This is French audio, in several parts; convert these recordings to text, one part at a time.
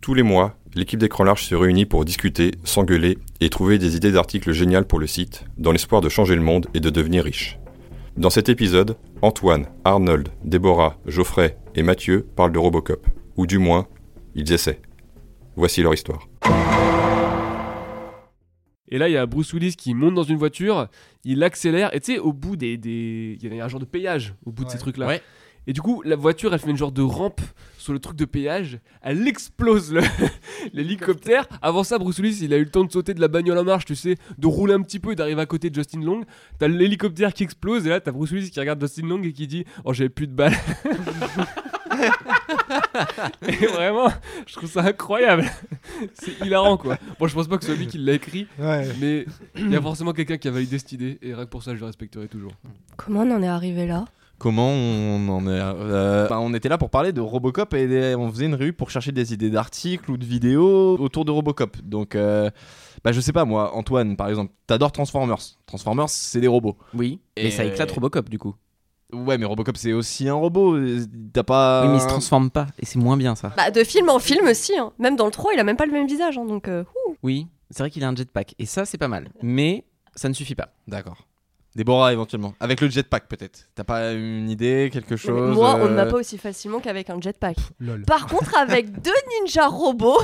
Tous les mois, l'équipe d'Écran Large se réunit pour discuter, s'engueuler et trouver des idées d'articles géniales pour le site, dans l'espoir de changer le monde et de devenir riche. Dans cet épisode, Antoine, Arnold, Déborah, Geoffrey et Mathieu parlent de RoboCop, ou du moins, ils essaient. Voici leur histoire. Et là, il y a Bruce Willis qui monte dans une voiture, il accélère, et tu sais, au bout il y a un genre de péage au bout de ces trucs-là. Ouais. Et du coup, la voiture, elle fait une genre de rampe sur le truc de péage. Elle explose l'hélicoptère. Avant ça, Bruce Willis, il a eu le temps de sauter de la bagnole en marche, tu sais, de rouler un petit peu et d'arriver à côté de Justin Long. T'as l'hélicoptère qui explose et là, t'as Bruce Willis qui regarde Justin Long et qui dit « Oh, j'avais plus de balles ». Et vraiment, je trouve ça incroyable. C'est hilarant, quoi. Bon, je pense pas que ce soit lui qui l'a écrit, mais il y a forcément quelqu'un qui a validé cette idée et rien que pour ça, je le respecterai toujours. Comment on en est arrivé là ? Comment on en est... on était là pour parler de RoboCop et on faisait une revue pour chercher des idées d'articles ou de vidéos autour de RoboCop. Donc, je sais pas, moi, Antoine, par exemple, t'adores Transformers. Transformers, c'est des robots. Oui, mais ça éclate RoboCop, du coup. Ouais, mais RoboCop, c'est aussi un robot. T'as pas... Oui, mais il se transforme pas, et c'est moins bien, ça. Bah, de film en film aussi, hein. Même dans le 3, il a même pas le même visage, hein, donc... Oui, c'est vrai qu'il a un jetpack, et ça, c'est pas mal. Mais ça ne suffit pas. D'accord. Déborah, éventuellement. Avec le jetpack, peut-être. T'as pas une idée, quelque chose? Moi, on ne m'a pas aussi facilement qu'avec un jetpack. Lol. Par contre, avec 2 ninjas robots.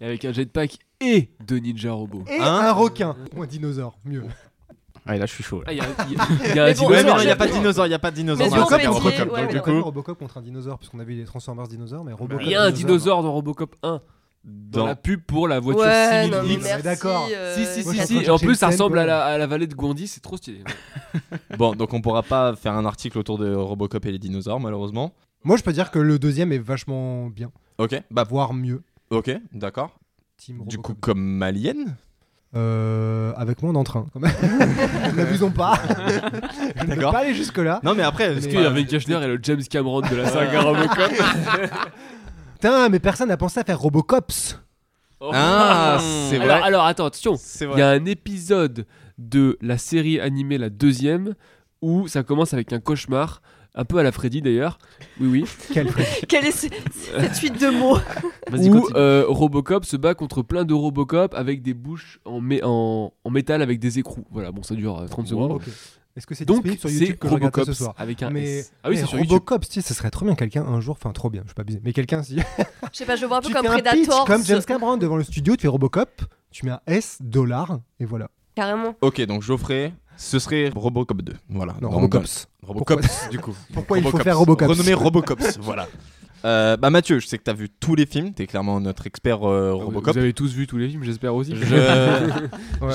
Et avec un jetpack et 2 ninjas robots. Et un requin. Ou un dinosaure, mieux. Ah, là, je suis chaud. Il n'y a pas de dinosaure. RoboCop contre un dinosaure, parce qu'on a vu des Transformers dinosaures, mais RoboCop. Il y a un dinosaure dans RoboCop 1. Dans la pub pour la voiture 6000X. Ouais, d'accord. Si. En plus, ça ressemble à la vallée de Gondi, c'est trop stylé. Bon, donc on pourra pas faire un article autour de RoboCop et les dinosaures, malheureusement. Moi, je peux dire que le deuxième est vachement bien. Ok. Bah, voire mieux. Ok, d'accord. Du coup, comme Alien ? Avec moins d'entrain. N'abusons pas. Je ne peux pas aller jusque-là. Non, mais après, est-ce qu'il y avait Gashner et le James Cameron de la saga RoboCop ? Putain, mais personne n'a pensé à faire RoboCops. Oh. Ah, c'est vrai. Alors attends, attention. Il y a un épisode de la série animée, la deuxième, où ça commence avec un cauchemar, un peu à la Freddy d'ailleurs. Oui. Quel Freddy ? Quelle est cette suite de mots ? Vas-y, où RoboCop se bat contre plein de RoboCop avec des bouches en métal avec des écrous. Voilà, bon, ça dure 30 secondes. Okay. Est-ce que c'est disponible sur YouTube que je regarde ce soir avec un S. Ah oui, c'est sur RoboCop, tu sais, ça serait trop bien quelqu'un un jour, enfin trop bien, je suis pas abusé, mais quelqu'un si. Je sais pas, je vois un peu comme Predator. Comme James Cameron devant le studio, tu fais RoboCop, tu mets un S $ et voilà. Carrément. OK, donc Geoffrey, ce serait RoboCop 2. Voilà. Non, RoboCops. RoboCops du coup. Pourquoi il faut faire RoboCops ? Renommer RoboCops, voilà. Mathieu, je sais que t'as vu tous les films, t'es clairement notre expert RoboCop. Vous avez tous vu tous les films, j'espère aussi. Ouais.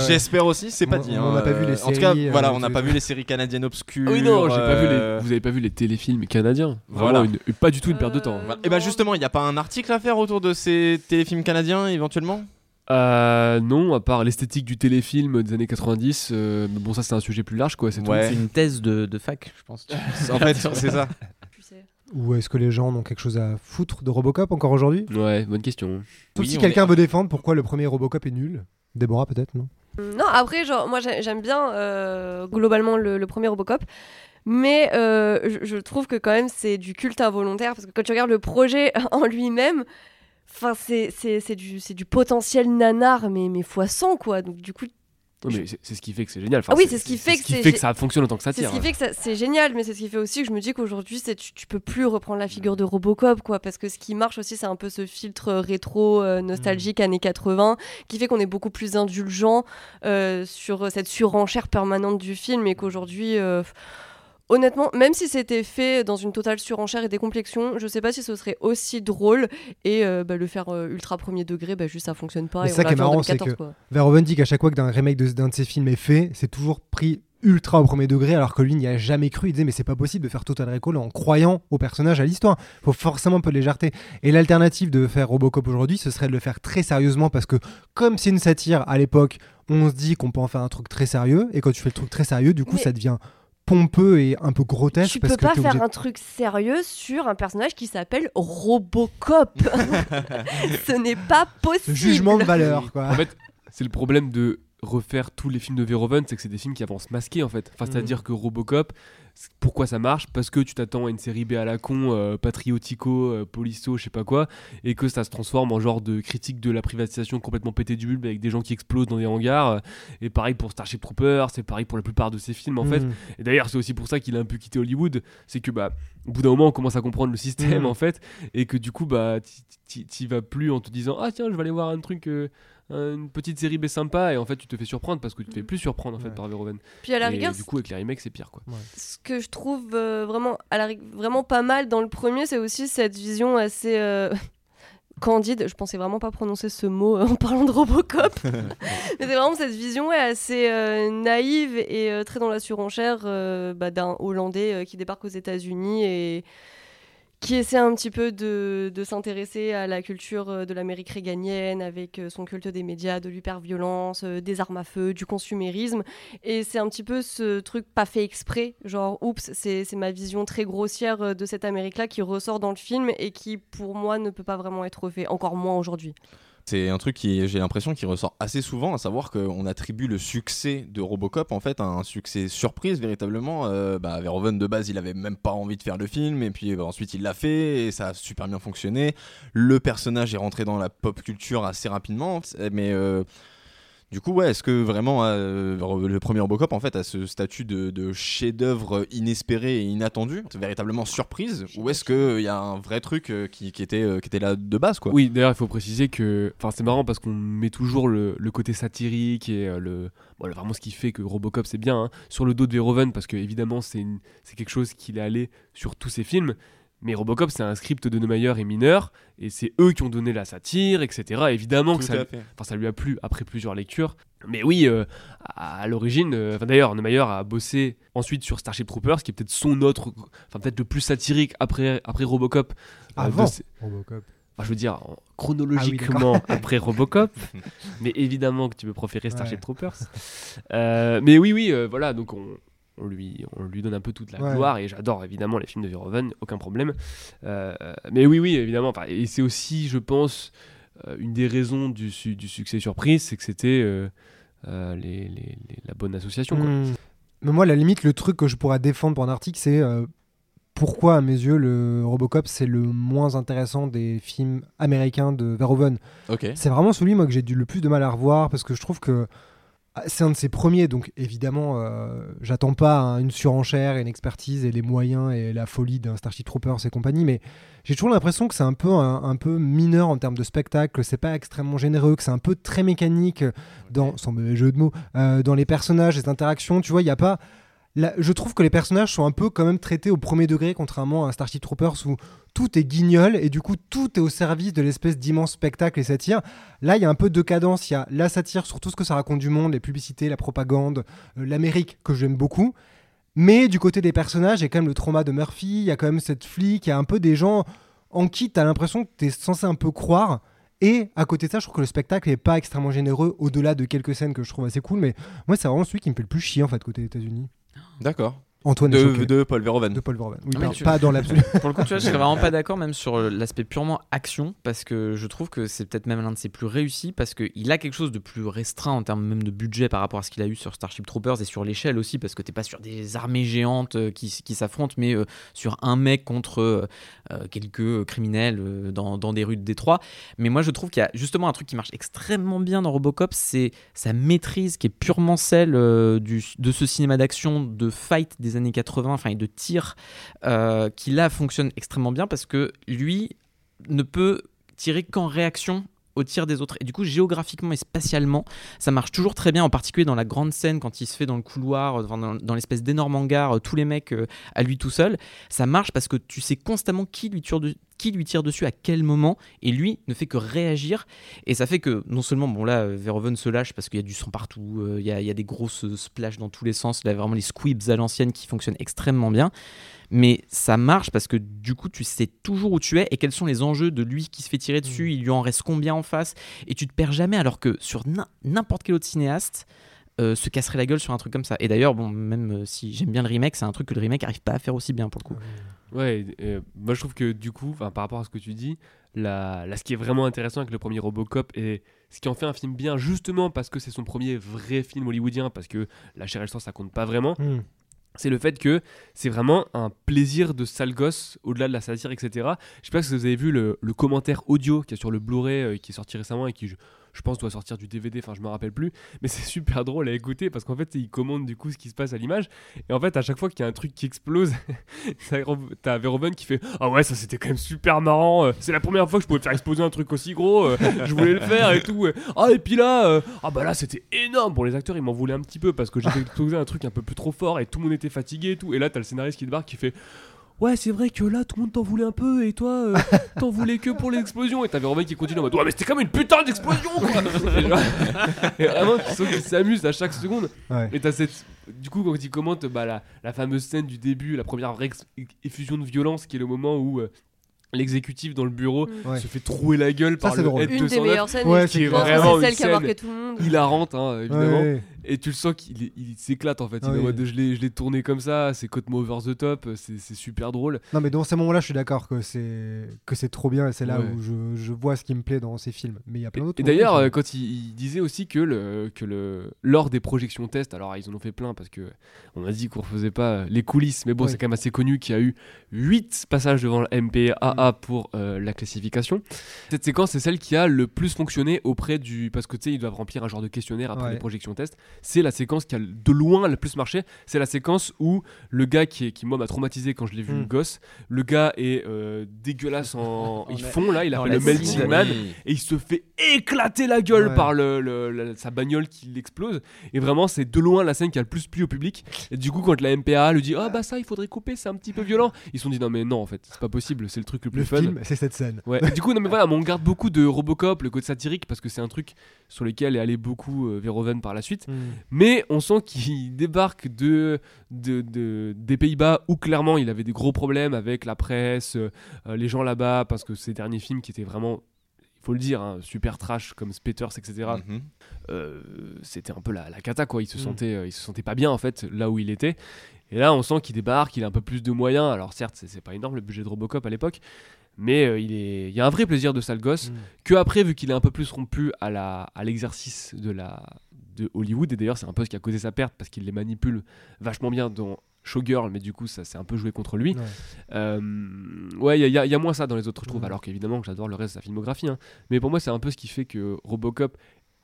J'espère aussi, c'est pas dit. On n'a pas vu les séries. En tout cas, voilà, on n'a pas vu les séries canadiennes obscures. Oui, non, j'ai pas vu vous avez pas vu les téléfilms canadiens. Voilà, pas du tout une perte de temps. Et justement, il y a pas un article à faire autour de ces téléfilms canadiens éventuellement ? Non, à part l'esthétique du téléfilm des années 90, bon ça c'est un sujet plus large quoi, c'est tout. C'est une thèse de fac, je pense. En fait, c'est ça. Ou est-ce que les gens ont quelque chose à foutre de RoboCop encore aujourd'hui ? Ouais, bonne question. Sauf si quelqu'un veut défendre pourquoi le premier RoboCop est nul. Déborah peut-être, non ? Non, après, genre, moi j'aime bien globalement le premier RoboCop, mais je trouve que quand même c'est du culte involontaire, parce que quand tu regardes le projet en lui-même, c'est du potentiel nanar, mais x100 quoi, donc du coup Oui, mais c'est ce qui fait que c'est génial. Enfin, oui, c'est ce qui fait que ça fonctionne autant que ça tire. C'est ce qui fait que ça, c'est génial, mais c'est ce qui fait aussi que je me dis qu'aujourd'hui, tu peux plus reprendre la figure de RoboCop, quoi, parce que ce qui marche aussi, c'est un peu ce filtre rétro, nostalgique années 80, qui fait qu'on est beaucoup plus indulgent sur cette surenchère permanente du film, et qu'aujourd'hui... Honnêtement, même si c'était fait dans une totale surenchère et décomplexion, je sais pas si ce serait aussi drôle, et le faire ultra premier degré, juste ça fonctionne pas. Mais et ça qui est marrant, c'est que Verhoeven dit qu'à chaque fois qu'un remake d'un de ses films est fait, c'est toujours pris ultra au premier degré, alors que lui n'y a jamais cru. Il disait mais c'est pas possible de faire Total Recall en croyant au personnage, à l'histoire, faut forcément un peu de légèreté. Et l'alternative de faire Robocop aujourd'hui, ce serait de le faire très sérieusement, parce que comme c'est une satire à l'époque, on se dit qu'on peut en faire un truc très sérieux, et quand tu fais le truc très sérieux, du coup ça devient pompeux et un peu grotesque. Tu peux pas faire un truc sérieux sur un personnage qui s'appelle Robocop. Ce n'est pas possible. Le jugement de valeur, quoi. En fait, c'est le problème de refaire tous les films de Verhoeven, c'est que c'est des films qui avancent masqués, en fait. Enfin, c'est-à-dire que Robocop, pourquoi ça marche ? Parce que tu t'attends à une série B à la con, patriotico, polisso, je sais pas quoi, et que ça se transforme en genre de critique de la privatisation complètement pétée du bulbe avec des gens qui explosent dans des hangars. Et pareil pour Starship Troopers, c'est pareil pour la plupart de ses films, en fait. Et d'ailleurs, c'est aussi pour ça qu'il a un peu quitté Hollywood, c'est que au bout d'un moment, on commence à comprendre le système, en fait, et que du coup, t'y vas plus en te disant ah tiens, je vais aller voir un truc. Une petite série B sympa, et en fait tu te fais surprendre parce que tu te fais plus surprendre en fait par Verhoeven. Puis à la rigueur, du coup avec les remakes c'est pire, quoi. Ouais. Ce que je trouve vraiment pas mal dans le premier, c'est aussi cette vision assez candide. Je pensais vraiment pas prononcer ce mot en parlant de Robocop, mais c'est vraiment cette vision assez naïve et très dans la surenchère d'un Hollandais qui débarque aux États-Unis et qui essaie un petit peu de s'intéresser à la culture de l'Amérique réganienne avec son culte des médias, de l'hyperviolence, des armes à feu, du consumérisme. Et c'est un petit peu ce truc pas fait exprès, genre oups, c'est ma vision très grossière de cette Amérique-là qui ressort dans le film et qui pour moi ne peut pas vraiment être refait, encore moins aujourd'hui. C'est un truc qui, j'ai l'impression, qui ressort assez souvent, à savoir qu'on attribue le succès de Robocop en fait à un succès surprise véritablement. Verhoeven de base il avait même pas envie de faire le film, et puis ensuite il l'a fait et ça a super bien fonctionné. Le personnage est rentré dans la pop culture assez rapidement, mais du coup, est-ce que vraiment le premier Robocop en fait a ce statut de chef-d'œuvre inespéré et inattendu, véritablement surprise, ou est-ce qu'il y a un vrai truc qui était là de base, quoi ? Oui, d'ailleurs, il faut préciser que, enfin, c'est marrant parce qu'on met toujours le côté satirique et vraiment ce qui fait que Robocop c'est bien sur le dos de Verhoeven, parce que évidemment c'est quelque chose qu'il est allé sur tous ses films. Mais Robocop, c'est un script de Neumeier et Mineur, et c'est eux qui ont donné la satire, etc. Évidemment tout que ça lui a plu après plusieurs lectures. Mais oui, à l'origine, d'ailleurs, Neumeier a bossé ensuite sur Starship Troopers, qui est peut-être peut-être le plus satirique après Robocop. Avant Robocop. Je veux dire, chronologiquement après Robocop, mais évidemment que tu peux préférer Starship Troopers. Mais donc on lui donne un peu toute la gloire, et j'adore évidemment les films de Verhoeven, aucun problème, mais oui évidemment, et c'est aussi je pense une des raisons du succès surprise, c'est que c'était la bonne association, quoi. Mais moi à la limite le truc que je pourrais défendre pour un article, c'est pourquoi à mes yeux le Robocop c'est le moins intéressant des films américains de Verhoeven. C'est vraiment celui moi que j'ai le plus de mal à revoir, parce que je trouve que c'est un de ses premiers, donc évidemment, j'attends pas une surenchère, une expertise et les moyens et la folie d'un Starship Troopers et compagnie, mais j'ai toujours l'impression que c'est un peu mineur en termes de spectacle, que c'est pas extrêmement généreux, que c'est un peu très mécanique dans, sans mauvais jeu de mots, dans les personnages, les interactions, tu vois, il y a pas... je trouve que les personnages sont un peu quand même traités au premier degré, contrairement à Starship Troopers où tout est guignol et du coup tout est au service de l'espèce d'immense spectacle et satire. Là il y a un peu de cadence, il y a la satire sur tout ce que ça raconte du monde, les publicités, la propagande, l'Amérique que j'aime beaucoup, mais du côté des personnages il y a quand même le trauma de Murphy, il y a quand même cette flic, il y a un peu des gens en qui t'as l'impression que t'es censé un peu croire. Et à côté de ça, je trouve que le spectacle n'est pas extrêmement généreux, au-delà de quelques scènes que je trouve assez cool, mais moi c'est vraiment celui qui me fait le plus chier en fait côté États-Unis. D'accord. Antoine de Paul Verhoeven. De Paul Verhoeven. Oui, ah, pas dans l'absolu. Pour le coup, tu vois, je serais vraiment pas d'accord, même sur l'aspect purement action, parce que je trouve que c'est peut-être même l'un de ses plus réussis, parce qu'il a quelque chose de plus restreint en termes même de budget par rapport à ce qu'il a eu sur Starship Troopers et sur l'échelle aussi, parce que t'es pas sur des armées géantes qui s'affrontent, mais sur un mec contre quelques criminels dans des rues de Détroit. Mais moi, je trouve qu'il y a justement un truc qui marche extrêmement bien dans RoboCop, c'est sa maîtrise qui est purement celle de ce cinéma d'action, de fight des années 80, enfin, et de tir, qui là fonctionne extrêmement bien parce que lui ne peut tirer qu'en réaction au tir des autres. Et du coup, géographiquement et spatialement, ça marche toujours très bien, en particulier dans la grande scène, quand il se fait dans le couloir, dans l'espèce d'énorme hangar, tous les mecs à lui tout seul. Ça marche parce que tu sais constamment qui lui tire dessus à quel moment, et lui ne fait que réagir. Et ça fait que non seulement, bon là, Verhoeven se lâche parce qu'il y a du sang partout, il y a des grosses splashes dans tous les sens, là vraiment les squibs à l'ancienne qui fonctionnent extrêmement bien, mais ça marche parce que du coup tu sais toujours où tu es et quels sont les enjeux de lui qui se fait tirer dessus, il lui en reste combien en face, et tu te perds jamais, alors que sur n'importe quel autre cinéaste, se casserait la gueule sur un truc comme ça. Et d'ailleurs, bon, même si j'aime bien le remake, c'est un truc que le remake n'arrive pas à faire aussi bien pour le coup. Ouais, moi je trouve que du coup, par rapport à ce que tu dis, ce qui est vraiment intéressant avec le premier RoboCop, et ce qui en fait un film bien, justement parce que c'est son premier vrai film hollywoodien, parce que la chair et le sang ça compte pas vraiment, c'est le fait que c'est vraiment un plaisir de sale gosse, au-delà de la satire, etc. Je sais pas si vous avez vu le commentaire audio qu'il y a sur le Blu-ray qui est sorti récemment et qui... je pense doit sortir du DVD, enfin je me rappelle plus, mais c'est super drôle à écouter parce qu'en fait il commande du coup ce qui se passe à l'image, et en fait à chaque fois qu'il y a un truc qui explose, t'as Verhoeven qui fait « Ah ouais, ça c'était quand même super marrant, c'est la première fois que je pouvais faire exploser un truc aussi gros, je voulais le faire et tout, ah et puis là, ah bah là c'était énorme, bon les acteurs ils m'en voulaient un petit peu parce que j'ai fait exploser un truc un peu plus trop fort et tout le monde était fatigué et tout, et là t'as le scénariste qui débarque qui fait ouais, c'est vrai que là, tout le monde t'en voulait un peu, et toi, t'en voulais que pour les explosions. Et t'avais Robin qui continue en mode ouais, mais c'était comme une putain d'explosion, quoi. Et vraiment, sauf qu'ils s'amusent à chaque seconde. Ouais. Et t'as cette. Du coup, quand ils commentent la fameuse scène du début, la première vraie effusion de violence, qui est le moment où. L'exécutif dans le bureau se fait trouer la gueule par le ED-209. Des meilleures scènes, c'est vraiment celle qui a marqué tout le monde. Hilarante, hein, évidemment. Ouais. Et tu le sens qu'il s'éclate en fait. Ah, je l'ai tourné comme ça, c'est complètement over the top, c'est super drôle. Non, mais dans ces moments-là, je suis d'accord que c'est trop bien, et c'est là où je vois ce qui me plaît dans ces films. Mais il y a plein d'autres. Et d'ailleurs, quand il disait aussi que lors des projections test, alors ils en ont fait plein parce qu'on a dit qu'on ne faisait pas les coulisses, mais bon, c'est quand même assez connu qu'il y a eu 8 passages devant le MPAA. Pour la classification. Cette séquence, c'est celle qui a le plus fonctionné auprès du... Parce que tu sais, ils doivent remplir un genre de questionnaire après les projections test. C'est la séquence qui a de loin le plus marché. C'est la séquence où le gars qui moi m'a traumatisé quand je l'ai vu gosse, le gars est dégueulasse en... Ils font là, il a fait le melting man et il se fait éclater la gueule par sa bagnole qui l'explose. Et vraiment, c'est de loin la scène qui a le plus plu au public. Et du coup, quand la MPAA lui dit « Ah bah ça, il faudrait couper, c'est un petit peu violent », ils se sont dit « Non mais non, en fait, c'est pas possible, c'est le truc le fun. Film, c'est cette scène. Ouais. Du coup, non, mais voilà, on garde beaucoup de Robocop, le côté satirique, parce que c'est un truc sur lequel est allé beaucoup Verhoeven par la suite. Mais on sent qu'il débarque des Pays-Bas où clairement il avait des gros problèmes avec la presse, les gens là-bas, parce que ces derniers films qui étaient vraiment, il faut le dire, hein, super trash comme Spetters, etc. C'était un peu la cata, quoi. Il se sentait pas bien en fait là où il était. Et là, on sent qu'il débarque, il a un peu plus de moyens. Alors certes, c'est pas énorme le budget de Robocop à l'époque, mais il y a un vrai plaisir de sale gosse qu'après, vu qu'il est un peu plus rompu à l'exercice de Hollywood. Et d'ailleurs, c'est un peu ce qui a causé sa perte parce qu'il les manipule vachement bien dans Showgirl, mais du coup, ça s'est un peu joué contre lui. Il y a moins ça dans les autres, je trouve. Alors qu'évidemment, j'adore le reste de sa filmographie. Hein. Mais pour moi, c'est un peu ce qui fait que Robocop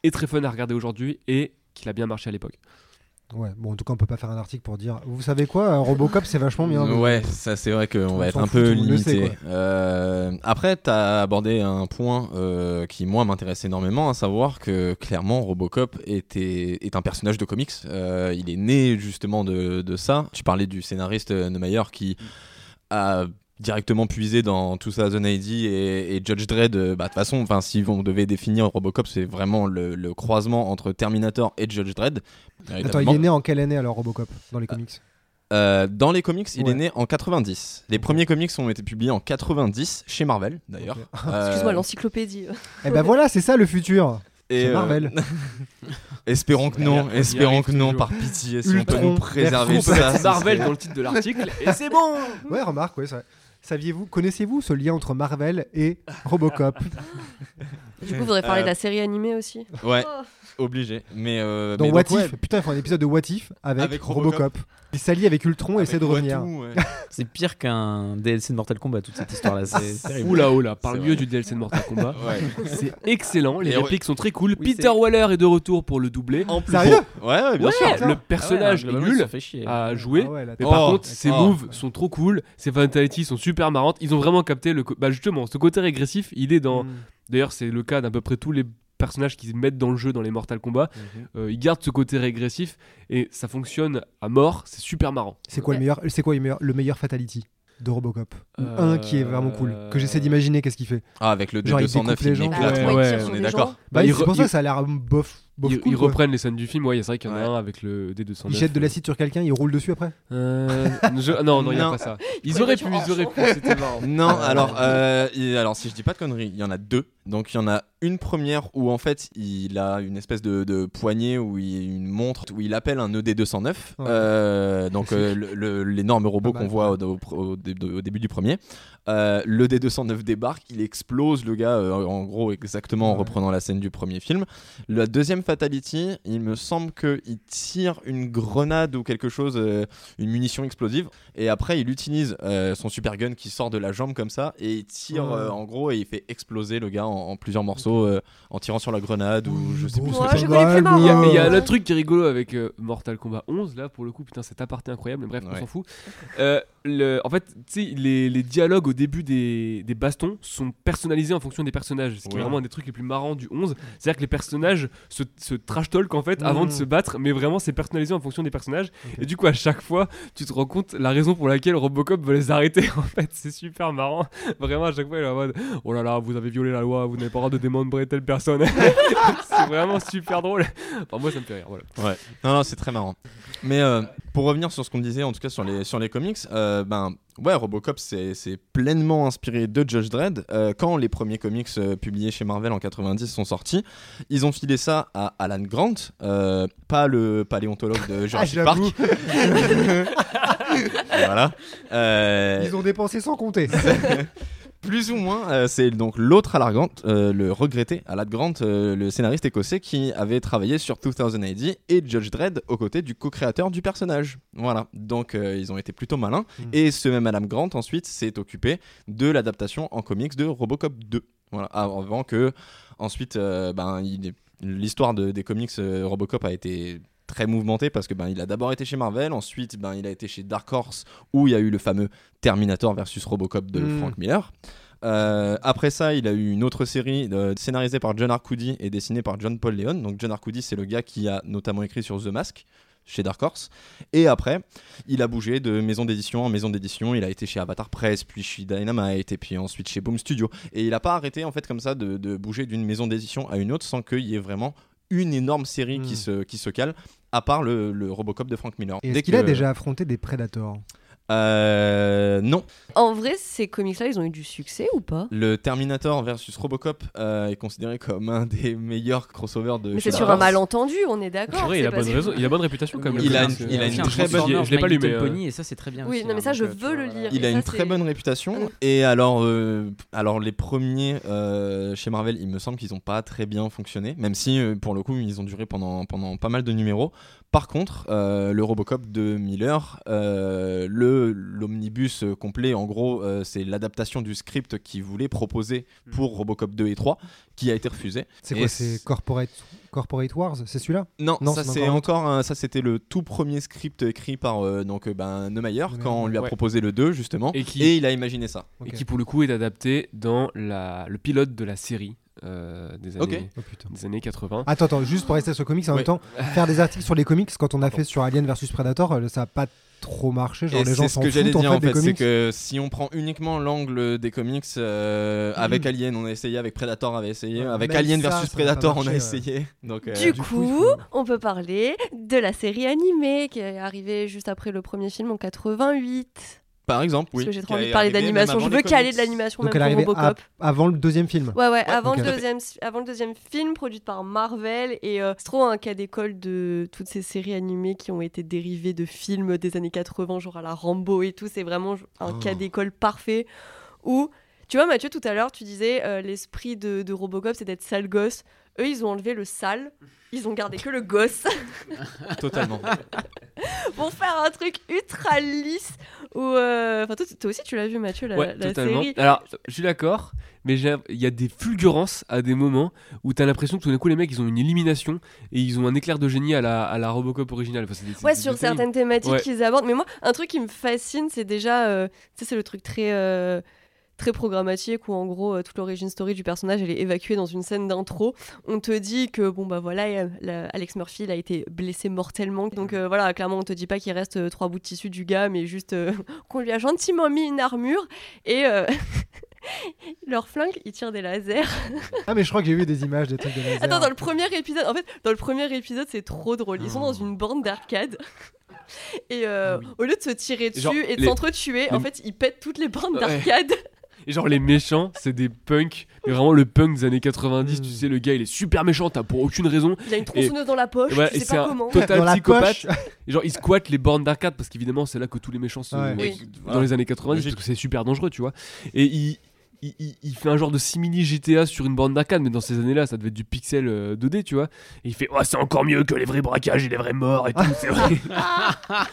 est très fun à regarder aujourd'hui et qu'il a bien marché à l'époque. Ouais, bon, en tout cas, on peut pas faire un article pour dire vous savez quoi, Robocop c'est vachement bien. Ouais, ça c'est vrai qu'on va être un peu limité. Après, t'as abordé un point qui, moi, m'intéresse énormément, à savoir que clairement Robocop est un personnage de comics. Il est né justement de ça. Tu parlais du scénariste Neumeier qui a directement puisé dans tout ça, The ID et Judge Dredd. De toute façon, si on devait définir Robocop, c'est vraiment le croisement entre Terminator et Judge Dredd. Attends, il est né en quelle année alors Robocop dans les comics ? Dans les comics, il est né en 90. Les premiers comics ont été publiés en 90 chez Marvel d'ailleurs. Excuse-moi, l'encyclopédie. Eh ben voilà, c'est ça le futur. C'est Marvel. Espérons que non, par pitié, si Ultron, on peut nous préserver Ultron, ça. C'est Marvel dans le titre de l'article, et c'est bon. Ouais, remarque, ouais, c'est vrai. Connaissez-vous ce lien entre Marvel et Robocop? Du coup, vous voudrez parler de la série animée aussi? Ouais, obligé. Dans What If, putain, il faut un épisode de What If avec Robocop. Il s'allie avec Ultron et essaie de revenir. Ouais. C'est pire qu'un DLC de Mortal Kombat, toute cette histoire-là. C'est terrible. Oula, parle mieux du DLC de Mortal Kombat. Ouais. C'est excellent, les répliques sont très cool. Peter Weller est de retour pour le doubler. Sérieux? Ouais, bien sûr. Le personnage est nul à jouer. Mais par contre, ses moves sont trop cool. Ses fatalities sont super marrantes. Ils ont vraiment capté le. Justement, ce côté régressif, il est dans. D'ailleurs, c'est le cas d'à peu près tous les personnages qu'ils mettent dans le jeu dans les Mortal Kombat. Ils gardent ce côté régressif et ça fonctionne à mort. C'est super marrant. C'est quoi le meilleur fatality de Robocop? Un qui est vraiment cool, que j'essaie d'imaginer qu'est-ce qu'il fait. Ah, avec le ED-209, il m'éclate. On est d'accord. C'est pour ça que ça a l'air bof. Ils reprennent les scènes du film, ouais, c'est vrai qu'il y en a un avec le D209. Ils jettent de l'acide sur quelqu'un, ils roulent dessus après. Non, il n'y a pas ça. Ils auraient pu, c'était marrant. Alors si je dis pas de conneries, il y en a deux. Donc il y en a une première où en fait il a une espèce de poignée, où une montre, où il appelle un ED-209. Ouais. L'énorme robot qu'on voit au début du premier. Le D209 débarque, il explose le gars, en gros, exactement en reprenant la scène du premier film. La deuxième fatality, il me semble qu'il tire une grenade ou quelque chose, une munition explosive, et après il utilise son super gun qui sort de la jambe comme ça, et il tire en gros, et il fait exploser le gars en plusieurs morceaux, en tirant sur la grenade ou je sais plus ce que. Il y a un autre truc qui est rigolo avec Mortal Kombat 11 là pour le coup, putain, cet aparté incroyable, mais bref, on s'en fout. En fait, tu sais, les dialogues au début des bastons sont personnalisés en fonction des personnages, ce qui est vraiment un des trucs les plus marrants du 11. C'est-à-dire que les personnages se trash-talk en fait avant de se battre, mais vraiment c'est personnalisé en fonction des personnages. Okay. Et du coup, à chaque fois, tu te rends compte la raison pour laquelle Robocop veut les arrêter. En fait, c'est super marrant. Vraiment, à chaque fois, il est en mode « Oh là là, vous avez violé la loi, vous n'avez pas le droit de démembrer telle personne. » C'est vraiment super drôle. Enfin, moi, ça me fait rire, voilà. Ouais. Non, c'est très marrant. Mais pour revenir sur ce qu'on disait, en tout cas sur les comics, Robocop c'est pleinement inspiré de Judge Dredd. Quand les premiers comics publiés chez Marvel en 90 sont sortis, ils ont filé ça à Alan Grant, pas le paléontologue de Jurassic Park. Voilà. Ils ont dépensé sans compter. Plus ou moins, c'est donc l'autre Alan Grant, le regretté Alan Grant, le scénariste écossais qui avait travaillé sur 2000 AD et Judge Dredd aux côtés du co-créateur du personnage. Voilà, donc ils ont été plutôt malins. Et ce même Alan Grant ensuite s'est occupé de l'adaptation en comics de Robocop 2. Voilà, avant que ensuite, l'histoire des comics Robocop a été très mouvementé parce que il a d'abord été chez Marvel, ensuite il a été chez Dark Horse où il y a eu le fameux Terminator versus Robocop de Frank Miller. Après ça, il a eu une autre série scénarisée par John Arcudi et dessinée par John Paul Leon. Donc John Arcudi, c'est le gars qui a notamment écrit sur The Mask chez Dark Horse. Et après, il a bougé de maison d'édition en maison d'édition. Il a été chez Avatar Press, puis chez Dynamite, et puis ensuite chez Boom Studio. Et il a pas arrêté en fait comme ça de bouger d'une maison d'édition à une autre sans qu'il y ait vraiment une énorme série qui se cale, à part le Robocop de Frank Miller. Est-ce qu'il a déjà affronté des Predators? Non. En vrai, ces comics-là, ils ont eu du succès ou pas? Le Terminator versus Robocop est considéré comme un des meilleurs crossovers de. Mais c'est sur un malentendu, on est d'accord. Vrai, il a bonne réputation quand même. Il a une très bonne. Je l'ai pas lu, mais et ça c'est très bien. Oui, aussi, non, mais ça je veux le lire. Il a une très bonne réputation. Et alors les premiers chez Marvel, il me semble qu'ils ont pas très bien fonctionné, même si pour le coup ils ont duré pendant pas mal de numéros. Par contre, le Robocop de Miller, l'omnibus complet, en gros, c'est l'adaptation du script qu'ils voulaient proposer pour Robocop 2 et 3, qui a été refusé. C'est quoi, c'est Corporate Wars, c'est celui-là? Non, ça c'est encore un, ça c'était le tout premier script écrit par Neumeier quand on lui a proposé le 2 justement, et il a imaginé ça, et qui pour le coup est adapté dans le pilote de la série. Des années, des années 80. Attends, juste pour rester sur le comics en même temps, faire des articles sur les comics quand on a fait sur Alien vs Predator, ça a pas trop marché, genre les gens s'en foutent. C'est ce que j'allais dire en fait, c'est que si on prend uniquement l'angle des comics, avec Alien on a essayé, avec Predator on avait essayé, avec Alien vs Predator on a essayé. Donc, du coup, on peut parler de la série animée qui est arrivée juste après le premier film en 88. Par exemple, oui. Parce que j'ai trop envie de parler d'animation. Je veux caler de l'animation donc même pour RoboCop. Avant le deuxième film. Ouais. Avant le deuxième film, produit par Marvel. Et c'est trop un cas d'école de toutes ces séries animées qui ont été dérivées de films des années 80, genre à la Rambo et tout. C'est vraiment un cas d'école parfait où... Tu vois, Mathieu, tout à l'heure, tu disais l'esprit de RoboCop, c'est d'être sale gosse. Eux, ils ont enlevé le sale, ils ont gardé que le gosse. Totalement. Pour faire un truc ultra lisse. Enfin, toi aussi, tu l'as vu, Mathieu, la totalement. Série. Alors, je suis d'accord, mais il y a des fulgurances à des moments où t'as l'impression que tout d'un coup, les mecs, ils ont une illumination et ils ont un éclair de génie à la RoboCop originale. Enfin, sur certaines thématiques qu'ils abordent. Mais moi, un truc qui me fascine, c'est déjà... c'est le truc très... très programmatique où en gros toute l'origin story du personnage elle est évacuée dans une scène d'intro. On te dit que Alex Murphy il a été blessé mortellement donc clairement on te dit pas qu'il reste 3 bouts de tissu du gars mais juste qu'on lui a gentiment mis une armure et leur flingue ils tirent des lasers. Ah mais je crois que j'ai vu des images des trucs de lasers. Attends dans le premier épisode c'est trop drôle, ils sont dans une borne d'arcade. Et au lieu de se tirer dessus genre, et de s'entretuer en fait ils pètent toutes les bornes d'arcade. Et genre les méchants c'est des punks mais vraiment le punk des années 90 tu sais le gars il est super méchant t'as pour aucune raison il a une tronçonneuse dans la poche tu sais pas comment total psychopathe et genre il squatte les bornes d'arcade parce qu'évidemment c'est là que tous les méchants sont dans les années 90 parce que c'est super dangereux tu vois et il fait un genre de simili GTA sur une borne d'arcade mais dans ces années là ça devait être du pixel 2D tu vois et il fait c'est encore mieux que les vrais braquages et les vrais morts et tout c'est vrai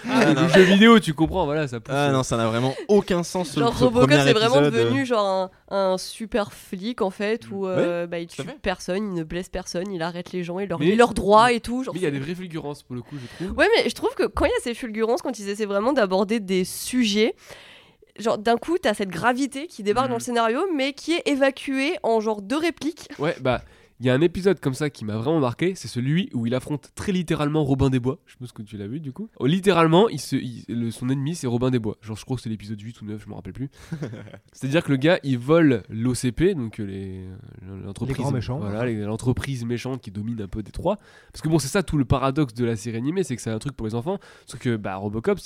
les jeux vidéo tu comprends voilà ça pousse non ça n'a vraiment aucun sens genre RoboCop c'est vraiment devenu genre un super flic en fait où il tue personne il ne blesse personne il arrête les gens il leur droit et tout genre, mais il y a des vraies fulgurances pour le coup je trouve mais je trouve que quand il y a ces fulgurances quand ils essaient vraiment d'aborder des sujets genre d'un coup t'as cette gravité qui débarque dans le scénario mais qui est évacuée en genre 2 répliques. Il y a un épisode comme ça qui m'a vraiment marqué, c'est celui où il affronte très littéralement Robin des Bois. Je pense que tu l'as vu du coup. Littéralement, son ennemi c'est Robin des Bois. Genre je crois que c'est l'épisode 8 ou 9, je me rappelle plus. C'est-à-dire que le gars, il vole l'OCP, donc l'entreprise les grands méchants, l'entreprise méchante qui domine un peu Détroit. Parce que bon, c'est ça tout le paradoxe de la série animée, c'est que c'est un truc pour les enfants, sauf que RoboCop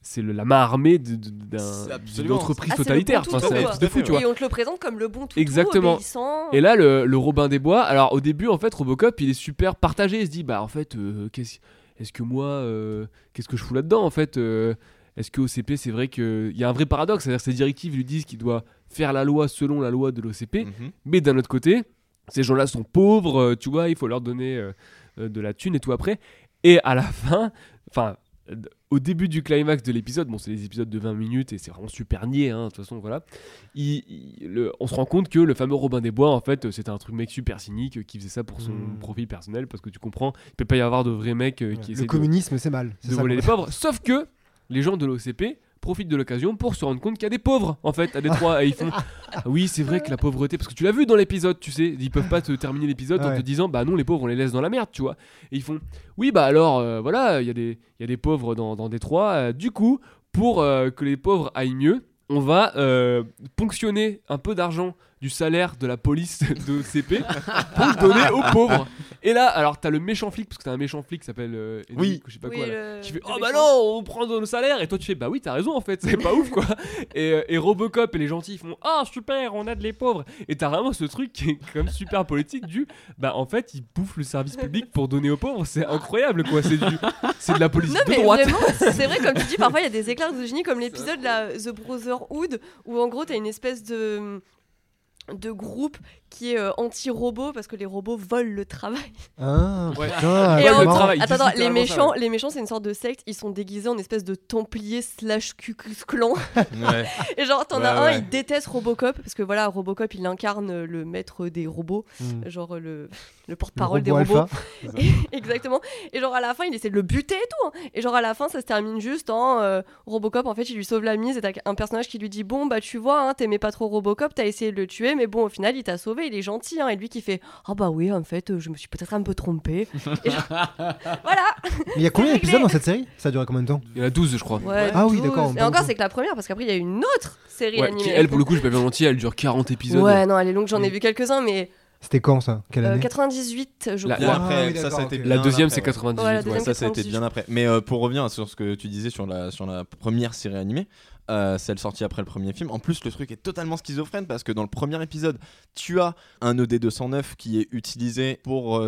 c'est la main armée d'une entreprise totalitaire. Et on te le présente comme le bon toutou. Exactement. Obéissant. Et là, le Robin des Bois, alors au début, en fait, RoboCop, il est super partagé. Il se dit, qu'est-ce que je fous là-dedans, en fait est-ce que OCP, c'est vrai qu'il y a un vrai paradoxe, c'est-à-dire que ces directives lui disent qu'il doit faire la loi selon la loi de l'OCP, mais d'un autre côté, ces gens-là sont pauvres, tu vois, il faut leur donner de la thune et tout après. Et à la fin, au début du climax de l'épisode, c'est les épisodes de 20 minutes et c'est vraiment super niais, de toute façon, voilà. On se rend compte que le fameux Robin des Bois, en fait, c'était un truc mec super cynique qui faisait ça pour son profil personnel parce que tu comprends, il peut pas y avoir de vrais mecs qui essaient. Le communisme, c'est mal. C'est de voler les pauvres. Sauf que les gens de l'OCP profitent de l'occasion pour se rendre compte qu'il y a des pauvres, en fait, à Détroit. Et ils font oui, c'est vrai que la pauvreté, parce que tu l'as vu dans l'épisode, tu sais, ils peuvent pas te terminer l'épisode en te disant non, les pauvres, on les laisse dans la merde, tu vois. Et ils font oui, il y a des pauvres dans Détroit. Du coup, pour que les pauvres aillent mieux, on va ponctionner un peu d'argent du salaire de la police de CP pour le donner aux pauvres. Et là, alors t'as le méchant flic, parce que t'as un méchant flic qui s'appelle qui fait « Oh bah non, on prend nos salaires !» Et toi tu fais « Bah oui, t'as raison en fait, c'est pas ouf quoi !» Et RoboCop et les gentils font « Ah super, on aide les pauvres !» Et t'as vraiment ce truc qui est quand même super politique du « Bah en fait, ils bouffent le service public pour donner aux pauvres, c'est incroyable quoi !» C'est de la police de droite. Non mais vraiment, c'est vrai, comme tu dis, parfois il y a des éclairs de génie, comme l'épisode The Brotherhood, où en gros t'as une espèce de groupe qui est anti-robot parce que les robots volent le travail. Et en gros, les méchants, c'est une sorte de secte, ils sont déguisés en espèce de templiers / Cucus-Clan. Et genre, t'en as un, il déteste RoboCop parce que voilà, RoboCop, il incarne le maître des robots, genre le porte-parole des robots. Exactement. Et genre, à la fin, il essaie de le buter et tout. Et genre, à la fin, ça se termine juste en RoboCop, en fait, il lui sauve la mise et t'as un personnage qui lui dit « Bon, bah tu vois, t'aimais pas trop RoboCop, t'as essayé de le tuer, mais bon, au final, il t'a sauvé. » Il est gentil, et lui qui fait ah bah oui, en fait, je me suis peut-être un peu trompé. Voilà. Il y a combien d'épisodes dans cette série ? Ça a duré combien de temps ? Il y en a 12, je crois. D'accord. Et encore, c'est que la première, parce qu'après, il y a une autre série animée. Elle, pour le coup, je vais pas mentir, elle dure 40 épisodes. Ouais, non, elle est longue, j'en ai vu quelques-uns, mais C'était quand ça ? Quelle année ? 98, je crois. La deuxième, c'est 98. Ouais, deuxième, ça, ça a été bien après. Mais pour revenir sur ce que tu disais sur la première série animée, celle sortie après le premier film. En plus, le truc est totalement schizophrène parce que dans le premier épisode, tu as un ED-209 qui est utilisé pour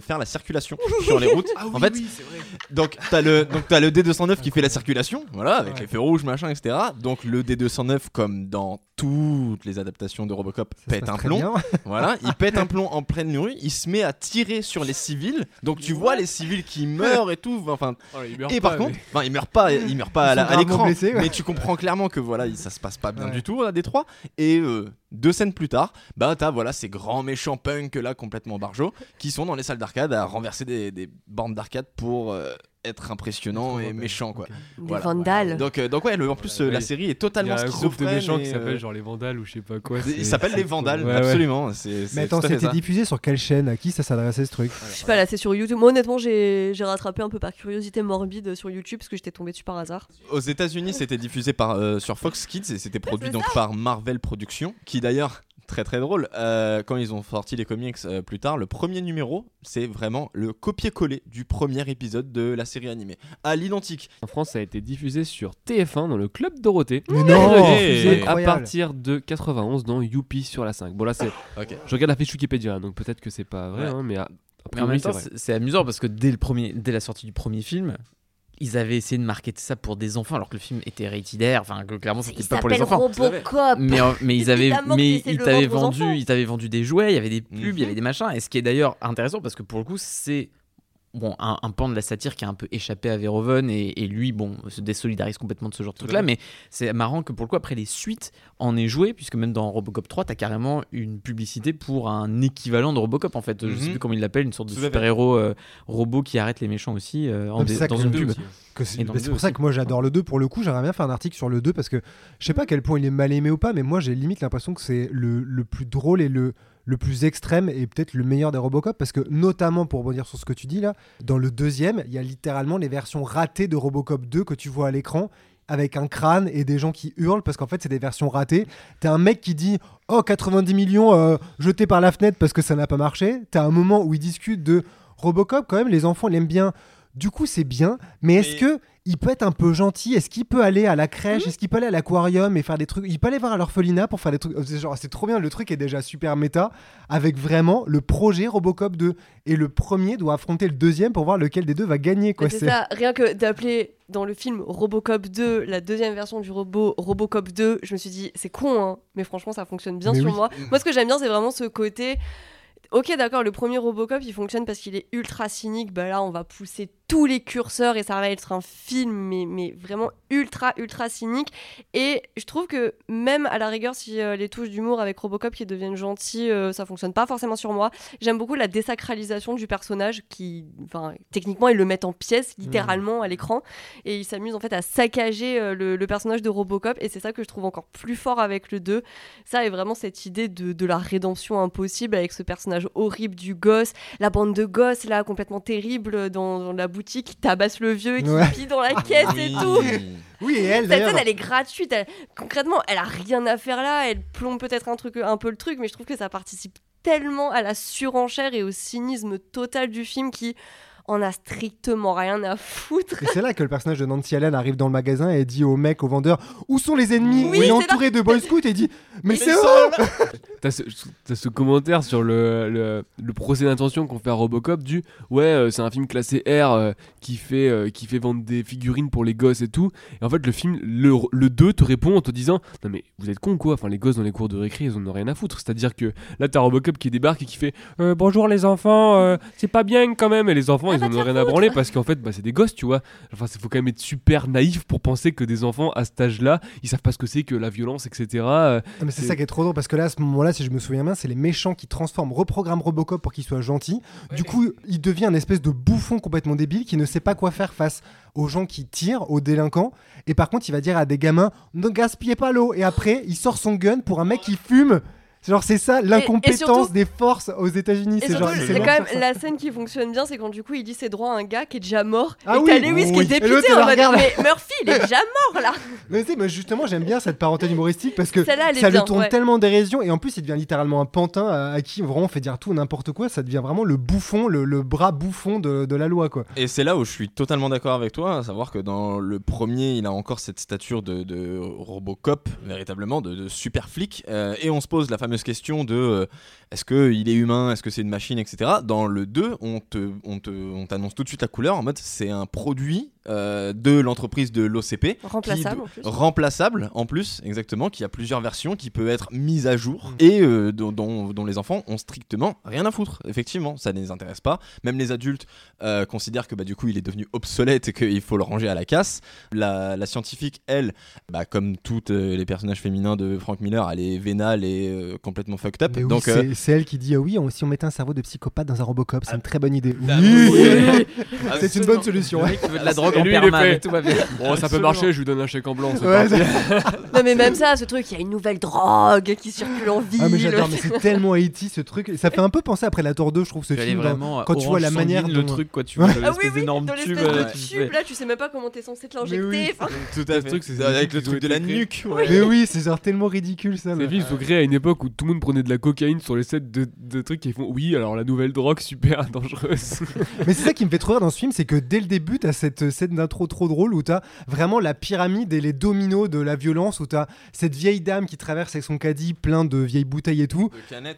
faire la circulation sur les routes. Ah oui, en fait, oui, c'est vrai. Donc, t'as le ED-209 qui fait la circulation, voilà, avec les feux rouges, machin, etc. Donc, le ED-209, comme dans toutes les adaptations de RoboCop, pète un plomb. Voilà, il pète un plomb en pleine rue, il se met à tirer sur les civils. Donc, tu vois les civils qui meurent et tout. Enfin, et par contre, ils meurent pas à l'écran. Blessés, ouais. Mais tu comprends clairement que voilà, ça se passe pas bien du tout à Détroit. Et deux scènes plus tard, bah t'as voilà ces grands méchants punk là complètement barjots qui sont dans les salles d'arcade à renverser des bornes d'arcade pour être impressionnant et méchant quoi. Des vandales. Donc ouais, en plus la série est totalement schizophrène. Il y a un groupe de méchants qui s'appelle genre les vandales ou je sais pas quoi. Ils s'appellent les vandales, absolument. C'est mais attends, c'était diffusé sur quelle chaîne ? À qui ça s'adressait ce truc ? Je sais pas, là c'est sur YouTube. Moi honnêtement, j'ai rattrapé un peu par curiosité morbide sur YouTube parce que j'étais tombé dessus par hasard. Aux États-Unis, c'était diffusé sur Fox Kids et c'était produit donc par Marvel Productions, qui d'ailleurs très très drôle, quand ils ont sorti les comics plus tard, le premier numéro c'est vraiment le copier-coller du premier épisode de la série animée, à l'identique. En France ça a été diffusé sur TF1 dans le Club Dorothée, et à partir de 91 dans Youpi sur la 5. Bon là c'est... Okay. Je regarde la fiche Wikipédia, donc peut-être que c'est pas vrai, hein, mais... Après, en même temps c'est amusant parce que dès la sortie du premier film... Ils avaient essayé de marketer ça pour des enfants alors que le film était rated R, enfin que clairement c'était pas pour les enfants. RoboCop. Mais ils avaient vendu des jouets, il y avait des pubs, il y avait des machins, et ce qui est d'ailleurs intéressant parce que pour le coup c'est un pan de la satire qui a un peu échappé à Verhoeven et lui se désolidarise complètement de ce genre de truc là, mais c'est marrant que pour le coup après les suites en aient joué, puisque même dans Robocop 3 t'as carrément une publicité pour un équivalent de Robocop en fait, je sais plus comment il l'appelle, une sorte de super héros robot qui arrête les méchants aussi dans une pub. C'est pour ça que moi j'adore le 2 pour le coup, j'aimerais bien faire un article sur le 2 parce que je sais pas à quel point il est mal aimé ou pas, mais moi j'ai limite l'impression que c'est le plus drôle et le plus extrême et peut-être le meilleur des Robocop, parce que notamment pour rebondir sur ce que tu dis là, dans le deuxième il y a littéralement les versions ratées de Robocop 2 que tu vois à l'écran avec un crâne et des gens qui hurlent parce qu'en fait c'est des versions ratées. T'as un mec qui dit « Oh 90 millions jetés par la fenêtre parce que ça n'a pas marché ». T'as un moment où ils discutent de Robocop, quand même les enfants l'aiment bien, du coup c'est bien, mais est-ce que il peut être un peu gentil, est-ce qu'il peut aller à la crèche, est-ce qu'il peut aller à l'aquarium et faire des trucs, il peut aller voir à l'orphelinat pour faire des trucs, genre c'est trop bien, le truc est déjà super méta avec vraiment le projet Robocop 2 et le premier doit affronter le deuxième pour voir lequel des deux va gagner quoi. C'est ça, rien que d'appeler dans le film Robocop 2 la deuxième version du robot Robocop 2, je me suis dit c'est con hein, mais franchement ça fonctionne bien moi ce que j'aime bien c'est vraiment ce côté ok d'accord, le premier Robocop il fonctionne parce qu'il est ultra cynique, bah là on va pousser tous les curseurs et ça va être un film mais vraiment ultra cynique, et je trouve que même à la rigueur si les touches d'humour avec Robocop qui deviennent gentils ça fonctionne pas forcément sur moi, j'aime beaucoup la désacralisation du personnage qui techniquement ils le mettent en pièces littéralement à l'écran et ils s'amusent en fait à saccager le personnage de Robocop, et c'est ça que je trouve encore plus fort avec le 2, ça est vraiment cette idée de la rédemption impossible avec ce personnage horrible du gosse, la bande de gosses là complètement terrible dans la boutique qui tabasse le vieux et qui pille dans la caisse et tout. Oui, et elle, cette scène, elle est gratuite. Concrètement, elle a rien à faire là. Elle plombe peut-être un peu le truc, mais je trouve que ça participe tellement à la surenchère et au cynisme total du film qui en a strictement rien à foutre. Et c'est là que le personnage de Nancy Allen arrive dans le magasin et dit au mec, au vendeur, où sont les ennemis ? Il est entouré de Boy Scouts et dit, mais c'est eux ! T'as ce commentaire sur le procès d'intention qu'on fait à Robocop du c'est un film classé R qui fait vendre des figurines pour les gosses et tout. Et en fait, le film, le 2 te répond en te disant, non mais vous êtes cons quoi, les gosses dans les cours de récré, ils en ont rien à foutre. C'est-à-dire que là, t'as Robocop qui débarque et qui fait, bonjour les enfants, c'est pas bien quand même. Et les enfants, ils en ont rien à branler parce qu'en fait, c'est des gosses, tu vois. Enfin, faut quand même être super naïf pour penser que des enfants à cet âge-là, ils savent pas ce que c'est que la violence, etc. Mais c'est ça qui est trop drôle parce que là, à ce moment-là, si je me souviens bien, c'est les méchants qui reprogramment Robocop pour qu'il soit gentil. Ouais. Du coup, il devient une espèce de bouffon complètement débile qui ne sait pas quoi faire face aux gens qui tirent, aux délinquants. Et par contre, il va dire à des gamins, ne gaspillez pas l'eau. Et après, il sort son gun pour un mec qui fume. Genre, c'est ça l'incompétence surtout, des forces aux États-Unis. Et c'est surtout, genre, c'est quand même la scène qui fonctionne bien, c'est quand du coup il dit ses droits à un gars qui est déjà mort. Ah et oui, t'as Lewis qui est dépité en mode mais Murphy, il est déjà mort là. Mais tu sais, justement, j'aime bien cette parenthèse humoristique parce que ça lui tourne tellement d'érision et en plus il devient littéralement un pantin à qui vraiment on fait dire tout n'importe quoi. Ça devient vraiment le bouffon, le bras bouffon de la loi quoi. Et c'est là où je suis totalement d'accord avec toi, à savoir que dans le premier, il a encore cette stature de RoboCop véritablement, de super flic, et on se pose la fameuse question de est-ce qu'il est humain, est-ce que c'est une machine, etc. Dans le 2, on t'annonce tout de suite la couleur en mode c'est un produit de l'entreprise de l'OCP remplaçable en plus, exactement, qui a plusieurs versions, qui peut être mise à jour et dont les enfants ont strictement rien à foutre. Effectivement, ça ne les intéresse pas. Même les adultes considèrent que du coup il est devenu obsolète et qu'il faut le ranger à la casse. La scientifique, elle, comme toutes les personnages féminins de Frank Miller, elle est vénale et complètement fucked up. Oui, donc c'est elle qui dit oui, si on mettait un cerveau de psychopathe dans un Robocop, c'est une très bonne idée. Oui, c'est une bonne solution. Le mec qui veut de la drogue en permanence, tout va bien. Bon, ça peut marcher, je lui donne un chèque en blanc. Non mais même ça, ce truc, il y a une nouvelle drogue qui circule en ville. Ah mais j'adore, mais c'est tellement Haïti ce truc. Ça fait un peu penser après la Tour 2, je trouve, ce film. Vraiment, quand tu vois la manière, le truc, quoi, tu vois l'espèce d'énorme tube. Là, tu sais même pas comment t'es censé te l'injecter. Tout à fait. C'est avec le truc de la nuque. Mais oui, c'est genre tellement ridicule ça. C'est vif, faut créer à une époque où tout le monde prenait de la cocaïne sur les sets de trucs qui font oui, alors la nouvelle drogue super dangereuse. Mais c'est ça qui me fait trop rire dans ce film, c'est que dès le début, t'as cette scène d'intro trop drôle où t'as vraiment la pyramide et les dominos de la violence, où t'as cette vieille dame qui traverse avec son caddie plein de vieilles bouteilles et tout.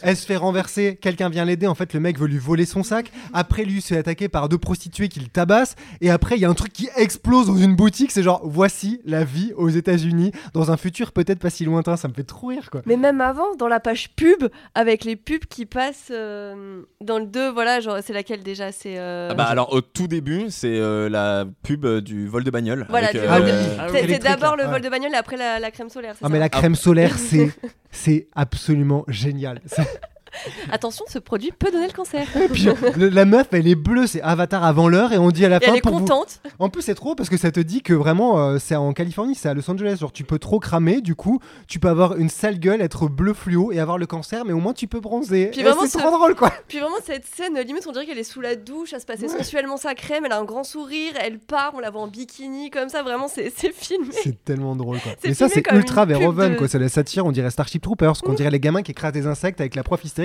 Elle se fait renverser, quelqu'un vient l'aider, en fait le mec veut lui voler son sac. Après, lui se fait attaquer par deux prostituées qui le tabassent. Et après, il y a un truc qui explose dans une boutique. C'est genre, voici la vie aux États-Unis dans un futur peut-être pas si lointain. Ça me fait trop rire quoi. Mais même avant, dans la page pub, avec les pubs qui passent dans le 2, voilà, genre c'est laquelle déjà c'est alors au tout début, c'est la pub du vol de bagnole. Voilà, avec, c'est d'abord le vol de bagnole et après la crème solaire. C'est mais la crème solaire, c'est absolument génial. Attention, ce produit peut donner le cancer. Et puis la meuf, elle est bleue, c'est Avatar avant l'heure, et on dit à la fin. Elle est contente. En plus, c'est trop parce que ça te dit que vraiment, c'est en Californie, c'est à Los Angeles. Genre, tu peux trop cramer, du coup, tu peux avoir une sale gueule, être bleu fluo et avoir le cancer, mais au moins tu peux bronzer. Puis vraiment, c'est trop drôle, quoi. Puis vraiment, cette scène, limite, on dirait qu'elle est sous la douche, elle se passait sensuellement sa crème, elle a un grand sourire, elle part, on la voit en bikini, comme ça, vraiment, c'est filmé. C'est tellement drôle, quoi. Mais ça, c'est ultra Verhoeven, quoi. C'est la satire, on dirait Starship Troopers, qu'on dirait les gamins qui écrasent des insectes avec la prof hystérique.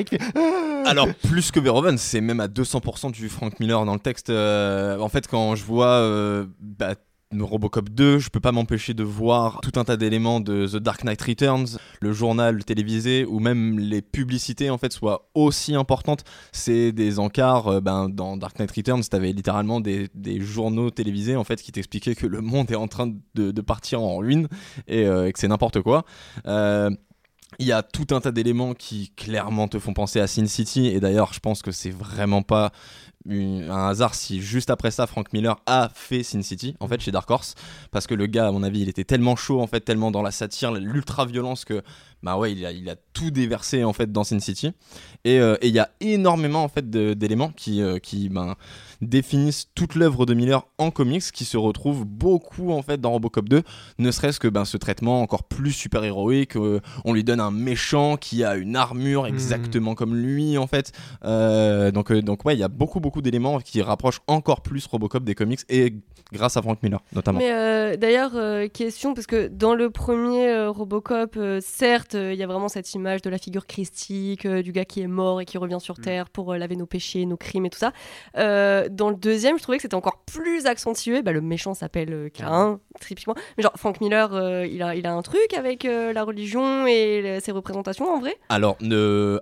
Alors plus que Verhoeven, c'est même à 200% du Frank Miller dans le texte. En fait, quand je vois RoboCop 2, je peux pas m'empêcher de voir tout un tas d'éléments de The Dark Knight Returns, le journal le télévisé, ou même les publicités en fait soient aussi importantes. C'est des encarts. Dans Dark Knight Returns, t'avais littéralement des journaux télévisés en fait qui t'expliquaient que le monde est en train de partir en ruine et que c'est n'importe quoi. Il y a tout un tas d'éléments qui clairement te font penser à Sin City, et d'ailleurs je pense que c'est vraiment pas un hasard si juste après ça Frank Miller a fait Sin City en fait chez Dark Horse, parce que le gars à mon avis il était tellement chaud en fait, tellement dans la satire, l'ultra violence que il a tout déversé en fait dans Sin City, et il y a énormément en fait d'éléments qui définissent toute l'œuvre de Miller en comics, qui se retrouvent beaucoup en fait dans RoboCop 2, ne serait-ce que ce traitement encore plus super héroïque, on lui donne un méchant qui a une armure exactement comme lui en fait, donc ouais, il y a beaucoup d'éléments qui rapprochent encore plus RoboCop des comics, et grâce à Frank Miller notamment. Mais d'ailleurs question, parce que dans le premier RoboCop, certes il y a vraiment cette image de la figure christique, du gars qui est mort et qui revient sur Terre pour laver nos péchés, nos crimes et tout ça. Dans le deuxième, je trouvais que c'était encore plus accentué. Le méchant s'appelle Cain, typiquement. Mais genre Frank Miller, il a un truc avec la religion et ses représentations en vrai. Alors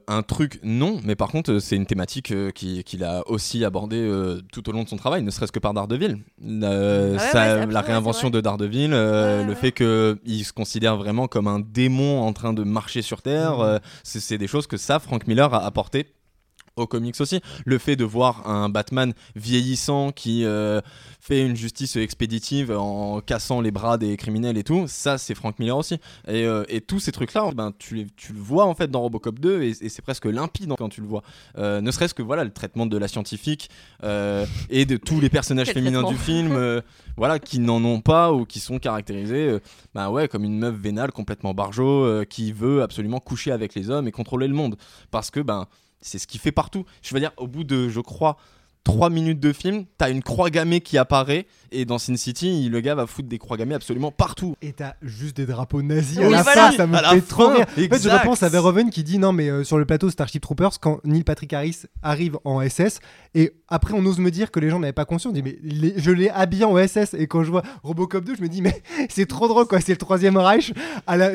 un truc non, mais par contre c'est une thématique qu'il a aussi abordée tout au long de son travail, ne serait-ce que par Daredevil. La réinvention de Daredevil, fait qu'il se considère vraiment comme un démon en train de marcher sur Terre, c'est des choses que ça Frank Miller a apporté aux comics aussi, le fait de voir un Batman vieillissant qui fait une justice expéditive en cassant les bras des criminels et tout, ça c'est Frank Miller aussi, et tous ces trucs là ben, tu le vois en fait dans Robocop 2 et c'est presque limpide quand tu le vois, ne serait-ce que voilà, le traitement de la scientifique et de tous les personnages féminins du film voilà, qui n'en ont pas ou qui sont caractérisés ben ouais, comme une meuf vénale complètement barjo qui veut absolument coucher avec les hommes et contrôler le monde parce que ben c'est ce qu'il fait partout. Je veux dire, au bout de, je crois, 3 minutes de film, t'as une croix gammée qui apparaît, et dans Sin City, le gars va foutre des croix gammées absolument partout. Et t'as juste des drapeaux nazis à la fin, ça me fait trop rire. En fait, je repense à Verhoeven qui dit, non mais sur le plateau Starship Troopers, quand Neil Patrick Harris arrive en SS, et après on ose me dire que les gens n'avaient pas conscience, on dit, mais je l'ai habillé en SS, et quand je vois Robocop 2, je me dis, mais c'est trop drôle quoi, c'est le 3ème Reich,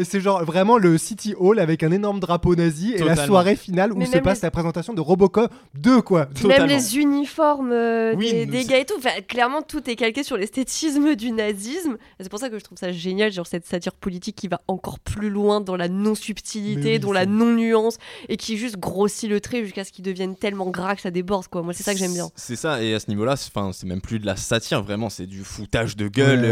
c'est genre vraiment le City Hall avec un énorme drapeau nazi, totalement. Et la soirée finale où mais se passe la présentation de Robocop 2 quoi. Totalement. Même les uniformes des gars et tout, enfin, clairement tout est calqué sur l'esthétisme du nazisme, c'est pour ça que je trouve ça génial, genre cette satire politique qui va encore plus loin dans la non-subtilité, dans la non-nuance et qui juste grossit le trait jusqu'à ce qu'il devienne tellement gras que ça déborde quoi. Moi c'est ça que j'aime bien, c'est ça, et à ce niveau là c'est même plus de la satire vraiment, c'est du foutage de gueule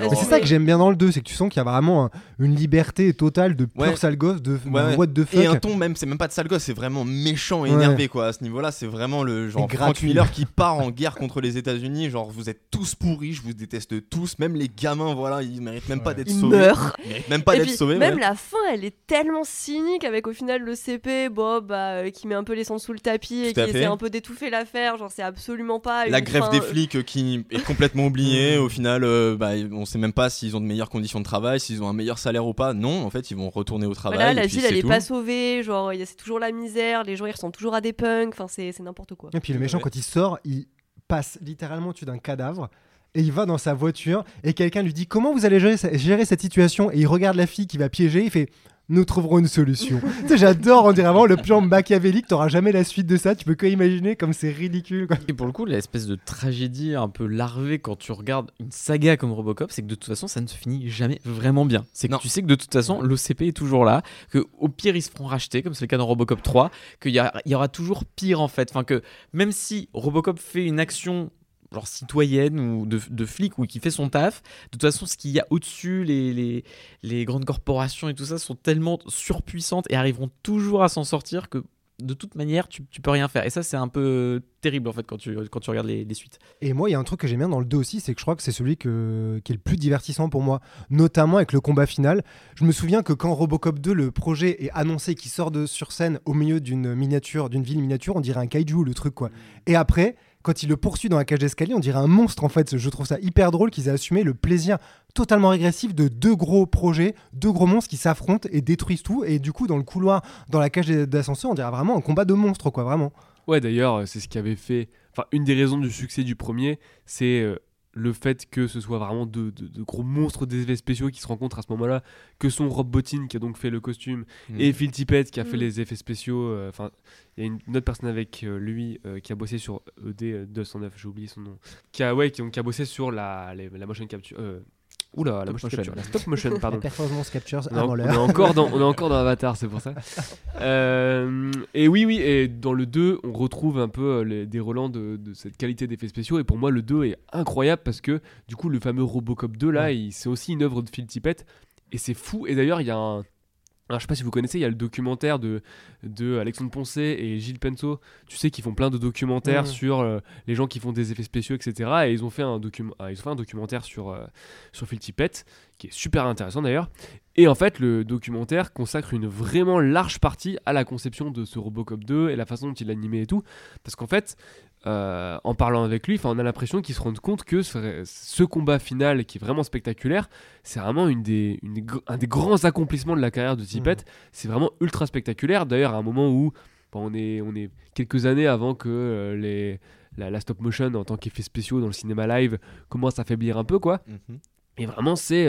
genre... Mais c'est ça que j'aime bien dans le 2, c'est que tu sens qu'il y a vraiment une liberté totale de pur sale gosse, de what the fuck, et un ton même, c'est même pas de sale gosse, c'est vraiment méchant et énervé quoi. À ce niveau là c'est vraiment le genre gratuit Miller qui part en guerre contre les États-Unis, genre vous êtes tous pourris, je vous déteste tous, même les gamins, voilà, ils méritent même pas d'être sauvés. Ils méritent même pas d'être sauvés. Même la fin, elle est tellement cynique avec au final le CP, Bob, qui met un peu les sangs sous le tapis et qui essaie un peu d'étouffer l'affaire, genre c'est absolument pas. La grève des flics qui est complètement oubliée, au final, on sait même pas s'ils ont de meilleures conditions de travail, s'ils ont un meilleur salaire ou pas. Non, en fait, ils vont retourner au travail. Voilà, la ville, elle est pas sauvée, genre c'est toujours la misère, les gens ils ressemblent toujours à des punks, enfin c'est n'importe quoi. Et puis le méchant quand il sort, il passe littéralement au-dessus d'un cadavre et il va dans sa voiture et quelqu'un lui dit comment vous allez gérer cette situation, et il regarde la fille qui va piéger, il fait nous trouverons une solution. Tu sais, j'adore, on dirait vraiment le plan machiavélique, t'auras jamais la suite de ça, tu peux que imaginer comme c'est ridicule quoi. Et pour le coup, l'espèce de tragédie un peu larvée quand tu regardes une saga comme Robocop, c'est que de toute façon ça ne se finit jamais vraiment bien, c'est que tu sais que de toute façon l'OCP est toujours là, qu'au pire ils se feront racheter comme c'est le cas dans Robocop 3, qu'il y aura toujours pire en fait, enfin, que même si Robocop fait une action genre citoyenne ou de flic ou qui fait son taf, de toute façon ce qu'il y a au-dessus, les grandes corporations et tout ça sont tellement surpuissantes et arriveront toujours à s'en sortir que de toute manière tu peux rien faire, et ça c'est un peu terrible en fait quand tu regardes les suites. Et moi il y a un truc que j'aime bien dans le 2 aussi, c'est que je crois que c'est celui qui est le plus divertissant pour moi, notamment avec le combat final. Je me souviens que quand Robocop 2, le projet est annoncé, qui sort sur scène au milieu d'une ville miniature, on dirait un kaiju le truc quoi, et après quand il le poursuit dans la cage d'escalier, on dirait un monstre en fait. Je trouve ça hyper drôle qu'ils aient assumé le plaisir totalement régressif de deux gros projets, deux gros monstres qui s'affrontent et détruisent tout. Et du coup, dans le couloir, dans la cage d'ascenseur, on dirait vraiment un combat de monstres, quoi, vraiment. Ouais, d'ailleurs, c'est ce qui avait fait... Enfin, une des raisons du succès du premier, c'est le fait que ce soit vraiment de gros monstres des effets spéciaux qui se rencontrent à ce moment-là, que sont Rob Bottin, qui a donc fait le costume, et Phil Tippett, qui a fait les effets spéciaux. Enfin, il y a une autre personne avec lui qui a bossé sur ED-209, j'ai oublié son nom, qui a bossé sur la motion capture... la stop motion, pardon. La performance captures à Moller. On est encore dans Avatar, c'est pour ça. Et oui, et dans le 2, on retrouve un peu des relents de cette qualité d'effets spéciaux. Et pour moi, le 2 est incroyable parce que, du coup, le fameux Robocop 2, là, c'est aussi une œuvre de Phil Tippett. Et c'est fou. Et d'ailleurs, il y a un... Alors, je sais pas si vous connaissez, il y a le documentaire de Alexandre Poncet et Gilles Penso, tu sais, qui font plein de documentaires sur les gens qui font des effets spéciaux, etc. Et ils ont fait un documentaire sur Phil Tippett, qui est super intéressant d'ailleurs. Et en fait, le documentaire consacre une vraiment large partie à la conception de ce Robocop 2 et la façon dont il l'animait et tout. Parce qu'en fait, en parlant avec lui, on a l'impression qu'ils se rendent compte que ce combat final qui est vraiment spectaculaire, c'est vraiment un des grands accomplissements de la carrière de Tippett. C'est vraiment ultra spectaculaire. D'ailleurs, à un moment où on est quelques années avant que la stop motion en tant qu'effet spéciaux dans le cinéma live commence à faiblir un peu, quoi. Et vraiment, c'est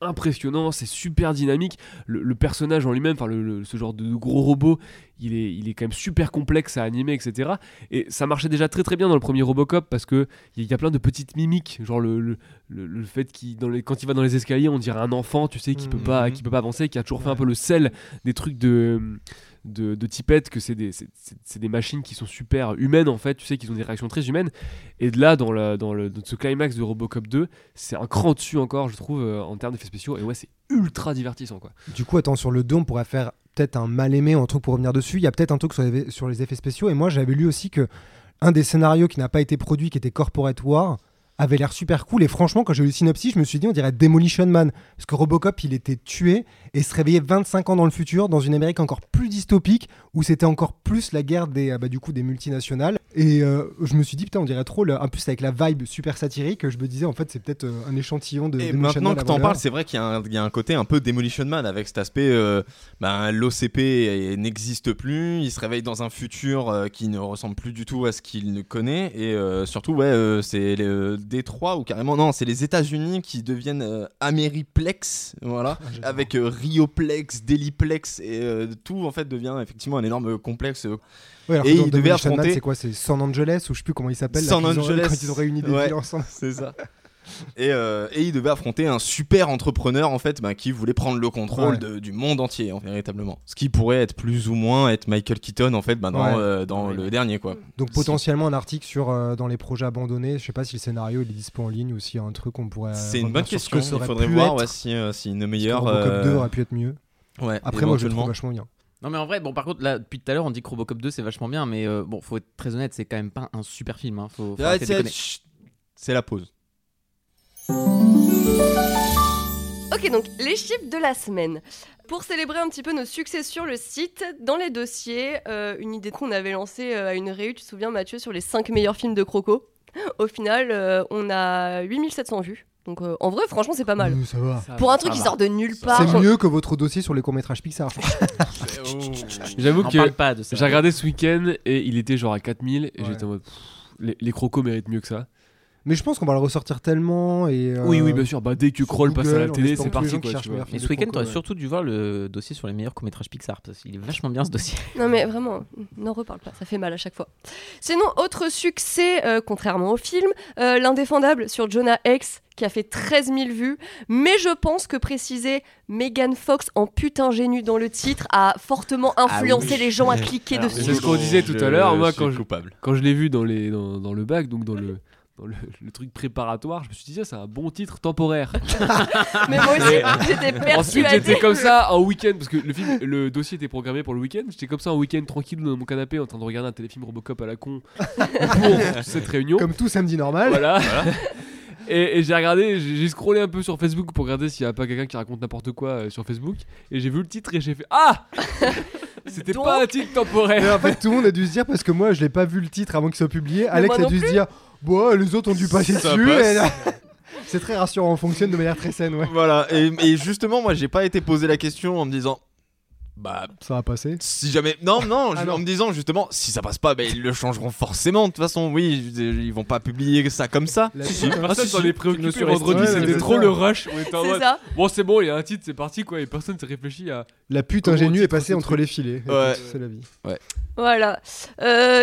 impressionnant, c'est super dynamique. Le personnage en lui-même, ce genre de gros robot, il est quand même super complexe à animer, etc. Et ça marchait déjà très très bien dans le premier RoboCop, parce que il y a plein de petites mimiques, genre le fait qu'il quand il va dans les escaliers, on dirait un enfant, tu sais, qui peut pas avancer, qui a toujours fait un peu le sel des trucs de Tippett, que c'est des machines qui sont super humaines en fait, tu sais, qui ont des réactions très humaines. Et de là, dans ce climax de RoboCop 2, c'est un cran dessus encore, je trouve, en termes d'effets spéciaux. Et ouais, c'est ultra divertissant, quoi. Du coup, attends, sur le 2, on pourrait faire peut-être un mal-aimé, un truc pour revenir dessus. Il y a peut-être un truc sur les effets spéciaux. Et moi, j'avais lu aussi que un des scénarios qui n'a pas été produit, qui était Corporate War, avait l'air super cool. Et franchement, quand j'ai lu le synopsis, je me suis dit, on dirait Demolition Man, parce que Robocop, il était tué et se réveillait 25 ans dans le futur, dans une Amérique encore plus dystopique, où c'était encore plus la guerre des multinationales. Et je me suis dit, putain, on dirait trop, en plus avec la vibe super satirique, je me disais, en fait, c'est peut-être un échantillon de Demolition Man. Et maintenant que t'en parles, c'est vrai qu'il y a un côté un peu Demolition Man, avec cet aspect l'OCP n'existe plus, il se réveille dans un futur qui ne ressemble plus du tout à ce qu'il ne connaît. Et surtout, c'est Détroit, ou carrément, non, c'est les États-Unis qui deviennent Amériplex, voilà, avec Rioplex, Deliplex, et tout en fait devient effectivement un énorme complexe. Ouais, et ils devaient affronter. Man, c'est quoi, c'est San Angeles, ou je sais plus comment il s'appelle, San Angeles, quand ils ont réuni des villes ensemble. C'est ça. Et ils devaient affronter un super entrepreneur en fait, qui voulait prendre le contrôle du monde entier, hein, véritablement. Ce qui pourrait être plus ou moins être Michael Keaton en fait, dans le dernier, quoi. Donc potentiellement un article sur dans les projets abandonnés. Je sais pas si le scénario il est dispo en ligne, ou s'il y a un truc qu'on pourrait. C'est une bonne question. Il faudrait voir si Neumeier. RoboCop 2 aurait pu être mieux. Ouais. Après moi je le trouve vachement bien. Non mais en vrai, bon, par contre là depuis tout à l'heure on dit que RoboCop 2 c'est vachement bien, mais bon, faut être très honnête, c'est quand même pas un super film. Hein. Faut arrêter de déconner. C'est la pause. Ok, donc les chiffres de la semaine. Pour célébrer un petit peu nos succès sur le site, dans les dossiers, une idée qu'on avait lancée à une réu, tu te souviens Mathieu, sur les 5 meilleurs films de Croco. Au final, on a 8700 vues. Donc en vrai, franchement, c'est pas mal. Ça va. Pour un truc qui sort de nulle part. C'est mieux que votre dossier sur les courts-métrages Pixar. J'avoue que pas de ça. J'ai regardé ce week-end et il était genre à 4000 et j'étais en mode les Crocos méritent mieux que ça. Mais je pense qu'on va le ressortir tellement et oui bien sûr, dès que Kroll passe à la télé, c'est parti, quoi. Et ce week-end, t'aurais surtout dû voir le dossier sur les meilleurs courts-métrages Pixar, parce qu'il est vachement bien ce dossier. Non mais vraiment, n'en reparle pas, ça fait mal à chaque fois. Sinon, autre succès, contrairement au film, l'Indéfendable sur Jonah Hex, qui a fait 13 000 vues, mais je pense que préciser Megan Fox en putain génue dans le titre a fortement influencé les gens à cliquer dessus. C'est ce qu'on disait tout à l'heure, moi quand je l'ai vu dans le bac, donc dans le truc préparatoire, je me suis dit, c'est un bon titre temporaire. Mais moi aussi, j'étais persuadée. Ensuite, j'étais comme ça en week-end, parce que le dossier était programmé pour le week-end. J'étais comme ça en week-end, tranquille, dans mon canapé, en train de regarder un téléfilm Robocop à la con pour cette réunion. Comme tout samedi normal. Voilà. Et j'ai regardé, j'ai scrollé un peu sur Facebook pour regarder s'il n'y a pas quelqu'un qui raconte n'importe quoi sur Facebook. Et j'ai vu le titre et j'ai fait ah. C'était donc pas un titre temporaire. Mais en fait, tout le monde a dû se dire, parce que moi, je l'ai pas vu le titre avant qu'il soit publié. Mais Alex a dû se dire, bon, les autres ont dû passer dessus. C'est très rassurant, on fonctionne de manière très saine. Ouais. Voilà, et justement, moi, j'ai pas été posé la question en me disant, ça va passer. Si jamais. Non, en me disant justement, si ça passe pas, ils le changeront forcément. De toute façon, oui, ils vont pas publier ça comme ça. Personne s'en est préoccupé vendredi, c'était trop le rush. C'est ça. Bon, c'est bon, il y a un titre, c'est parti, quoi. Et personne s'est réfléchi à. La pute ingénue est passée entre les filets. Ouais. C'est la vie. Ouais. Voilà.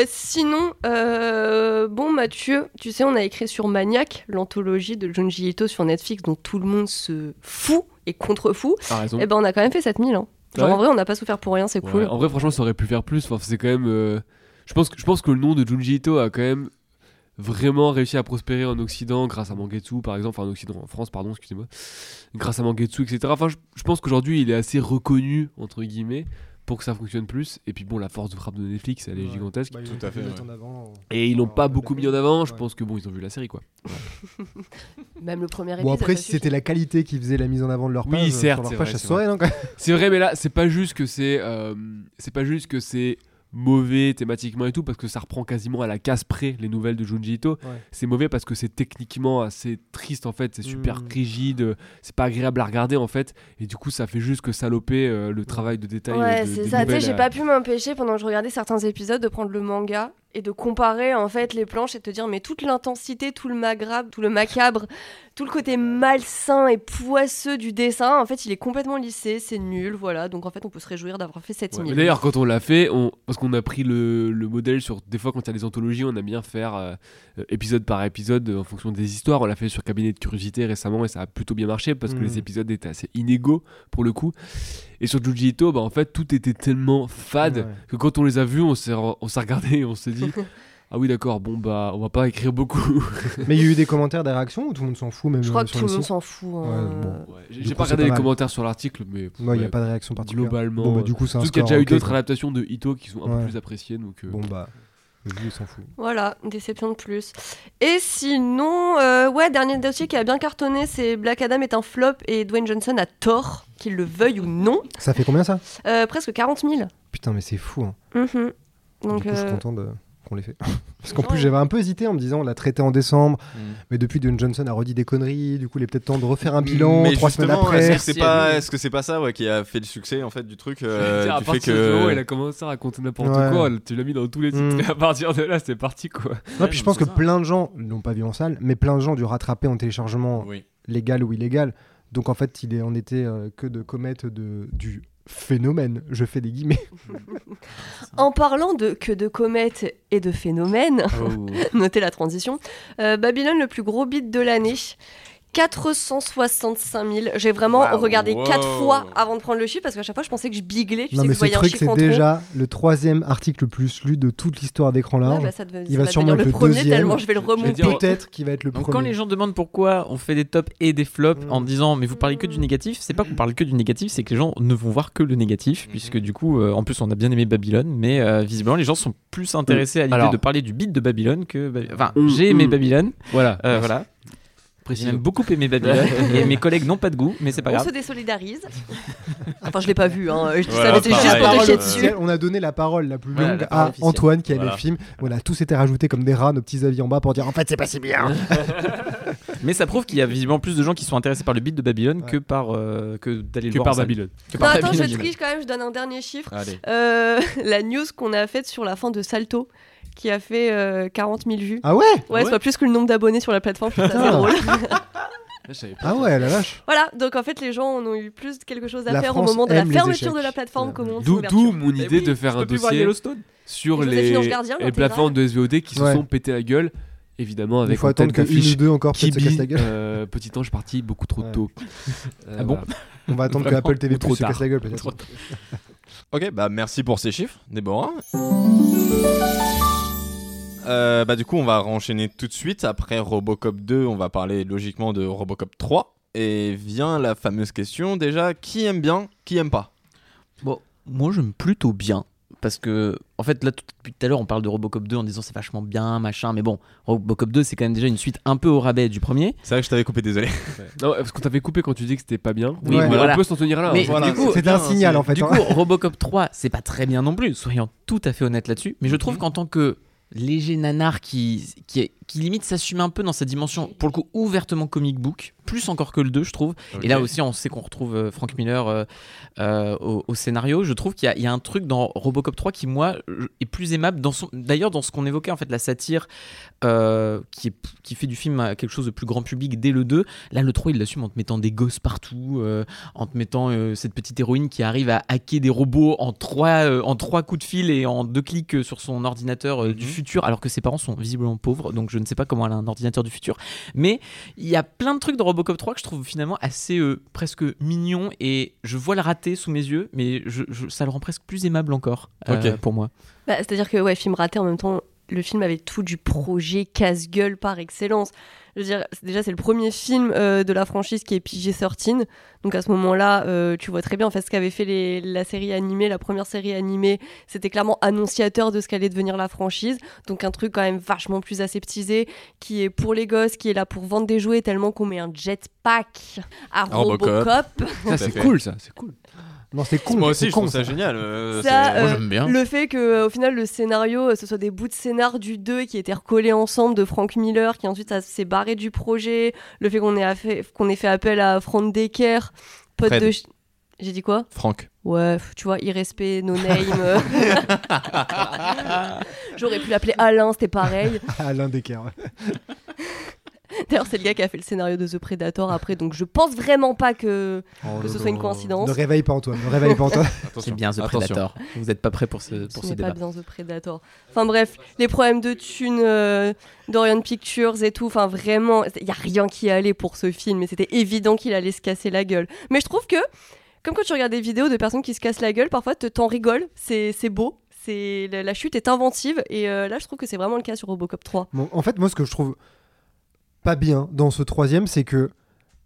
Sinon, bon, Mathieu, tu sais, on a écrit sur Maniac, l'anthologie de Junji Ito sur Netflix, dont tout le monde se fout et contre-fout. Et ben, on a quand même fait 7000 ans. Genre en vrai on n'a pas souffert pour rien, c'est cool. En vrai franchement ça aurait pu faire plus, enfin, c'est quand même, je pense que le nom de Junji Ito a quand même vraiment réussi à prospérer en Occident grâce à Mangetsu par exemple, enfin en France, grâce à Mangetsu etc. Enfin je pense qu'aujourd'hui il est assez reconnu entre guillemets pour que ça fonctionne plus, et puis bon la force de frappe de Netflix elle est gigantesque. Tout à fait. Et ils l'ont pas beaucoup mis en avant, je pense que bon ils ont vu la série quoi. Ouais. Même le premier épisode. Bon après si c'était la qualité qui faisait la mise en avant de leur page, oui, certes, c'est vrai, ça soirée, non, c'est vrai, mais là c'est pas juste que c'est mauvais thématiquement et tout, parce que ça reprend quasiment à la case près les nouvelles de Junji Ito. Ouais. C'est mauvais parce que c'est techniquement assez triste en fait, c'est super rigide, c'est pas agréable à regarder en fait, et du coup ça fait juste que saloper le travail de détail. Ouais, c'est ça, tu sais, j'ai pas pu m'empêcher pendant que je regardais certains épisodes de prendre le manga et de comparer en fait les planches et de te dire mais toute l'intensité, tout le magrabe, tout le macabre, tout le côté malsain et poisseux du dessin, en fait il est complètement lissé, c'est nul, voilà, donc en fait on peut se réjouir d'avoir fait 7000. Ouais, d'ailleurs quand on l'a fait, parce qu'on a pris le modèle sur, des fois quand il y a des anthologies on aime bien faire épisode par épisode en fonction des histoires, on l'a fait sur Cabinet de Curiosité récemment et ça a plutôt bien marché parce que les épisodes étaient assez inégaux pour le coup. Et sur Junji Ito, bah en fait, tout était tellement fade que quand on les a vus, on s'est regardé et on s'est dit ah oui, d'accord, bon, bah, on va pas écrire beaucoup. Mais il y a eu des commentaires, des réactions ou tout le monde s'en fout même. Je crois que tout le monde s'en fout. Ouais, bon. J'ai pas regardé les commentaires sur l'article, mais. Non, il n'y a pas de réaction particulière. Globalement. Bon, bah, du coup, c'est un score, qu'il y a déjà eu d'autres adaptations de Ito qui sont un peu plus appréciées. Donc, bon, bah. Lui, il s'en fout. Voilà, déception de plus. Et sinon, dernier dossier qui a bien cartonné, c'est Black Adam est un flop et Dwayne Johnson a tort, qu'il le veuille ou non. Ça fait combien ça ? Presque 40 000. Putain, mais c'est fou. Hein. Donc, du coup, je suis content qu'on l'ait fait. Parce qu'en plus, j'avais un peu hésité en me disant, on l'a traité en décembre, mais depuis, Dwayne Johnson a redit des conneries, du coup, il est peut-être temps de refaire un bilan 3 semaines après. Est-ce que c'est pas ça qui a fait le succès en fait, du truc à du fait que... Elle a commencé à raconter n'importe quoi, tu l'as mis dans tous les titres, et à partir de là, c'est parti quoi. Non, puis je pense que plein de gens l'ont pas vu en salle, mais plein de gens ont dû rattraper en téléchargement légal ou illégal. Donc en fait, il en était que de commettre du phénomène, je fais des guillemets. En parlant de comètes et de phénomènes, notez la transition, Babylone, le plus gros beat de l'année, 465 000. J'ai vraiment regardé 4 fois avant de prendre le chiffre parce qu'à chaque fois je pensais que je biglais. Tu sais que je voyais un chiffre en trop. C'est déjà le 3e article le plus lu de toute l'histoire d'Écran Large. Il va sûrement être le premier, 2e, tellement je vais le remonter. Peut-être qu'il va être le premier. Quand les gens demandent pourquoi on fait des tops et des flops en disant mais vous parlez que du négatif, c'est pas qu'on parle que du négatif, c'est que les gens ne vont voir que le négatif puisque du coup en plus on a bien aimé Babylone, mais visiblement les gens sont plus intéressés à l'idée de parler du beat de Babylone que. Enfin, j'ai aimé Babylone. Voilà. J'ai même beaucoup aimé Babylone et mes collègues n'ont pas de goût, mais c'est pas grave. On se désolidarise. Enfin, je l'ai pas vu, hein. Je dis ça, c'était juste pour te chier dessus. On a donné la parole la plus longue à Antoine qui a aimé le film. On a tous été rajoutés comme des rats, nos petits avis en bas pour dire en fait c'est pas si bien. Mais ça prouve qu'il y a visiblement plus de gens qui sont intéressés par le beat de Babylone que par que d'aller le voir par Babylone. Attends, je triche quand même, je donne un dernier chiffre. La news qu'on a faite sur la fin de Salto, qui a fait 40 000 vues. Ah ouais ? Ouais, soit plus que le nombre d'abonnés sur la plateforme, c'est assez drôle. Ah ouais, la vache. Voilà, donc en fait les gens ont eu plus quelque chose à faire au moment de la fermeture de la plateforme comme on s'ouverture. D'où mon idée de faire un dossier sur les plateformes de SVOD qui se sont pété la gueule. Évidemment, avec il faut attendre qu'une ou deux encore se casse la gueule. Petit ange parti beaucoup trop tôt. Ah bon ? On va attendre que Apple TV Plus se casse la gueule peut-être. Ok, bah merci pour ces chiffres, Déborah. Bah du coup on va enchaîner tout de suite. Après Robocop 2, on va parler logiquement de Robocop 3. Et vient la fameuse question déjà, qui aime bien, qui aime pas ? Bon, moi j'aime plutôt bien. Parce que, en fait, là, depuis tout à l'heure, on parle de Robocop 2 en disant c'est vachement bien, machin. Mais bon, Robocop 2, c'est quand même déjà une suite un peu au rabais du premier. C'est vrai que je t'avais coupé, désolé. Non, parce qu'on t'avait coupé quand tu dis que c'était pas bien. Oui, mais voilà. On peut s'en tenir là. Mais voilà, du coup, c'est un signal, en fait. Du coup, Robocop 3, c'est pas très bien non plus, soyons tout à fait honnêtes là-dessus. Mais je trouve qu'en tant que léger nanar qui limite s'assume un peu dans sa dimension, pour le coup, ouvertement comic book, plus encore que le 2, je trouve. Okay. Et là aussi, on sait qu'on retrouve Frank Miller au scénario. Je trouve qu'il y a un truc dans Robocop 3 qui, moi, est plus aimable. D'ailleurs, dans ce qu'on évoquait, en fait, la satire qui fait du film quelque chose de plus grand public dès le 2. Là, le 3, il l'assume en te mettant des gosses partout, en te mettant cette petite héroïne qui arrive à hacker des robots en 3 coups de fil et en 2 clics sur son ordinateur du futur, alors que ses parents sont visiblement pauvres. Donc je ne sais pas comment elle a un ordinateur du futur, mais il y a plein de trucs dans Robocop 3 que je trouve finalement assez presque mignon, et je vois le raté sous mes yeux, mais ça le rend presque plus aimable encore pour moi. Bah, c'est-à-dire que film raté, en même temps le film avait tout du projet casse-gueule par excellence. Je veux dire, déjà, c'est le premier film de la franchise qui est PG-13. Donc, à ce moment-là, tu vois très bien, en fait, ce qu'avait fait la série animée, la première série animée, c'était clairement annonciateur de ce qu'allait devenir la franchise. Donc, un truc quand même vachement plus aseptisé, qui est pour les gosses, qui est là pour vendre des jouets, tellement qu'on met un jetpack à Robocop. Ça, c'est cool, ça. C'est cool. Non, c'est cool. Moi aussi, je trouve ça génial. Moi, j'aime bien. Le fait qu'au final, le scénario, ce soit des bouts de scénar du 2 qui étaient recollés ensemble de Frank Miller, qui ensuite s'est barré du projet. Le fait qu'on ait fait appel à Frank Decker, pote de... J'ai dit quoi ? Franck. ouais, tu vois, irrespect, no name. J'aurais pu l'appeler Alain, c'était pareil. Alain Decker. D'ailleurs, c'est le gars qui a fait le scénario de The Predator après, donc je pense vraiment pas que ce soit une coïncidence. Ne réveille pas Antoine, ne réveille pas Antoine. C'est bien The Predator. Vous n'êtes pas prêts pour ce débat. C'est pas bien The Predator. Enfin bref, les problèmes de thunes d'Orient Pictures et tout, enfin vraiment, il n'y a rien qui allait pour ce film, mais c'était évident qu'il allait se casser la gueule. Mais je trouve que, comme quand tu regardes des vidéos de personnes qui se cassent la gueule, parfois t'en rigoles, c'est beau. La chute est inventive et là, je trouve que c'est vraiment le cas sur Robocop 3. Bon, en fait, moi, ce que je trouve pas bien dans ce troisième, c'est que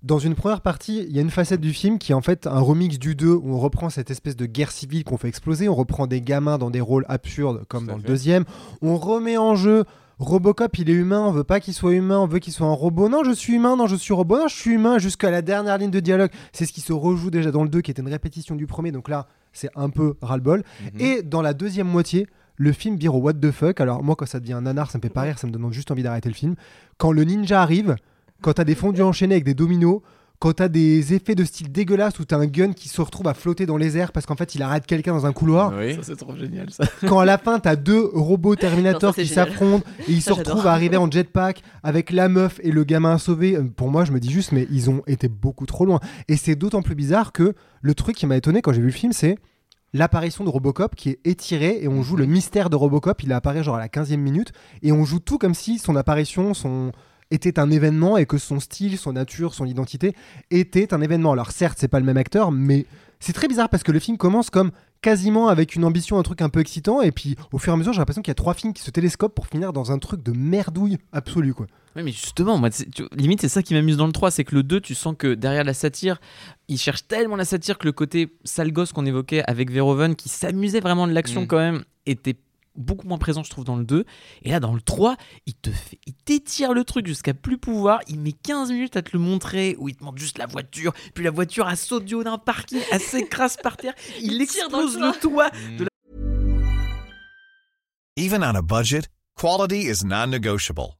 dans une première partie, il y a une facette du film qui est en fait un remix du 2 où on reprend cette espèce de guerre civile qu'on fait exploser, on reprend des gamins dans des rôles absurdes comme dans le deuxième, on remet en jeu Robocop, il est humain, on veut pas qu'il soit humain, on veut qu'il soit un robot, non je suis humain, non je suis robot, non je suis humain, jusqu'à la dernière ligne de dialogue, c'est ce qui se rejoue déjà dans le 2 qui était une répétition du premier, donc là c'est un peu ras-le-bol, et dans la deuxième moitié, le film vire au what the fuck. Alors moi, quand ça devient un nanar, ça me fait pas rire, ça me donne juste envie d'arrêter le film. Quand le ninja arrive, quand t'as des fondus enchaînés avec des dominos, quand t'as des effets de style dégueulasse où t'as un gun qui se retrouve à flotter dans les airs parce qu'en fait il arrête quelqu'un dans un couloir. Oui, ça c'est trop génial ça. Quand à la fin t'as deux robots Terminator qui s'affrontent et ils se retrouvent à arriver en jetpack avec la meuf et le gamin à sauver. Pour moi, je me dis juste, mais ils ont été beaucoup trop loin. Et c'est d'autant plus bizarre que le truc qui m'a étonné quand j'ai vu le film, c'est l'apparition de Robocop qui est étirée et on joue le mystère de Robocop, il apparaît genre à la 15e minute et on joue tout comme si son apparition était un événement et que son style, son nature, son identité était un événement. Alors certes, c'est pas le même acteur, mais c'est très bizarre parce que le film commence comme quasiment avec une ambition, un truc un peu excitant et puis au fur et à mesure, j'ai l'impression qu'il y a trois films qui se télescopent pour finir dans un truc de merdouille absolue quoi. Oui mais justement, moi, limite c'est ça qui m'amuse dans le 3, c'est que le 2, tu sens que derrière la satire, il cherche tellement la satire que le côté sale gosse qu'on évoquait avec Verhoeven qui s'amusait vraiment de l'action quand même était beaucoup moins présent je trouve dans le 2 et là dans le 3 il t'étire le truc jusqu'à plus pouvoir, il met 15 minutes à te le montrer où il te montre juste la voiture puis la voiture à s'audio d'un parking, elle s'écrase par terre, il explose le toit de la... Even on a budget, quality is non-negotiable.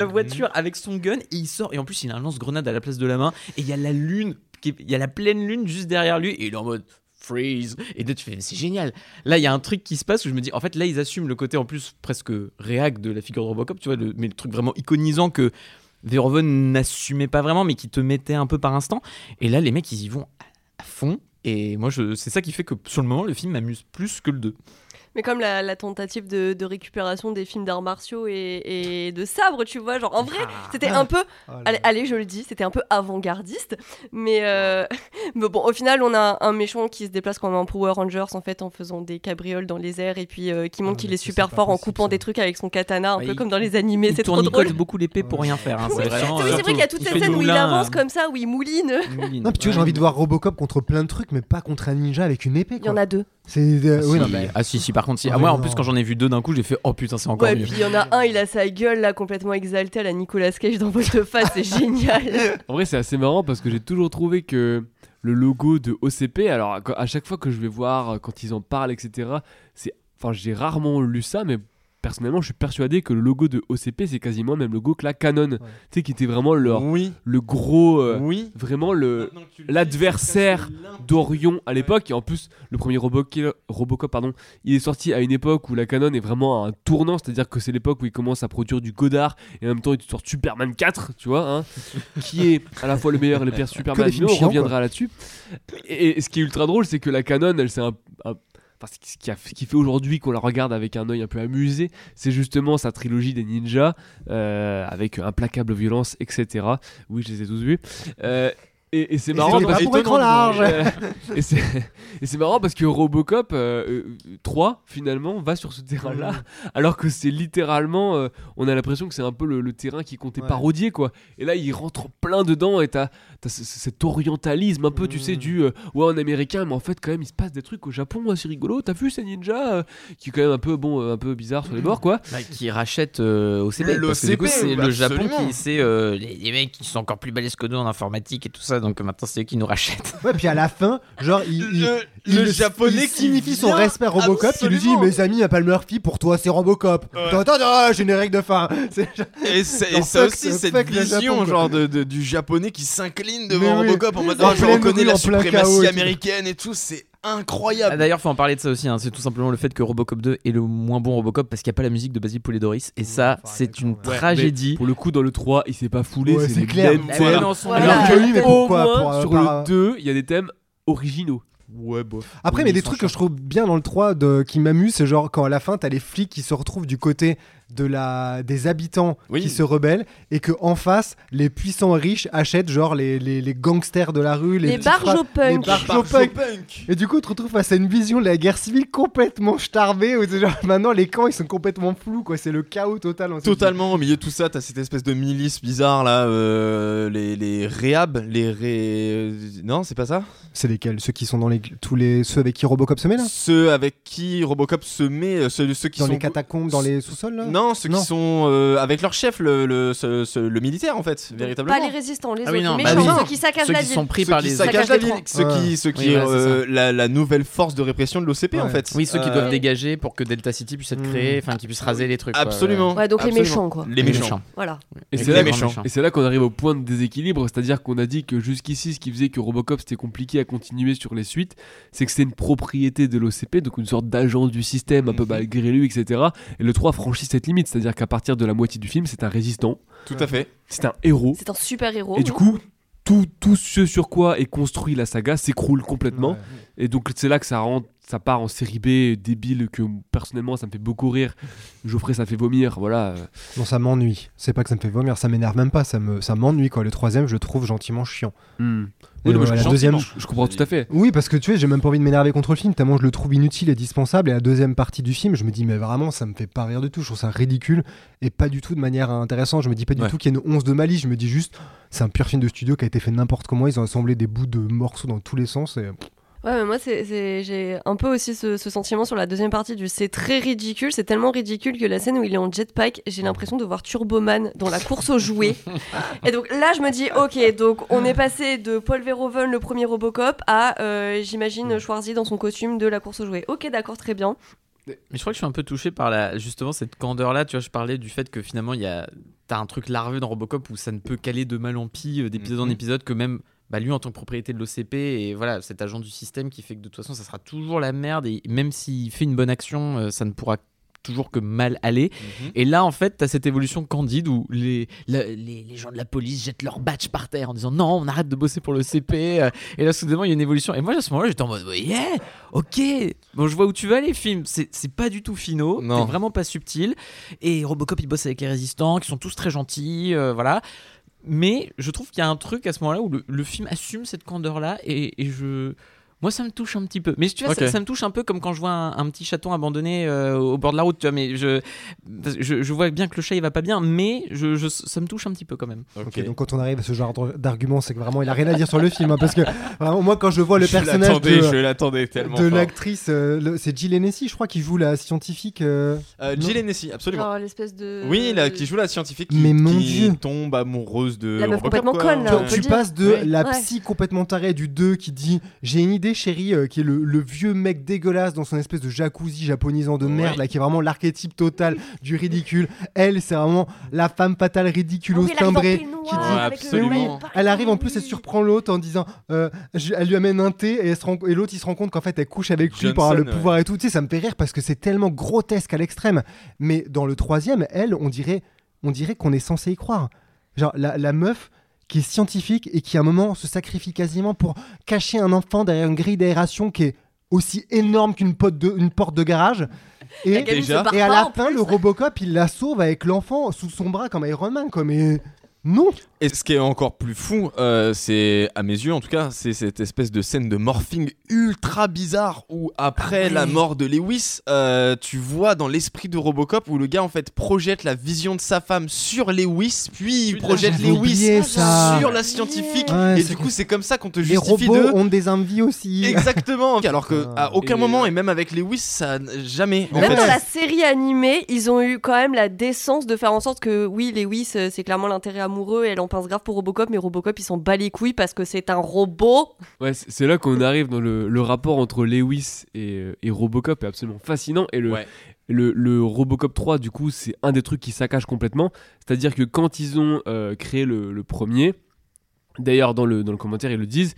La voiture avec son gun et il sort et en plus il a un lance-grenade à la place de la main et il y a la lune, il y a la pleine lune juste derrière lui et il est en mode freeze et là tu fais c'est génial, là il y a un truc qui se passe où je me dis en fait là ils assument le côté en plus presque réac de la figure de Robocop tu vois mais le truc vraiment iconisant que Verhoeven n'assumait pas vraiment mais qui te mettait un peu par instant et là les mecs ils y vont à fond et moi c'est ça qui fait que sur le moment le film m'amuse plus que le 2. Mais comme la tentative de récupération des films d'arts martiaux et de sabre, tu vois, genre en vrai, c'était un peu, allez je le dis, c'était un peu avant-gardiste, mais bon, au final, on a un méchant qui se déplace comme un Power Rangers, en fait, en faisant des cabrioles dans les airs, et puis qui montre qu'il est super fort en coupant des trucs avec son katana, un peu comme dans les animés, c'est trop drôle. Il tournicole beaucoup l'épée pour rien faire. Hein, c'est vrai qu'il y a toute cette scène où il avance comme ça, où il mouline. Non, puis tu vois, j'ai envie de voir Robocop contre plein de trucs, mais pas contre un ninja avec une épée. Il y en a deux. Par contre, si. Ah, moi, en plus, quand j'en ai vu deux d'un coup, j'ai fait oh putain, c'est encore mieux. Ouais, puis il y en a un, il a sa gueule là, complètement exaltée à la Nicolas Cage dans votre face, c'est génial. En vrai, c'est assez marrant parce que j'ai toujours trouvé que le logo de OCP, alors à chaque fois que je vais voir, quand ils en parlent, etc., j'ai rarement lu ça, mais personnellement, je suis persuadé que le logo de OCP, c'est quasiment même logo que la Cannon, tu sais, qui était vraiment le gros, vraiment l'adversaire d'Orion à l'époque. Et en plus, le premier Robocop, il est sorti à une époque où la Cannon est vraiment à un tournant, c'est-à-dire que c'est l'époque où ils commencent à produire du Godard et en même temps, ils sortent Superman 4, tu vois, qui est à la fois le meilleur et le pire Superman. On reviendra là-dessus. Et ce qui est ultra drôle, c'est que la Cannon, elle s'est un parce que ce qui fait aujourd'hui qu'on la regarde avec un œil un peu amusé, c'est justement sa trilogie des ninjas, avec implacable violence, etc. Oui, je les ai tous vus. Et c'est marrant parce que RoboCop 3 finalement va sur ce terrain là, alors que c'est littéralement on a l'impression que c'est un peu le terrain qui comptait parodier, quoi. Et là il rentre plein dedans et t'as cet orientalisme un peu tu sais du ouais, en américain, mais en fait quand même il se passe des trucs au Japon, c'est rigolo, t'as vu ces ninjas qui est quand même un peu bizarre sur les bords, quoi. Bah, qui rachète OCP, parce que du coup c'est le Japon qui sait les mecs qui sont encore plus balèzes que nous en informatique et tout ça. Donc maintenant c'est eux qui nous rachètent. Ouais, puis à la fin, genre le japonais qui signifie son respect à RoboCop, qui lui dit mes amis, appelle Murphy, pour toi c'est RoboCop. Attends, j'ai une règle de fin. Et ça aussi, cette vision genre du japonais qui s'incline devant RoboCop en mode je reconnais la suprématie américaine et tout, c'est incroyable. Ah, d'ailleurs, faut en parler de ça aussi. C'est tout simplement le fait que RoboCop 2 est le moins bon RoboCop parce qu'il n'y a pas la musique de Basil Polidoris. Et ça, c'est une tragédie. Mais pour le coup, dans le 3, il s'est pas foulé. Ouais, c'est clair. Sur le 2, il y a des thèmes originaux. Ouais, bof. Après, mais des trucs que je trouve bien dans le 3 qui m'amusent, c'est genre quand à la fin, t'as les flics qui se retrouvent du côté des habitants qui se rebellent, et que en face, les puissants riches achètent genre les gangsters de la rue, les barges au punk. Et du coup, tu te retrouves face à une vision de la guerre civile complètement starbée, où genre, maintenant les camps ils sont complètement flous, quoi. C'est le chaos total. Totalement. Au milieu de tout ça, t'as cette espèce de milice bizarre là, les réhabs, non, c'est pas ça. C'est lesquels? Ceux qui sont dans ceux avec qui RoboCop se met là? Ceux avec qui RoboCop se met, ceux qui dans sont dans les catacombes, dans les sous-sols là? Non, ceux qui sont avec leur chef, le militaire en fait, véritablement. Pas les résistants, les autres, mais ceux qui saccagent la ville. Ceux qui sont pris par les autres. Ceux qui la nouvelle force de répression de l'OCP en fait. Oui, ceux qui doivent dégager pour que Delta City puisse être créée, enfin qu'ils puissent raser les trucs. Absolument. Ouais, donc les méchants, quoi. Les méchants. Voilà. Et c'est là qu'on arrive au point de déséquilibre, c'est-à-dire qu'on a dit que jusqu'ici, ce qui faisait que RoboCop c'était compliqué à continuer sur les suites, c'est que c'est une propriété de l'OCP, donc une sorte d'agence du système, un peu malgré lui, etc. Et le 3 franchit cette limite, c'est-à-dire qu'à partir de la moitié du film, c'est un résistant. Tout à fait. C'est un héros. C'est un super héros. Et du coup, tout ce sur quoi est construit la saga s'écroule complètement. Ouais. Et donc, c'est là que ça part en série B débile, que personnellement ça me fait beaucoup rire. Geoffrey, ça fait vomir, voilà. Non, ça m'ennuie. C'est pas que ça me fait vomir, ça m'énerve même pas, ça m'ennuie, quoi. Le troisième, je le trouve gentiment chiant. Mm. Oui, non, mais la deuxième, je comprends tout à fait. Oui, parce que tu sais, j'ai même pas envie de m'énerver contre le film, tellement je le trouve inutile et dispensable. Et la deuxième partie du film, je me dis, mais vraiment, ça me fait pas rire du tout. Je trouve ça ridicule et pas du tout de manière intéressante. Je me dis pas du tout qu'il y a une once de malice. Je me dis juste, c'est un pur film de studio qui a été fait n'importe comment. Ils ont assemblé des bouts de morceaux dans tous les sens. Et... Ouais, mais moi, j'ai un peu aussi ce sentiment sur la deuxième partie du c'est très ridicule, c'est tellement ridicule que la scène où il est en jetpack, j'ai l'impression de voir Turboman dans la course aux jouets. Et donc là, je me dis, ok, donc on est passé de Paul Verhoeven, le premier Robocop, à j'imagine Schwarzy dans son costume de la course aux jouets. Ok, d'accord, très bien. Mais je crois que je suis un peu touché par justement cette candeur-là. Tu vois, je parlais du fait que finalement, t'as un truc larvé dans Robocop où ça ne peut qu'aller de mal en pis, d'épisode en épisode, que même. Bah lui en tant que propriété de l'OCP, et voilà, cet agent du système qui fait que de toute façon ça sera toujours la merde, et même s'il fait une bonne action ça ne pourra toujours que mal aller. Et là en fait t'as cette évolution candide où les gens de la police jettent leur badge par terre en disant non, on arrête de bosser pour l'OCP, et là soudainement il y a une évolution, et moi à ce moment là j'étais en mode yeah, ok, bon je vois où tu vas, les films c'est pas du tout finaux, c'est vraiment pas subtil, et Robocop il bosse avec les résistants qui sont tous très gentils, voilà. Mais je trouve qu'il y a un truc à ce moment-là où le film assume cette candeur-là, et moi ça me touche un petit peu. Mais tu vois, ça me touche un peu comme quand je vois un petit chaton abandonné au bord de la route, tu vois. Mais je vois bien que le chat il va pas bien, mais ça me touche un petit peu quand même. Okay. Donc quand on arrive à ce genre d'argument, c'est que vraiment il a rien à dire sur le film, hein, parce que vraiment, moi quand je vois le personnage de l'actrice, c'est Jill Hennessy, je crois, qui joue la scientifique. Jill Hennessy, absolument. Alors, l'espèce de. Oui, qui joue la scientifique qui tombe amoureuse de. La meuf complètement conne. Tu passes de la psy complètement tarée du 2 qui dit j'ai une idée, chérie, qui est le vieux mec dégueulasse dans son espèce de jacuzzi japonisant de merde, là, qui est vraiment l'archétype total du ridicule. Elle, c'est vraiment la femme fatale ridiculo timbrée qui dit absolument. Oui, elle arrive en plus, elle surprend l'autre en disant elle lui amène un thé, et l'autre il se rend compte qu'en fait elle couche avec lui pour avoir le pouvoir et tout. Tu sais, ça me fait rire parce que c'est tellement grotesque à l'extrême. Mais dans le troisième, elle, on dirait qu'on est censé y croire. Genre la meuf qui est scientifique et qui à un moment se sacrifie quasiment pour cacher un enfant derrière une grille d'aération qui est aussi énorme qu'une porte de garage. Et à la fin, le Robocop, il la sauve avec l'enfant sous son bras comme Iron Man, quoi. Mais non. Et ce qui est encore plus fou, c'est à mes yeux en tout cas, c'est cette espèce de scène de morphing ultra bizarre où après la mort de Lewis, tu vois dans l'esprit de Robocop où le gars en fait projette la vision de sa femme sur Lewis, puis il projette Lewis sur la scientifique, ouais, et du coup c'est comme ça qu'on te justifie. Les robots ont des envies aussi. Exactement. Alors que à aucun moment et même avec Lewis, ça jamais. Même dans la série animée, ils ont eu quand même la décence de faire en sorte que oui, Lewis, c'est clairement l'intérêt amoureux et on pense grave pour Robocop, mais Robocop il s'en bat les couilles parce que c'est un robot. Ouais, c'est là qu'on arrive dans le rapport entre Lewis et Robocop est absolument fascinant, et le Robocop 3 du coup c'est un des trucs qui saccage complètement, c'est-à-dire que quand ils ont créé le premier, d'ailleurs dans le commentaire ils disent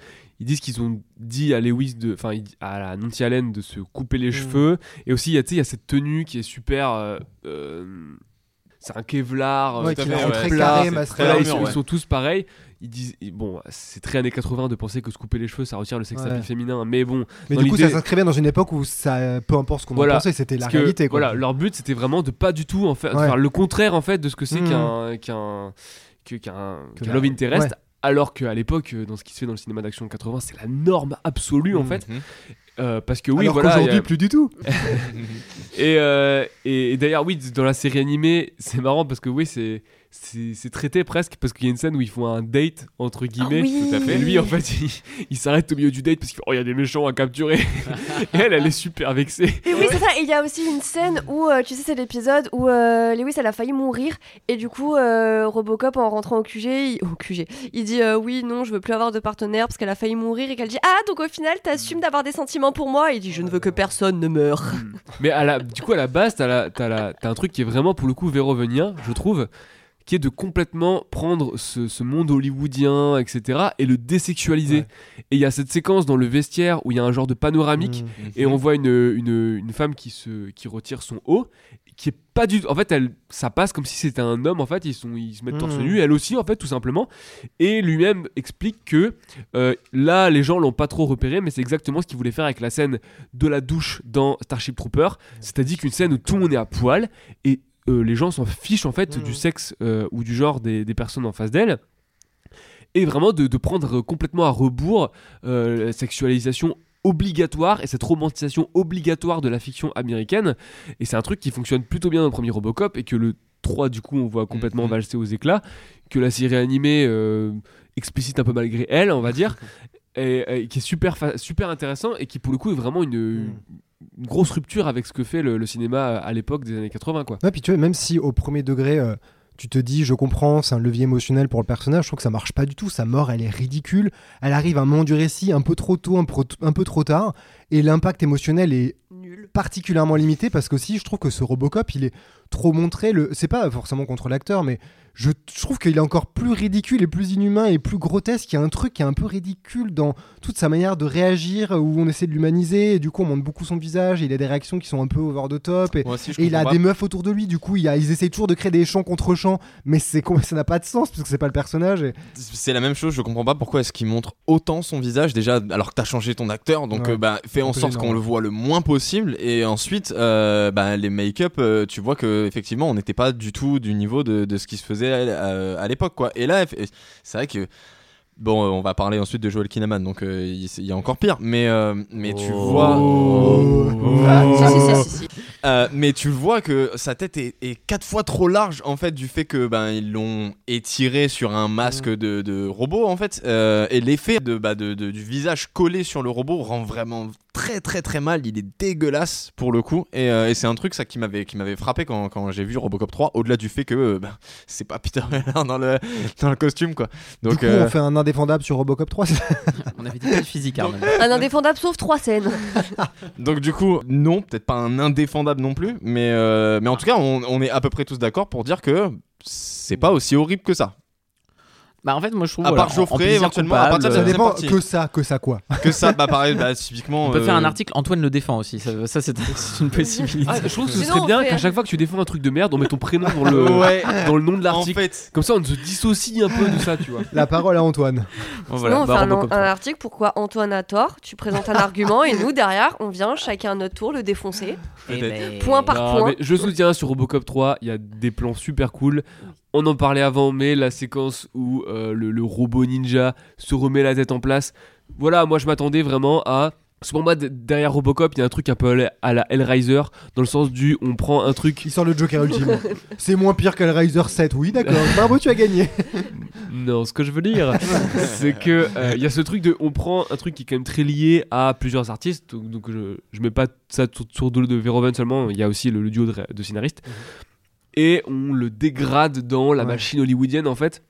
qu'ils ont dit à Lewis, enfin à la Nancy Allen de se couper les cheveux, et aussi il y a cette tenue qui est super... c'est un Kevlar, très carré, masqué. Ils sont tous pareils. Ils disent, bon, c'est très années 80 de penser que se couper les cheveux ça retire le sexe appeal féminin, mais bon. Mais du coup, ça s'inscrivait dans une époque où ça, peu importe ce qu'on en pensait, c'était la réalité. Quoi. Voilà, leur but c'était vraiment de pas du tout en fait, de faire le contraire en fait de ce que c'est qu'un love interest, alors qu'à l'époque, dans ce qui se fait dans le cinéma d'action 80, c'est la norme absolue en fait. Parce que alors qu'aujourd'hui plus du tout. Et d'ailleurs dans la série animée c'est marrant parce que c'est traité presque, parce qu'il y a une scène où ils font un date entre guillemets, tout à fait. Et lui en fait il s'arrête au milieu du date parce qu'il y a des méchants à capturer, et elle est super vexée. Et oui c'est ça, et il y a aussi une scène où tu sais c'est l'épisode où Lewis elle a failli mourir, et du coup Robocop en rentrant au QG il dit oui non je veux plus avoir de partenaire parce qu'elle a failli mourir, et qu'elle dit ah donc au final t'assumes d'avoir des sentiments pour moi, il dit je ne veux que personne ne meure. Mais à la base t'as un truc qui est vraiment pour le coup vérovenien je trouve, qui est de complètement prendre ce monde hollywoodien etc et le désexualiser, et il y a cette séquence dans le vestiaire où il y a un genre de panoramique, et on voit une femme qui retire son haut, qui est pas du tout en fait, ça passe comme si c'était un homme en fait, ils se mettent torse nu, elle aussi en fait tout simplement, et lui-même explique que là les gens l'ont pas trop repéré, mais c'est exactement ce qu'il voulait faire avec la scène de la douche dans Starship Troopers, c'est-à-dire qu'une scène où tout le monde est à poil et les gens s'en fichent en fait du sexe ou du genre des personnes en face d'elle, et vraiment de prendre complètement à rebours la sexualisation obligatoire et cette romantisation obligatoire de la fiction américaine, et c'est un truc qui fonctionne plutôt bien dans le premier Robocop, et que le 3 du coup on voit complètement valser aux éclats, que la série animée explicite un peu malgré elle on va dire, et qui est super intéressant, et qui pour le coup est vraiment une grosse rupture avec ce que fait le cinéma à l'époque des années 80 quoi. Ouais, puis tu vois, même si au premier degré tu te dis je comprends, c'est un levier émotionnel pour le personnage, je trouve que ça marche pas du tout, sa mort elle est ridicule, elle arrive à un moment du récit un peu trop tôt, un peu trop tard, et l'impact émotionnel est particulièrement limité, parce que si je trouve que ce Robocop il est trop montré, c'est pas forcément contre l'acteur, mais je trouve qu'il est encore plus ridicule et plus inhumain et plus grotesque, il y a un truc qui est un peu ridicule dans toute sa manière de réagir, où on essaie de l'humaniser et du coup on montre beaucoup son visage, et il a des réactions qui sont un peu over the top, et il a des meufs autour de lui, du coup ils essayent toujours de créer des champs contre champs, mais ça n'a pas de sens parce que c'est pas le personnage, et... c'est la même chose, je comprends pas pourquoi est-ce qu'il montre autant son visage déjà alors que t'as changé ton acteur, donc fais en sorte qu'on le voit le moins possible, et ensuite les make-up tu vois que effectivement on n'était pas du tout du niveau de ce qui se faisait à l'époque quoi, et là c'est vrai que bon on va parler ensuite de Joel Kinnaman, donc il y a encore pire, mais tu vois mais tu vois que sa tête est 4 fois trop large en fait, du fait que ils l'ont étiré sur un masque de robot en fait, et l'effet du visage collé sur le robot rend vraiment très très très mal, il est dégueulasse pour le coup, et c'est un truc ça qui m'avait frappé quand j'ai vu Robocop 3, au-delà du fait que c'est pas Peter Weller dans le costume quoi. Donc, du coup on fait un indéfendable sur Robocop 3. On avait dit pas de physique Arnaud. Un indéfendable sauf 3 scènes. Donc du coup non, peut-être pas un indéfendable non plus, mais en tout cas on est à peu près tous d'accord pour dire que c'est pas aussi horrible que ça. Bah en fait moi je trouve à part Geoffrey éventuellement à partir de ça dépend que ça bah pareil bah typiquement on peut faire un article Antoine le défend aussi ça c'est une possibilité. Ah, je trouve que ce serait bien qu'à chaque fois que tu défends un truc de merde on met ton prénom dans le dans le nom de l'article en fait. Comme ça on se dissocie un peu de ça tu vois. La parole à Antoine. Bon, voilà, sinon, on fait un article pourquoi Antoine a tort, tu présentes un argument et nous derrière on vient chacun à notre tour le défoncer point par point. Je soutiens sur RoboCop 3 il y a des plans super cool. On en parlait avant, mais la séquence où le robot ninja se remet la tête en place. Voilà, moi je m'attendais vraiment à... Parce que pour moi, derrière Robocop, il y a un truc un peu à la Hellraiser, dans le sens du on prend un truc... Il sort le Joker ultime. C'est moins pire qu'Hellraiser 7, oui d'accord, bravo tu as gagné. Non, ce que je veux dire, c'est que y a ce truc de on prend un truc qui est quand même très lié à plusieurs artistes, donc je mets pas ça sur le dos de Verhoeven seulement, il y a aussi le duo de scénaristes. Et on le dégrade dans la machine hollywoodienne en fait.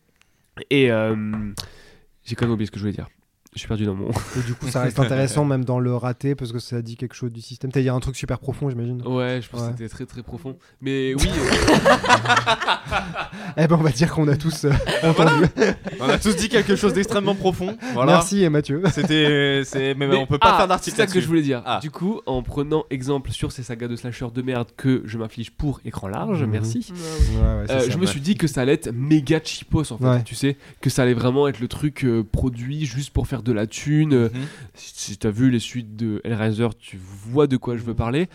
Et j'ai quand même oublié ce que je voulais dire. Je suis perdu dans mon... Et du coup ça reste intéressant même dans le raté parce que ça dit quelque chose du système. Il y a un truc super profond j'imagine. Ouais je pense que c'était très très profond. Mais oui... Eh ben on va dire qu'on a tous... On a tous dit quelque chose d'extrêmement profond. Voilà. Merci et Mathieu. Mais on peut pas faire d'article. C'est ça que je voulais dire. Du coup en prenant exemple sur ces sagas de slasher de merde que je m'inflige pour écran large, merci. Je me suis dit que ça allait être méga cheapos en fait. Ouais. Tu sais que ça allait vraiment être le truc produit juste pour faire de la thune, si t'as vu les suites de Hellraiser, tu vois de quoi je veux parler.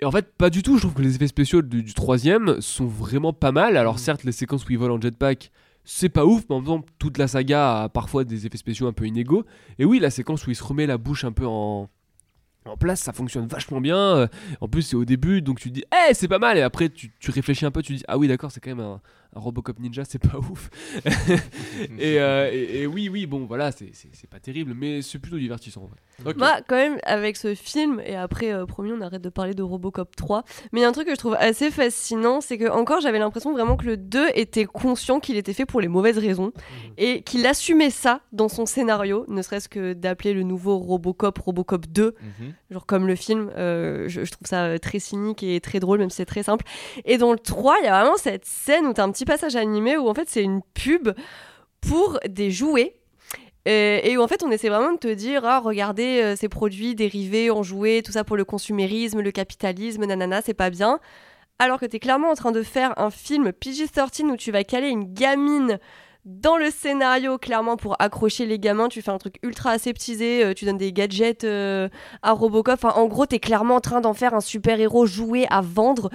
Et en fait, pas du tout. Je trouve que les effets spéciaux du 3ème sont vraiment pas mal. Alors certes, les séquences où ils volent en jetpack, c'est pas ouf, mais en faisant toute la saga a parfois des effets spéciaux un peu inégaux. Et oui, la séquence où il se remet la bouche un peu en place, ça fonctionne vachement bien. En plus, c'est au début, donc tu te dis « Hey, c'est pas mal !» Et après, tu réfléchis un peu, tu te dis « Ah oui, d'accord, c'est quand même un Robocop Ninja, c'est pas ouf. » et oui, bon, voilà, c'est pas terrible, mais c'est plutôt divertissant. Ouais. Okay. Moi, quand même, avec ce film, et après, promis, on arrête de parler de Robocop 3, mais il y a un truc que je trouve assez fascinant, c'est que encore j'avais l'impression vraiment que le 2 était conscient qu'il était fait pour les mauvaises raisons, et qu'il assumait ça dans son scénario, ne serait-ce que d'appeler le nouveau Robocop, Robocop 2, genre comme le film, je trouve ça très cynique et très drôle, même si c'est très simple. Et dans le 3, il y a vraiment cette scène où t'as un petit passage animé où en fait c'est une pub pour des jouets et où en fait on essaie vraiment de te dire regardez ces produits dérivés en jouets, tout ça pour le consumérisme, le capitalisme, nanana, c'est pas bien. Alors que t'es clairement en train de faire un film PG-13 où tu vas caler une gamine dans le scénario, clairement, pour accrocher les gamins, tu fais un truc ultra aseptisé, tu donnes des gadgets à Robocop. Enfin, en gros, t'es clairement en train d'en faire un super-héros joué à vendre,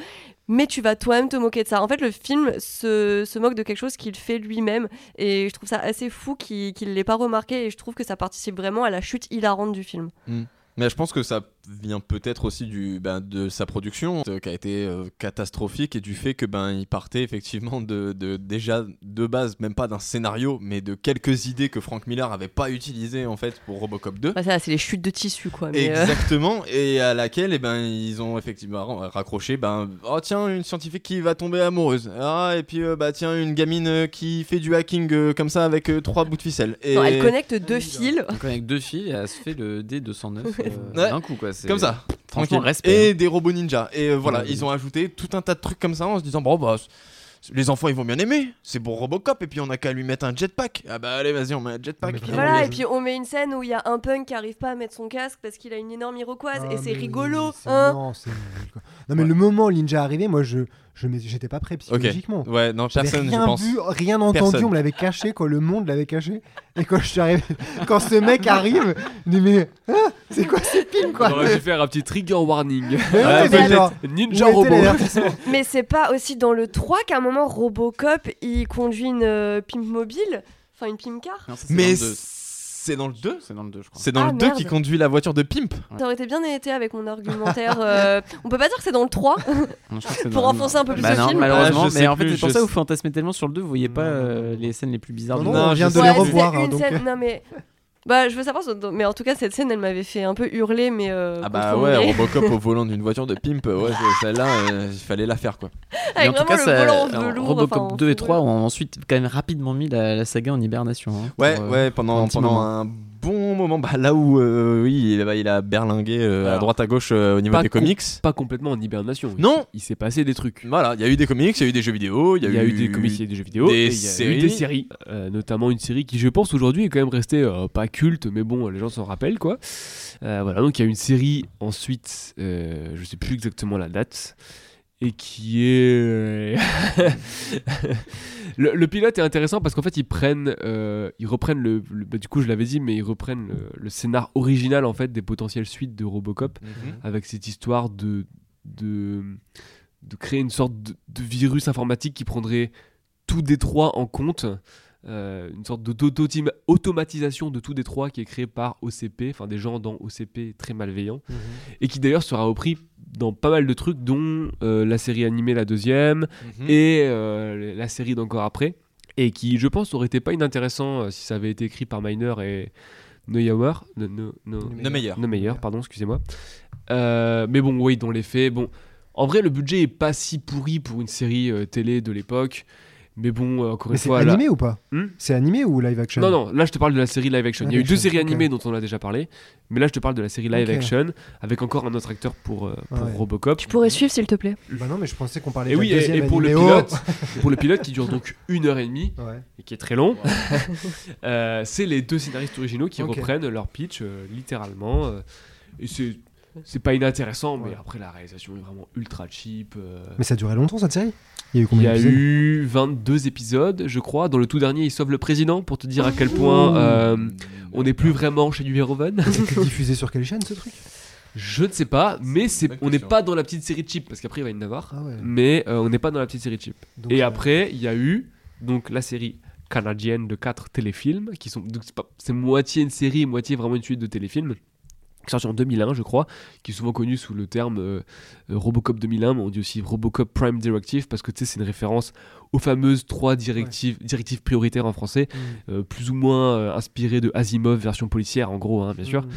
mais tu vas toi-même te moquer de ça. En fait, le film se moque de quelque chose qu'il fait lui-même, et je trouve ça assez fou qu'il l'ait pas remarqué, et je trouve que ça participe vraiment à la chute hilarante du film. Mmh. Mais je pense que ça vient peut-être aussi de sa production qui a été catastrophique et du fait que il partait effectivement déjà de base, même pas d'un scénario, mais de quelques idées que Frank Miller avait pas utilisées en fait pour Robocop 2. Bah ça c'est les chutes de tissu quoi. Mais exactement, et à laquelle ils ont effectivement raccroché oh tiens une scientifique qui va tomber amoureuse, et puis tiens une gamine qui fait du hacking comme ça avec 3 bouts de ficelle. Et... Non, elle connecte 2 fils. Elle connecte 2 fils et elle se fait le D209. D'un coup quoi, c'est comme ça, tranquille, respect, et des robots ninja et voilà, ils ont ajouté tout un tas de trucs comme ça en se disant les enfants ils vont bien aimer, c'est bon Robocop, et puis on a qu'à lui mettre un jetpack, allez vas-y on met un jetpack, et voilà, et puis on met une scène où il y a un punk qui arrive pas à mettre son casque parce qu'il a une énorme iroquoise, et c'est rigolo mais le moment ninja arrivé, moi j'étais pas prêt psychologiquement. Okay. Ouais, non, personne, je pense. Rien vu, rien entendu, personne. On me l'avait caché, quoi, le monde l'avait caché. Et quand je suis arrivé, quand ce mec arrive, je dis mais c'est quoi ce film quoi ? On aurait dû faire un petit trigger warning. Ninja Robot. Mais c'est pas aussi dans le 3 qu'à un moment Robocop il conduit une pimp mobile, enfin une pimp car. Non, mais c'est dans le 2 ? C'est dans le 2, je crois. C'est dans le 2 qui conduit la voiture de Pimp. T'aurais été bien été avec mon argumentaire. On peut pas dire que c'est dans le 3 pour enfoncer un peu plus le film. Malheureusement, mais en fait, c'est pour ça que vous fantasmez tellement sur le 2, vous voyez pas les scènes les plus bizarres du monde. Non, je viens de les revoir. Non, mais. Je veux savoir, mais en tout cas, cette scène elle m'avait fait un peu hurler. Mais Robocop au volant d'une voiture de Pimp, celle-là, il fallait la faire quoi. Et en tout cas, Robocop 2 et 3 ont ensuite quand même rapidement mis la saga en hibernation. Pendant un bon moment. Bah, là où oui, il a berlingué à droite à gauche au niveau des comics. Pas complètement en hibernation. Non. Il s'est passé des trucs. Voilà, il y a eu des comics, il y a eu des jeux vidéo. Il y a eu des comics, il y a eu des jeux vidéo. Il y a eu des séries. Notamment une série qui, je pense, aujourd'hui est quand même restée pas culte, mais bon, les gens s'en rappellent, quoi. Voilà, donc il y a une série ensuite, je sais plus exactement la date. Et qui est... le pilote est intéressant parce qu'en fait, ils reprennent du coup, je l'avais dit, mais ils reprennent le scénar original, en fait, des potentielles suites de RoboCop, avec cette histoire de créer une sorte de virus informatique qui prendrait tout Détroit en compte, une sorte d'automatisation de tout Détroit qui est créée par OCP, enfin des gens dans OCP très malveillants, et qui d'ailleurs sera repris dans pas mal de trucs, dont la série animée, la deuxième, et la série d'encore après, et qui, je pense, aurait été pas inintéressant si ça avait été écrit par Mineur et Neumeier, pardon, excusez-moi. Mais bon, oui, dans les faits, bon, en vrai, le budget est pas si pourri pour une série télé de l'époque. Mais bon, encore une fois... C'est animé ou pas ? C'est animé ou live action ? Non, là je te parle de la série live action. Il y a eu deux séries animées dont on a déjà parlé, mais là je te parle de la série live action, avec encore un autre acteur pour RoboCop. Tu pourrais suivre s'il te plaît ? Bah non, mais je pensais qu'on parlait de la deuxième animée. Et pour le pilote qui dure donc 1h30, et qui est très long, c'est les deux scénaristes originaux qui reprennent leur pitch, littéralement. Et c'est pas inintéressant, mais après la réalisation est vraiment ultra cheap. Mais ça a duré longtemps cette série ? Il y a eu 22 épisodes, je crois. Dans le tout dernier, il sauve le président, pour te dire à quel point on n'est plus vraiment chez du Verhoeven. C'est diffusé sur quelle chaîne, ce truc ? Je ne sais pas, mais on n'est pas dans la petite série cheap, parce qu'après il va y en avoir, mais on n'est pas dans la petite série cheap. Donc, et après, il y a eu donc, la série canadienne de 4 téléfilms, qui sont, donc, c'est moitié une série, moitié vraiment une suite de téléfilms. Sorti en 2001, je crois, qui est souvent connu sous le terme Robocop 2001, mais on dit aussi Robocop Prime Directive, parce que tu sais, c'est une référence aux fameuses 3 directives prioritaires en français, plus ou moins inspirées de Asimov, version policière en gros, hein, bien sûr,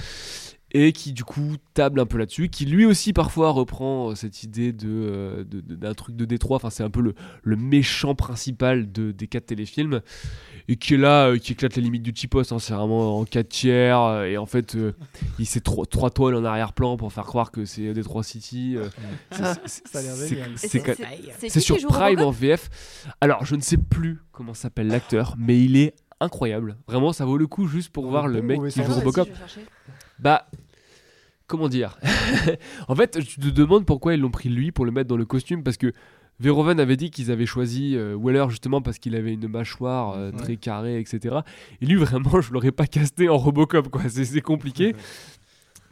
et qui du coup table un peu là-dessus, qui lui aussi parfois reprend cette idée d'un truc de Détroit, enfin c'est un peu le méchant principal des 4 téléfilms, et qui est là, qui éclate les limites du cheapos, hein, c'est vraiment en 4/4, et en fait il s'est 3 toiles en arrière-plan pour faire croire que c'est Détroit City, c'est sur Prime en VF. Alors je ne sais plus comment s'appelle l'acteur, mais il est incroyable, vraiment ça vaut le coup juste pour voir le mec qui joue RoboCop. Bah, comment dire ? En fait, je te demande pourquoi ils l'ont pris lui pour le mettre dans le costume, parce que Verhoeven avait dit qu'ils avaient choisi Weller justement parce qu'il avait une mâchoire très carrée, etc. Et lui, vraiment, je l'aurais pas casté en Robocop, quoi. C'est compliqué.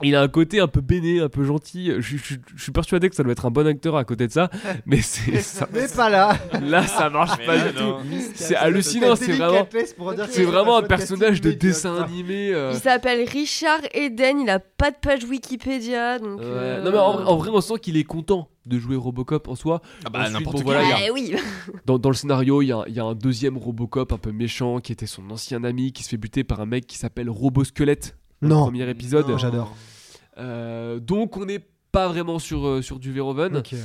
Il a un côté un peu béné, un peu gentil. Je suis persuadé que ça doit être un bon acteur à côté de ça, mais c'est ça. Mais pas là. Là, ça marche mais pas du tout. C'est hallucinant, c'est vraiment un personnage de dessin animé. Il s'appelle Richard Eden. Il a pas de page Wikipédia, donc. Non mais en vrai, on sent qu'il est content de jouer RoboCop en soi. Ah bah ensuite, n'importe quoi. Voilà, oui. Dans le scénario, il y a un deuxième RoboCop un peu méchant qui était son ancien ami, qui se fait buter par un mec qui s'appelle RoboSquelette. Non. Premier épisode. Non, j'adore. Donc on n'est pas vraiment sur du Verhoeven. Okay,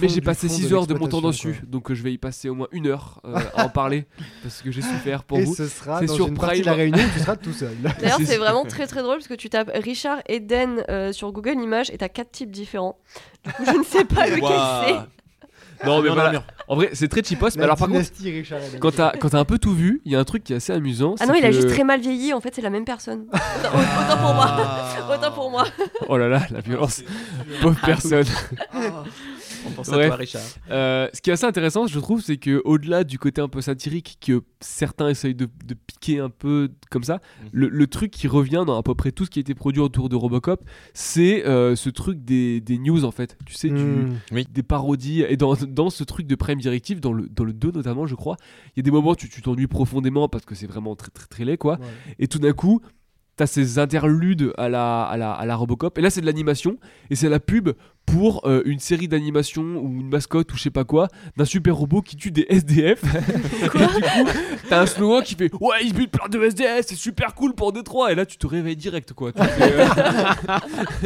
mais j'ai passé 6 heures de mon temps dessus, quoi. Donc je vais y passer au moins 1 heure à en parler parce que j'ai souffert pour et vous. Ce sera c'est dans sur une Prime partie de la réunion, tu seras tout seul. D'ailleurs, c'est vraiment très très drôle parce que tu tapes Richard Eden sur Google Images et t'as 4 types différents. Du coup, je ne sais pas lequel c'est. Non mais voilà. En vrai, c'est très cheapos. Mais alors par contre, quand t'as un peu tout vu, il y a un truc qui est assez amusant. Ah non, il a juste très mal vieilli. En fait, c'est la même personne. Autant pour moi. Oh là là, la violence. Pauvre personne. On pense à toi, Richard. Ce qui est assez intéressant, je trouve, c'est que au-delà du côté un peu satirique que certains essayent de piquer un peu comme ça, le truc qui revient dans à peu près tout ce qui a été produit autour de RoboCop, c'est ce truc des news en fait. Tu sais, des parodies. Et dans ce truc de Prime Directive, dans le 2 notamment, je crois, il y a des moments où tu t'ennuies profondément parce que c'est vraiment très très très laid, quoi. Ouais. Et tout d'un coup, t'as ces interludes à la RoboCop. Et là, c'est de l'animation et c'est la pub pour une série d'animation ou une mascotte ou je sais pas quoi d'un super robot qui tue des SDF. Quoi? Et du coup t'as un slogan qui fait ouais il bute plein de SDF, c'est super cool pour Détroit, et là tu te réveilles direct quoi, tu fais,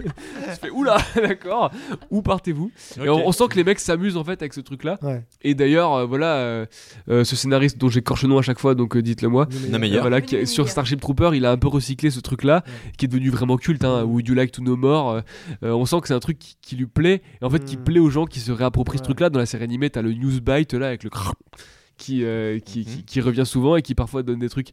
tu fais oula d'accord, où partez-vous, okay. Et on sent que les mecs s'amusent en fait avec ce truc là, ouais. Et d'ailleurs voilà ce scénariste dont j'écorche le nom à chaque fois donc dites-le moi, Neumeier. Voilà, qui, sur Starship Trooper il a un peu recyclé ce truc là, ouais. Qui est devenu vraiment culte hein, Would You Like to Know More, on sent que c'est un truc qui lui plaît, et en fait qui plaît aux gens qui se réapproprient ce truc là. Dans la série animée t'as le newsbite là avec le qui revient souvent et qui parfois donne des trucs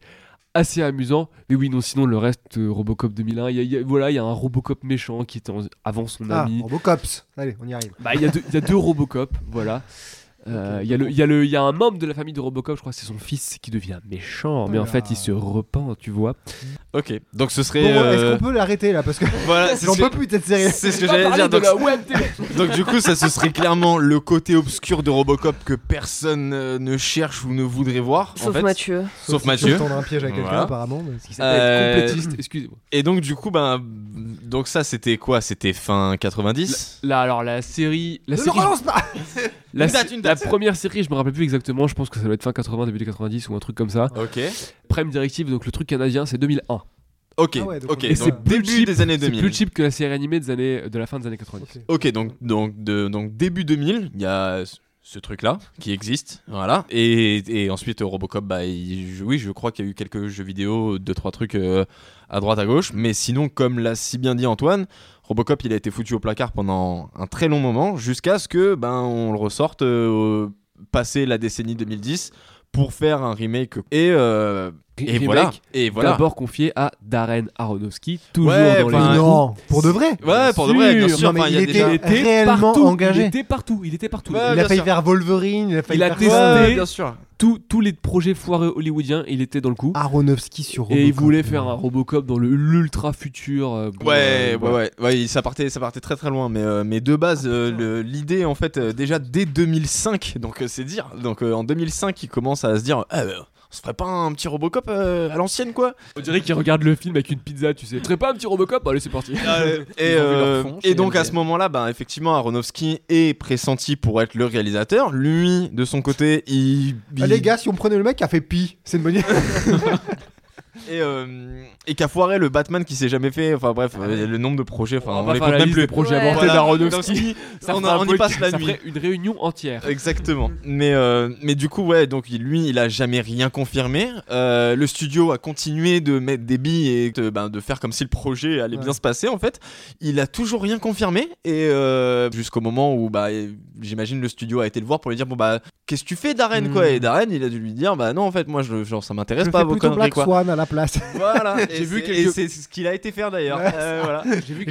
assez amusants, mais oui non sinon le reste Robocop 2001 il y a un Robocop méchant qui était avant son ami Robocops, allez on y arrive, bah il y a deux Robocop voilà. Il y a un membre de la famille de Robocop, je crois, c'est son fils qui devient méchant, mais en fait il se repent, tu vois. Ok, donc ce serait. Bon, est-ce qu'on peut l'arrêter là parce que voilà, j'en peux plus de cette série. C'est ce que j'allais dire. Donc du coup, ça ce serait clairement le côté obscur de Robocop que personne ne cherche ou ne voudrait voir. Sauf en fait. Mathieu. Sauf Mathieu. Tendre un piège à quelqu'un apparemment. Mais qui s'appelle complétiste. Excusez-moi. Et donc du coup, donc ça c'était quoi ? C'était fin 90. Là alors la série. Ne relance pas. La première série, je me rappelle plus exactement, je pense que ça doit être fin 80, début des 90 ou un truc comme ça. OK. Prime Directive, donc le truc canadien, c'est 2001. OK. Ah ouais, OK. Et c'est début cheap, des années 2000. C'est plus cheap que la série animée de la fin des années 90. OK, donc début 2000, il y a ce truc-là qui existe, voilà. Et ensuite Robocop, je crois qu'il y a eu quelques jeux vidéo, 2-3 trucs à droite à gauche, mais sinon comme l'a si bien dit Antoine, Robocop, il a été foutu au placard pendant un très long moment, jusqu'à ce que on le ressorte passé la décennie 2010 pour faire un remake. Et voilà. D'abord confié à Darren Aronofsky, toujours dans les non, pour de vrai. Ouais, pour de vrai, bien sûr. Non, il était réellement engagé. Il était partout. Ouais, il a failli faire Wolverine, il a testé, bien sûr. Tous les projets foireux hollywoodiens, il était dans le coup. Aronofsky sur Robocop. Et il voulait faire un Robocop dans l'ultra futur. Ça partait très très loin. Mais de base, l'idée, en fait, déjà dès 2005, donc c'est dire. Donc en 2005, il commence à se dire on se ferait pas un petit Robocop à l'ancienne quoi. On dirait qu'ils regardent le film avec une pizza, tu sais. On ferait pas un petit Robocop ? Allez, c'est parti. Et donc à ce moment-là, effectivement, Aronofsky est pressenti pour être le réalisateur. Lui, de son côté, les gars, si on prenait le mec qui a fait pi, c'est une bonne idée. Et qu'a foiré le Batman qui s'est jamais fait, enfin bref, le nombre de projets, on les compte même plus, les projets avortés d'Aronofsky, on y passe la nuit, une réunion entière. Exactement. Mais du coup donc lui il a jamais rien confirmé. Le studio a continué de mettre des billes et de faire comme si le projet allait bien se passer en fait. Il a toujours rien confirmé et jusqu'au moment où j'imagine le studio a été le voir pour lui dire bon qu'est-ce que tu fais Darren quoi, et Darren il a dû lui dire non en fait moi ça m'intéresse pas vos conneries quoi. Place. Voilà, j'ai vu et c'est ce qu'il a été faire d'ailleurs. Ouais, voilà. J'ai vu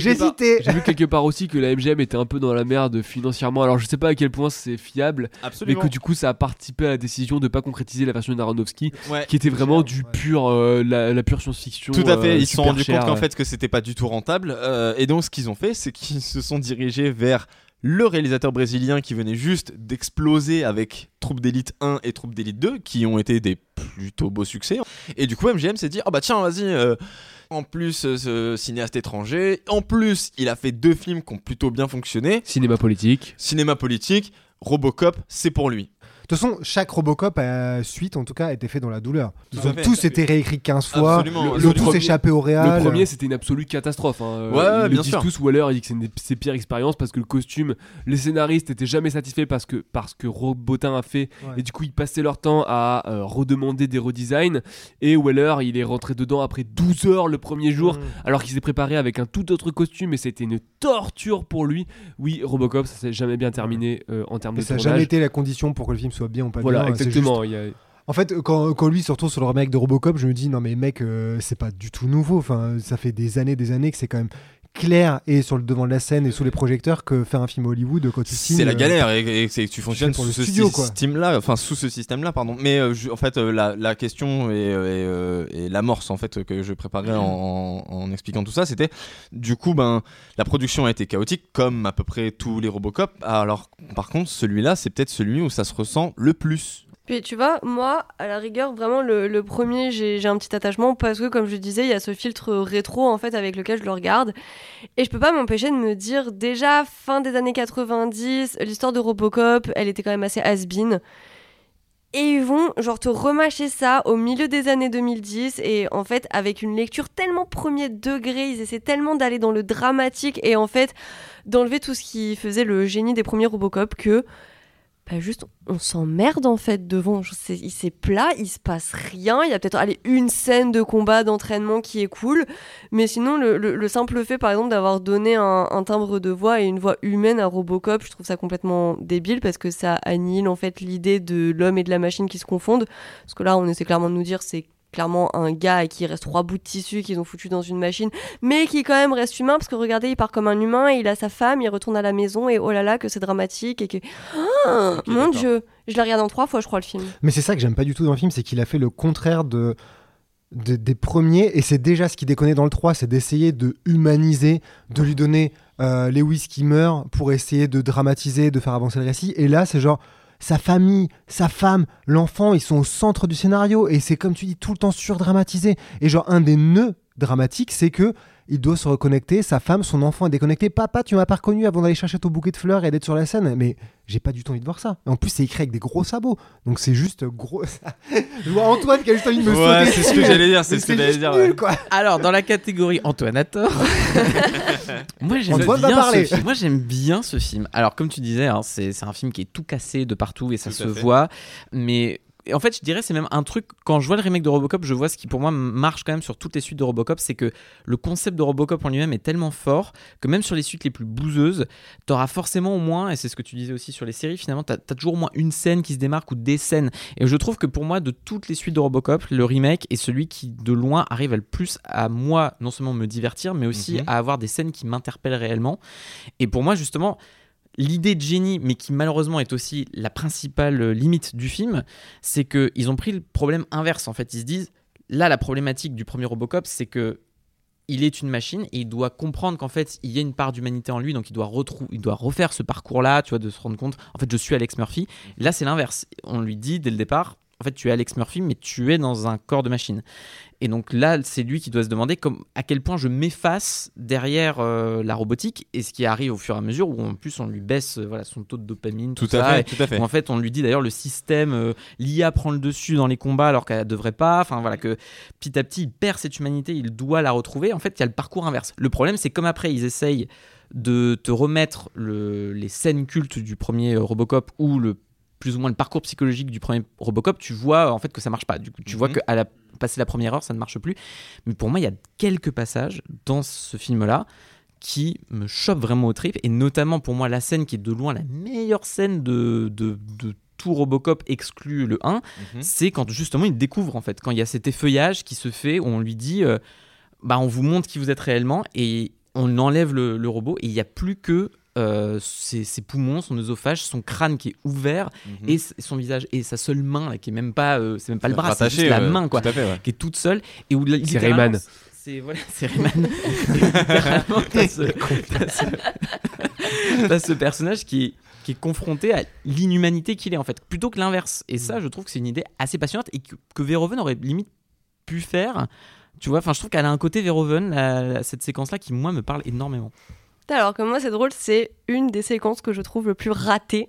quelque part aussi que la MGM était un peu dans la merde financièrement. Alors je sais pas à quel point c'est fiable, absolument. Mais que du coup ça a participé à la décision de pas concrétiser la version d'Aronofsky, qui était vraiment du pur la pure science-fiction. Tout à fait. Ils se sont rendus compte qu'en fait que c'était pas du tout rentable. Et donc ce qu'ils ont fait, c'est qu'ils se sont dirigés vers le réalisateur brésilien qui venait juste d'exploser avec Troupe d'élite 1 et Troupe d'élite 2 qui ont été des plutôt beaux succès. Et du coup MGM s'est dit tiens vas-y en plus ce cinéaste étranger, en plus il a fait deux films qui ont plutôt bien fonctionné, Cinéma politique, Robocop, c'est pour lui. De toute façon, chaque Robocop suite en tout cas a été fait dans la douleur. Tous étaient réécrits 15 fois, l'autre s'échappait au réal. Le premier c'était une absolue catastrophe. Hein. Ouais, bien sûr. Tous Weller il dit que c'est une de ses pires expériences parce que le costume, les scénaristes étaient jamais satisfaits parce que Robotin a fait et du coup ils passaient leur temps à redemander des redesigns et Weller il est rentré dedans après 12 heures le premier jour alors qu'il s'est préparé avec un tout autre costume et c'était une torture pour lui. Oui, Robocop ça s'est jamais bien terminé en termes de tournage. Ça n'a jamais été la condition pour que le film soit bien ou pas bien. Voilà, exactement. En fait, quand lui se retrouve sur le remake de Robocop, je me dis non mais mec, c'est pas du tout nouveau. Enfin, ça fait des années que c'est quand même clair et sur le devant de la scène et sous les projecteurs que faire un film Hollywood quand tu signes, c'est la galère et tu fonctionnes pour ce système-là, enfin sous ce système-là, pardon. Mais en fait, la question et l'amorce en fait que je préparais en expliquant tout ça, c'était du coup la production a été chaotique comme à peu près tous les Robocop. Alors par contre, celui-là, c'est peut-être celui où ça se ressent le plus. Puis tu vois, moi, à la rigueur, vraiment, le premier, j'ai un petit attachement parce que, comme je disais, il y a ce filtre rétro, en fait, avec lequel je le regarde. Et je peux pas m'empêcher de me dire, déjà, fin des années 90, l'histoire de Robocop, elle était quand même assez has-been. Et ils vont, genre, te remâcher ça au milieu des années 2010. Et en fait, avec une lecture tellement premier degré, ils essaient tellement d'aller dans le dramatique et, en fait, d'enlever tout ce qui faisait le génie des premiers Robocop que... bah juste on s'emmerde en fait devant, c'est plat, il se passe rien, il y a peut-être allez, une scène de combat, d'entraînement qui est cool, mais sinon le simple fait par exemple d'avoir donné un timbre de voix et une voix humaine à Robocop, je trouve ça complètement débile parce que ça annihile en fait l'idée de l'homme et de la machine qui se confondent, parce que là on essaie clairement de nous dire c'est clairement un gars qui reste 3 bouts de tissu qu'ils ont foutu dans une machine, mais qui quand même reste humain, parce que regardez, il part comme un humain, et il a sa femme, il retourne à la maison, et oh là là, que c'est dramatique, et que... Ah, okay, mon d'accord. Dieu, je l'ai regardé en 3 fois, je crois, le film. Mais c'est ça que j'aime pas du tout dans le film, c'est qu'il a fait le contraire des premiers, et c'est déjà ce qui déconne dans le 3, c'est d'essayer de humaniser, de lui donner Lewis qui meurt, pour essayer de dramatiser, de faire avancer le récit, et là, c'est genre... sa famille, sa femme, l'enfant, ils sont au centre du scénario et c'est comme tu dis tout le temps surdramatisé. Et genre un des nœuds dramatiques, c'est que il doit se reconnecter, sa femme, son enfant est déconnecté. Papa, tu m'as pas reconnu avant d'aller chercher ton bouquet de fleurs et d'être sur la scène. Mais j'ai pas du tout envie de voir ça. En plus, c'est écrit avec des gros sabots, donc c'est juste gros. Je vois Antoine qui a juste envie de me sauter. Ouais, c'est ce que j'allais dire, c'est ce que j'allais dire. Nul, quoi. Alors dans la catégorie Antoine a tort. Moi j'aime bien ce film. Alors comme tu disais, hein, c'est un film qui est tout cassé de partout et ça se voit, mais et en fait, je dirais, c'est même un truc, quand je vois le remake de Robocop, je vois ce qui pour moi marche quand même sur toutes les suites de Robocop, c'est que le concept de Robocop en lui-même est tellement fort que même sur les suites les plus bouseuses, t'auras forcément au moins, et c'est ce que tu disais aussi sur les séries, finalement, t'as toujours au moins une scène qui se démarque ou des scènes. Et je trouve que pour moi, de toutes les suites de Robocop, le remake est celui qui, de loin, arrive le plus à moi, non seulement me divertir, mais aussi à avoir des scènes qui m'interpellent réellement. Et pour moi, justement... l'idée de génie, mais qui malheureusement est aussi la principale limite du film, c'est qu'ils ont pris le problème inverse. En fait, ils se disent, là, la problématique du premier Robocop, c'est que il est une machine et il doit comprendre qu'en fait, il y a une part d'humanité en lui, donc il doit refaire ce parcours-là, tu vois, de se rendre compte, en fait, je suis Alex Murphy. Là, c'est l'inverse. On lui dit, dès le départ, en fait, tu es Alex Murphy, mais tu es dans un corps de machine. Et donc là, c'est lui qui doit se demander à quel point je m'efface derrière la robotique, et ce qui arrive au fur et à mesure où en plus on lui baisse son taux de dopamine. Tout à fait. En fait, on lui dit d'ailleurs le système, l'IA prend le dessus dans les combats alors qu'elle ne devrait pas. Enfin voilà, que petit à petit, il perd cette humanité, il doit la retrouver. En fait, il y a le parcours inverse. Le problème, c'est comme après, ils essayent de te remettre les scènes cultes du premier Robocop ou le plus ou moins le parcours psychologique du premier Robocop, tu vois en fait que ça marche pas. Du coup, tu vois qu'à passer la première heure, ça ne marche plus. Mais pour moi, il y a quelques passages dans ce film-là qui me chopent vraiment aux tripes, et notamment pour moi la scène qui est de loin la meilleure scène de tout Robocop exclu le 1, c'est quand justement il découvre en fait, quand il y a cet effeuillage qui se fait, où on lui dit on vous montre qui vous êtes réellement, et on enlève le robot, et il n'y a plus que ses poumons, son œsophage, son crâne qui est ouvert et son visage et sa seule main là, qui est même pas c'est même pas le bras, rattaché, c'est juste la main quoi, tout à fait, ouais. Qui est toute seule et où c'est Rayman. C'est Rayman. T'as ce personnage qui est confronté à l'inhumanité qu'il est en fait, plutôt que l'inverse. Et ça, je trouve que c'est une idée assez passionnante et que Verhoeven aurait limite pu faire. Tu vois, enfin, je trouve qu'elle a un côté Verhoeven, cette séquence-là, qui moi me parle énormément. Alors que moi c'est drôle, c'est une des séquences que je trouve le plus ratée.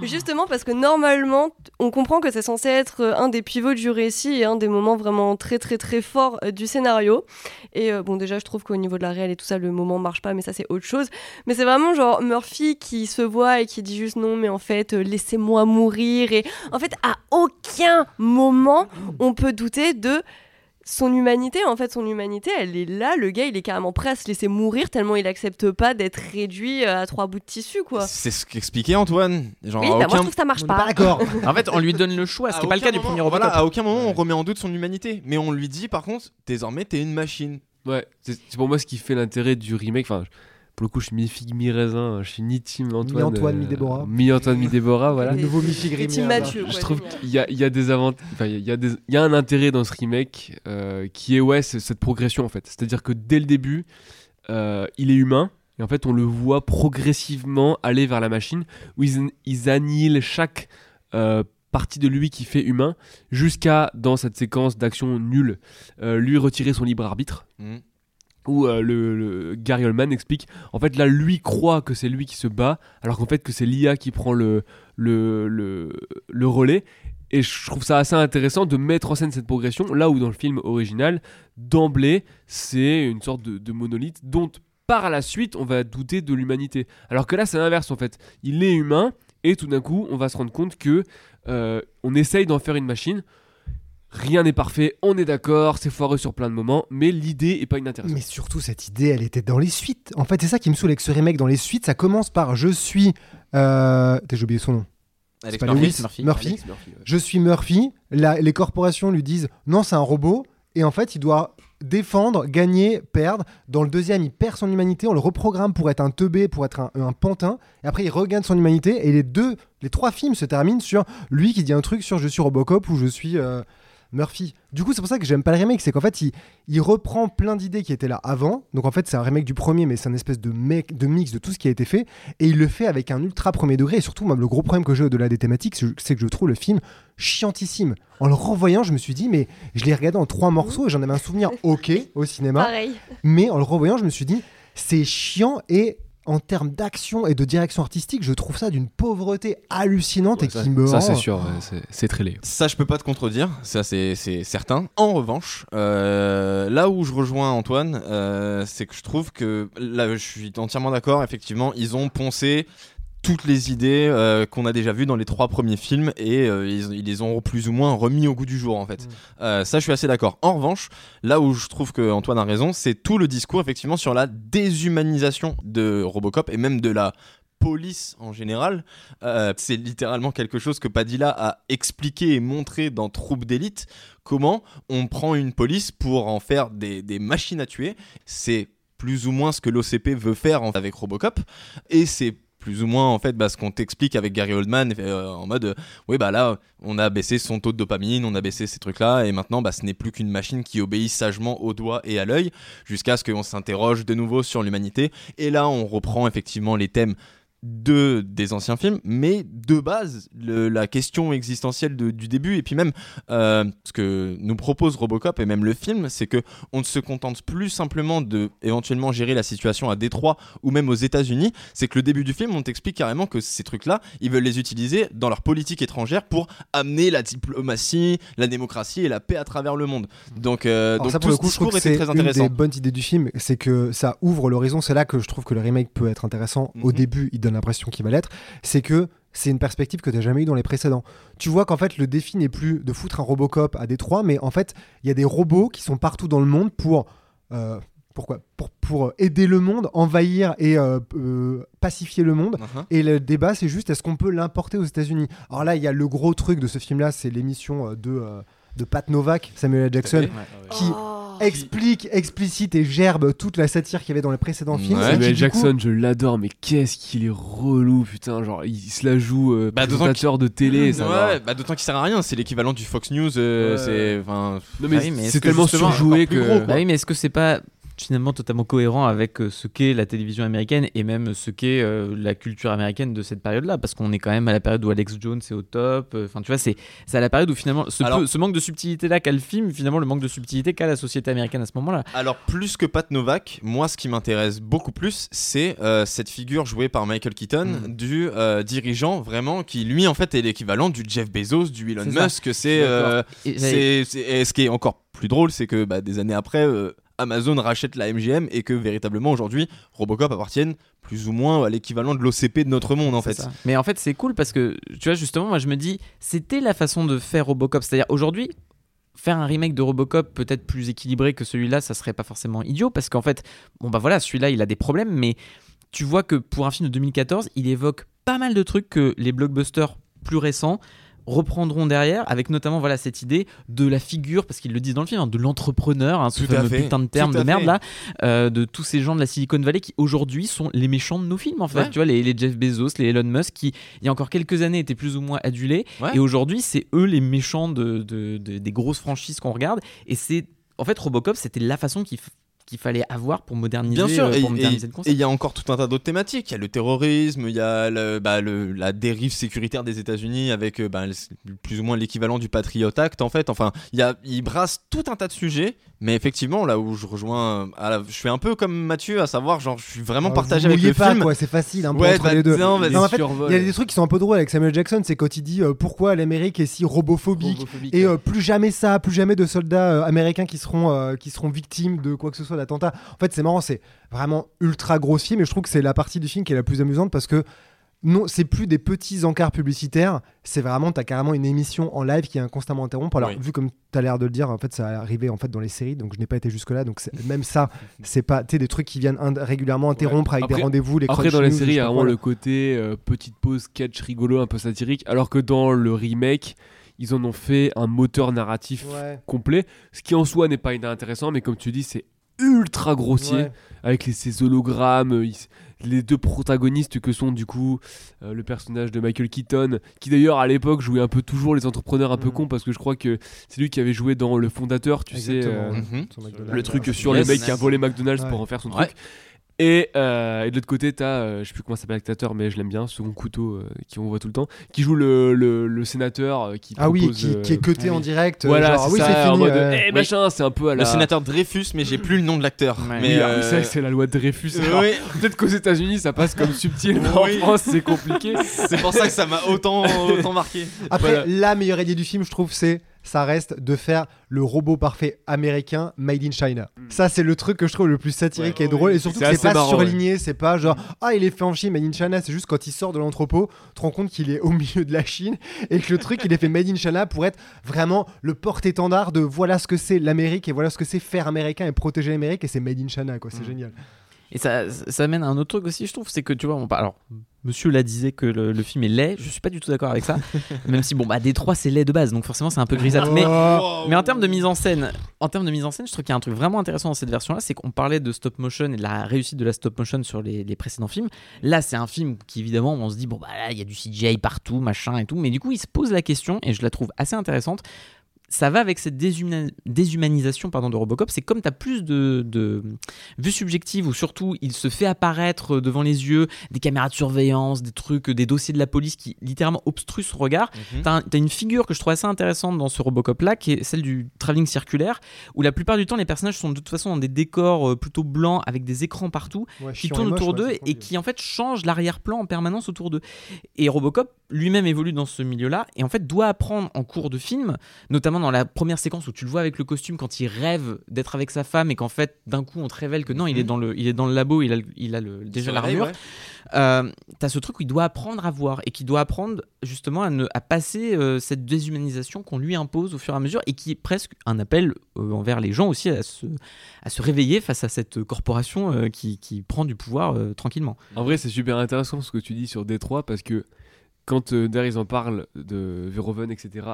Justement parce que normalement on comprend que c'est censé être un des pivots du récit et un des moments vraiment très très très forts du scénario, et bon déjà je trouve qu'au niveau de la réelle et tout ça le moment marche pas, mais ça c'est autre chose. Mais c'est vraiment genre Murphy qui se voit et qui dit juste non mais en fait laissez-moi mourir, et en fait à aucun moment on peut douter de son humanité. En fait, son humanité, elle est là. Le gars, il est carrément prêt à se laisser mourir tellement il accepte pas d'être réduit à 3 bouts de tissu, quoi. C'est ce qu'expliquait Antoine. Genre, oui, moi je trouve que ça marche pas. D'accord. En fait, on lui donne le choix, ce qui n'est pas le cas du premier Robocop. Voilà, à aucun moment on remet en doute son humanité, mais on lui dit par contre, désormais, t'es une machine. Ouais. C'est pour moi ce qui fait l'intérêt du remake. Enfin, pour le coup, je suis mi-figue, mi-raisin. Je suis ni Team Antoine. Mi-Antoine, mi-Déborah. Mi-Antoine, mi-Déborah, voilà. Le nouveau mi-figue, mi-raisin. Je trouve qu'il y a des avantages. Enfin, il y a un intérêt dans ce remake qui est, c'est cette progression en fait. C'est-à-dire que dès le début, il est humain. Et en fait, on le voit progressivement aller vers la machine, où ils annihilent chaque partie de lui qui fait humain, jusqu'à, dans cette séquence d'action nulle, lui retirer son libre arbitre. Mmh. Où le Gary Oldman explique, en fait là lui croit que c'est lui qui se bat, alors qu'en fait que c'est l'IA qui prend le relais. Et je trouve ça assez intéressant de mettre en scène cette progression, là où dans le film original, d'emblée, c'est une sorte de monolithe dont par la suite on va douter de l'humanité. Alors que là c'est l'inverse en fait, il est humain et tout d'un coup on va se rendre compte que on essaye d'en faire une machine. Rien n'est parfait, on est d'accord, c'est foireux sur plein de moments, mais l'idée est pas inintéressante. Mais surtout, cette idée, elle était dans les suites. En fait, c'est ça qui me saoule avec ce remake dans les suites. Ça commence par « Je suis... » J'ai oublié son nom. Alex Murphy. Alex Murphy, ouais. Je suis Murphy. Les corporations lui disent « Non, c'est un robot. » Et en fait, il doit défendre, gagner, perdre. Dans le deuxième, il perd son humanité. On le reprogramme pour être un teubé, pour être un pantin. Et après, il regagne son humanité. Et les trois films se terminent sur lui qui dit un truc sur « Je suis RoboCop » ou « Je suis... Murphy. Du coup, c'est pour ça que j'aime pas le remake, c'est qu'en fait, il reprend plein d'idées qui étaient là avant. Donc en fait, c'est un remake du premier, mais c'est une espèce de mix de tout ce qui a été fait. Et il le fait avec un ultra premier degré. Et surtout, même le gros problème que j'ai au-delà des thématiques, c'est que je trouve le film chiantissime. En le revoyant, je me suis dit, mais je l'ai regardé en 3 morceaux et j'en avais un souvenir ok au cinéma. Pareil. Mais en le revoyant, je me suis dit, c'est chiant et... En termes d'action et de direction artistique, je trouve ça d'une pauvreté hallucinante et qui me rend... Ça, c'est sûr, c'est très laid. Ça, je peux pas te contredire, ça, c'est certain. En revanche, là où je rejoins Antoine, c'est que je trouve que... Là, je suis entièrement d'accord, effectivement, ils ont poncé toutes les idées qu'on a déjà vues dans les 3 premiers films et ils les ont plus ou moins remis au goût du jour en fait. Ça je suis assez d'accord. En revanche, là où je trouve que Antoine a raison, c'est tout le discours effectivement sur la déshumanisation de RoboCop et même de la police en général. C'est littéralement quelque chose que Padilla a expliqué et montré dans Troupe d'élite, comment on prend une police pour en faire des machines à tuer. C'est plus ou moins ce que l'OCP veut faire avec RoboCop et c'est plus ou moins en fait ce qu'on t'explique avec Gary Oldman en mode oui là on a baissé son taux de dopamine, on a baissé ces trucs là et maintenant ce n'est plus qu'une machine qui obéit sagement au doigt et à l'œil jusqu'à ce qu'on s'interroge de nouveau sur l'humanité et là on reprend effectivement les thèmes des anciens films, mais de base la question existentielle du début et puis même ce que nous propose RoboCop et même le film, c'est que on ne se contente plus simplement de éventuellement gérer la situation à Détroit ou même aux États-Unis. C'est que le début du film, on t'explique carrément que ces trucs-là, ils veulent les utiliser dans leur politique étrangère pour amener la diplomatie, la démocratie et la paix à travers le monde. Donc ça, pour le coup, je trouve que c'est une des bonnes idées du film, c'est que ça ouvre l'horizon. C'est là que je trouve que le remake peut être intéressant. Au début, il donne l'impression qu'il va l'être, c'est que c'est une perspective que t'as jamais eu dans les précédents. Tu vois qu'en fait le défi n'est plus de foutre un RoboCop à Détroit, mais en fait il y a des robots qui sont partout dans le monde pour aider le monde, envahir et pacifier le monde. Et le débat, c'est juste est-ce qu'on peut l'importer aux États-Unis. Alors là, il y a le gros truc de ce film là, c'est l'émission de Pat Novak, Samuel L. Jackson, qui explique, explicite et gerbe toute la satire qu'il y avait dans les précédents films. Samuel Jackson, je l'adore, mais qu'est-ce qu'il est relou, putain, genre il se la joue présentateur de télé, ça va. D'autant qu'il sert à rien, c'est l'équivalent du Fox News, c'est tellement surjoué que... oui, mais est-ce que c'est pas finalement totalement cohérent avec ce qu'est la télévision américaine et même ce qu'est la culture américaine de cette période-là, parce qu'on est quand même à la période où Alex Jones est au top, tu vois, c'est à la période où finalement ce manque de subtilité-là qu'a le film, finalement le manque de subtilité qu'a la société américaine à ce moment-là. Alors plus que Pat Novak, moi ce qui m'intéresse beaucoup plus, c'est cette figure jouée par Michael Keaton, du dirigeant vraiment, qui lui en fait est l'équivalent du Jeff Bezos, du Elon Musk, et ce qui est encore plus drôle, c'est que des années après... Amazon rachète la MGM et que véritablement aujourd'hui RoboCop appartiennent plus ou moins à l'équivalent de l'OCP de notre monde en fait. Ça. Mais en fait c'est cool parce que tu vois, justement moi je me dis c'était la façon de faire RoboCop, c'est-à-dire aujourd'hui faire un remake de RoboCop peut-être plus équilibré que celui-là, ça serait pas forcément idiot parce qu'en fait celui-là il a des problèmes, mais tu vois que pour un film de 2014 il évoque pas mal de trucs que les blockbusters plus récents reprendront derrière, avec notamment cette idée de la figure, parce qu'ils le disent dans le film, de l'entrepreneur, ce fameux putain de terme de merde là, de tous ces gens de la Silicon Valley qui aujourd'hui sont les méchants de nos films en fait, tu vois, les Jeff Bezos, les Elon Musk qui il y a encore quelques années étaient plus ou moins adulés, et aujourd'hui c'est eux les méchants des grosses franchises qu'on regarde, et c'est en fait RoboCop c'était la façon qu'ils qu'il fallait avoir pour moderniser, bien sûr, pour moderniser le concept. Et il y a encore tout un tas d'autres thématiques. Il y a le terrorisme, il y a la dérive sécuritaire des États-Unis avec plus ou moins l'équivalent du Patriot Act en fait. Enfin, il brasse tout un tas de sujets. Mais effectivement, là où je rejoins, je suis un peu comme Mathieu, à savoir, genre, je suis vraiment partagé avec le film. Quoi, c'est facile, un peu entre les deux. Non, en fait, il y a des trucs qui sont un peu drôles avec Samuel Jackson, c'est quand il dit pourquoi l'Amérique est si robophobique et plus jamais ça, plus jamais de soldats américains qui seront victimes de quoi que ce soit d'attentat. En fait, c'est marrant, c'est vraiment ultra grossier, mais je trouve que c'est la partie du film qui est la plus amusante parce que non, c'est plus des petits encarts publicitaires, c'est vraiment, t'as carrément une émission en live qui est constamment interrompue. Alors, vu comme t'as l'air de le dire, en fait, ça arrivait en fait dans les séries, donc je n'ai pas été jusque-là. Donc, même ça, c'est pas, tu sais, des trucs qui viennent régulièrement interrompre avec des rendez-vous, les crunch news. Après, dans les séries, il y a vraiment le côté petite pause, catch rigolo, un peu satirique, alors que dans le remake, ils en ont fait un moteur narratif complet, ce qui en soi n'est pas inintéressant, mais comme tu dis, c'est ultra grossier avec ces hologrammes. Les deux protagonistes que sont du coup le personnage de Michael Keaton, qui d'ailleurs à l'époque jouait un peu toujours les entrepreneurs un peu cons, parce que je crois que c'est lui qui avait joué dans Le Fondateur, tu sais, le truc sur les mecs qui a volé McDonald's pour en faire son truc. Et de l'autre côté, t'as, je sais plus comment s'appelle l'acteur, mais je l'aime bien, Second Couteau, qui on voit tout le temps, qui joue le sénateur qui propose, qui est cuté en direct. Voilà, genre, c'est ça, en mode machin, c'est un peu à la... Le sénateur Dreyfus, mais j'ai plus le nom de l'acteur. Ouais, mais ça, c'est la loi de Dreyfus. Peut-être qu'aux États-Unis ça passe comme subtil, mais en France, c'est compliqué. C'est pour ça que ça m'a autant marqué. Après, la meilleure idée du film, je trouve, c'est... ça reste de faire le robot parfait américain made in China. Ça, c'est le truc que je trouve le plus satirique et drôle. Et surtout, c'est pas marrant, surligné, c'est pas genre il est fait en Chine, made in China. C'est juste quand il sort de l'entrepôt, tu te rends compte qu'il est au milieu de la Chine et que le truc, il est fait made in China pour être vraiment le porte-étendard de voilà ce que c'est l'Amérique et voilà ce que c'est faire américain et protéger l'Amérique. Et c'est made in China, quoi. C'est génial. Et ça mène à un autre truc aussi, je trouve, c'est que tu vois, alors monsieur là disait que le film est laid, je suis pas du tout d'accord avec ça, même si Détroit c'est laid de base, donc forcément c'est un peu grisâtre, mais en termes de mise en scène, je trouve qu'il y a un truc vraiment intéressant dans cette version là, c'est qu'on parlait de stop motion et de la réussite de la stop motion sur les précédents films. Là c'est un film qui évidemment on se dit là il y a du CGI partout machin et tout, mais du coup il se pose la question et je la trouve assez intéressante. Ça va avec cette déshumanisation de Robocop. C'est comme tu as plus de vues subjectives, où surtout il se fait apparaître devant les yeux des caméras de surveillance, des trucs, des dossiers de la police qui littéralement obstruent son regard. Tu as une figure que je trouve assez intéressante dans ce Robocop-là, qui est celle du travelling circulaire, où la plupart du temps les personnages sont de toute façon dans des décors plutôt blancs avec des écrans partout qui tournent autour d'eux et qui en fait changent l'arrière-plan en permanence autour d'eux. Et Robocop lui-même évolue dans ce milieu-là et en fait doit apprendre en cours de film, notamment dans la première séquence où tu le vois avec le costume quand il rêve d'être avec sa femme et qu'en fait d'un coup on te révèle que non, il est dans le labo, il a déjà l'armure. T'as ce truc où il doit apprendre à voir et qui doit apprendre justement à passer cette déshumanisation qu'on lui impose au fur et à mesure et qui est presque un appel envers les gens aussi à se réveiller face à cette corporation qui prend du pouvoir tranquillement. En vrai c'est super intéressant ce que tu dis sur Détroit, parce que quand d'ailleurs ils en parlent de Verhoeven etc.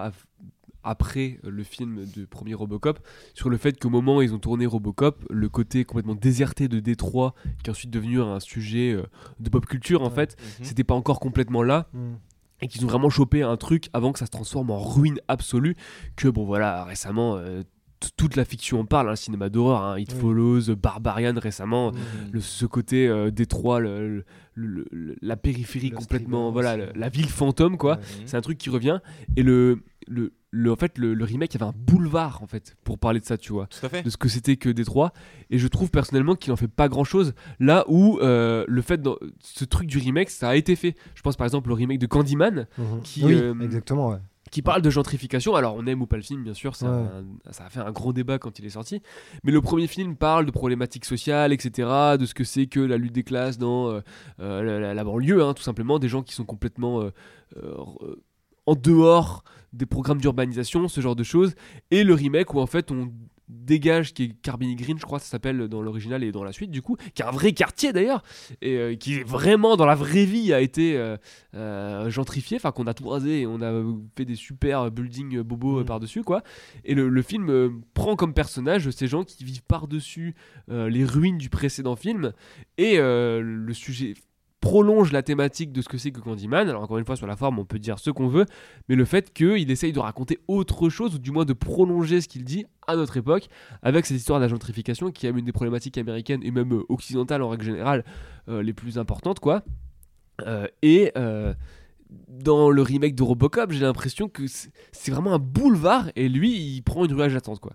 après le film du premier Robocop, sur le fait qu'au moment où ils ont tourné Robocop, le côté complètement déserté de Détroit, qui est ensuite devenu un sujet de pop culture en fait, c'était pas encore complètement là. Et qu'ils ont vraiment chopé un truc avant que ça se transforme en ruine absolue, que récemment... toute la fiction en parle, un cinéma d'horreur, It Follows, Barbarian récemment, ce côté Détroit, la périphérie complètement, la ville fantôme quoi, c'est un truc qui revient. Et en fait le remake, il y avait un boulevard en fait pour parler de ça, tu vois, de ce que c'était que Détroit. Et je trouve personnellement qu'il n'en fait pas grand chose, là où le fait ce truc du remake, ça a été fait. Je pense par exemple au remake de Candyman, qui parle de gentrification. Alors on aime ou pas le film, bien sûr, ça a fait un gros débat quand il est sorti, mais le premier film parle de problématiques sociales, etc., de ce que c'est que la lutte des classes dans la banlieue, tout simplement, des gens qui sont complètement en dehors des programmes d'urbanisation, ce genre de choses. Et le remake où en fait on dégage, qui est Carbini Green, je crois ça s'appelle dans l'original et dans la suite du coup, qui est un vrai quartier d'ailleurs, et qui est vraiment dans la vraie vie a été gentrifié, enfin qu'on a tout rasé et on a fait des super buildings bobos par-dessus quoi. Et le film prend comme personnage ces gens qui vivent par-dessus les ruines du précédent film, et le sujet prolonge la thématique de ce que c'est que Candyman. Alors encore une fois, sur la forme, on peut dire ce qu'on veut, mais le fait qu'il essaye de raconter autre chose, ou du moins de prolonger ce qu'il dit à notre époque, avec cette histoire de la gentrification, qui est une des problématiques américaines, et même occidentales en règle générale, les plus importantes, quoi. Dans le remake de RoboCop, j'ai l'impression que c'est vraiment un boulevard, et lui, il prend une rue adjacente, quoi.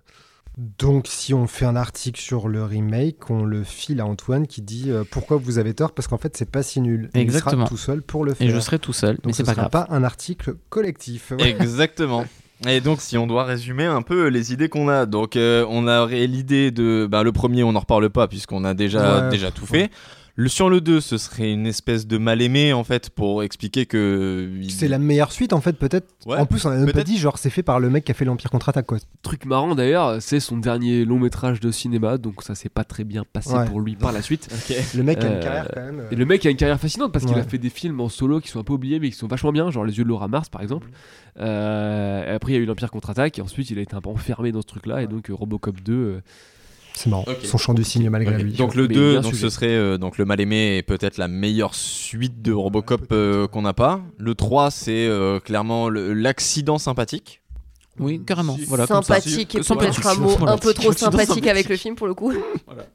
Donc, si on fait un article sur le remake, on le file à Antoine qui dit pourquoi vous avez tort, parce qu'en fait c'est pas si nul. Exactement. Il sera tout seul pour le faire. Et je serai tout seul, donc mais c'est pas grave. Ce sera pas un article collectif. Ouais. Exactement. Et donc, si on doit résumer un peu les idées qu'on a, donc on a l'idée de, bah, le premier, on n'en reparle pas puisqu'on a déjà tout fait. Ouais. Sur le 2, ce serait une espèce de mal-aimé, en fait, pour expliquer que... C'est la meilleure suite, en fait, peut-être. Ouais, en plus, on a même pas dit, genre, c'est fait par le mec qui a fait l'Empire Contre-Attaque, quoi. Truc marrant, d'ailleurs, c'est son dernier long métrage de cinéma, donc ça s'est pas très bien passé pour lui par la suite. Okay. Le mec a une carrière, quand même. Et le mec a une carrière fascinante, parce qu'il a fait des films en solo qui sont un peu oubliés, mais qui sont vachement bien, genre Les Yeux de Laura Mars, par exemple. Après, il y a eu l'Empire Contre-Attaque, et ensuite, il a été un peu enfermé dans ce truc-là, et donc Robocop 2... C'est marrant, okay. Son chant du signe malgré lui. Donc le 2, donc ce serait donc le mal-aimé et peut-être la meilleure suite de Robocop qu'on n'a pas. Le 3, c'est clairement l'accident sympathique. Oui, carrément. Voilà, sympathique, comme ça. Et peut-être un mot un peu trop sympathique avec le film pour le coup. Voilà.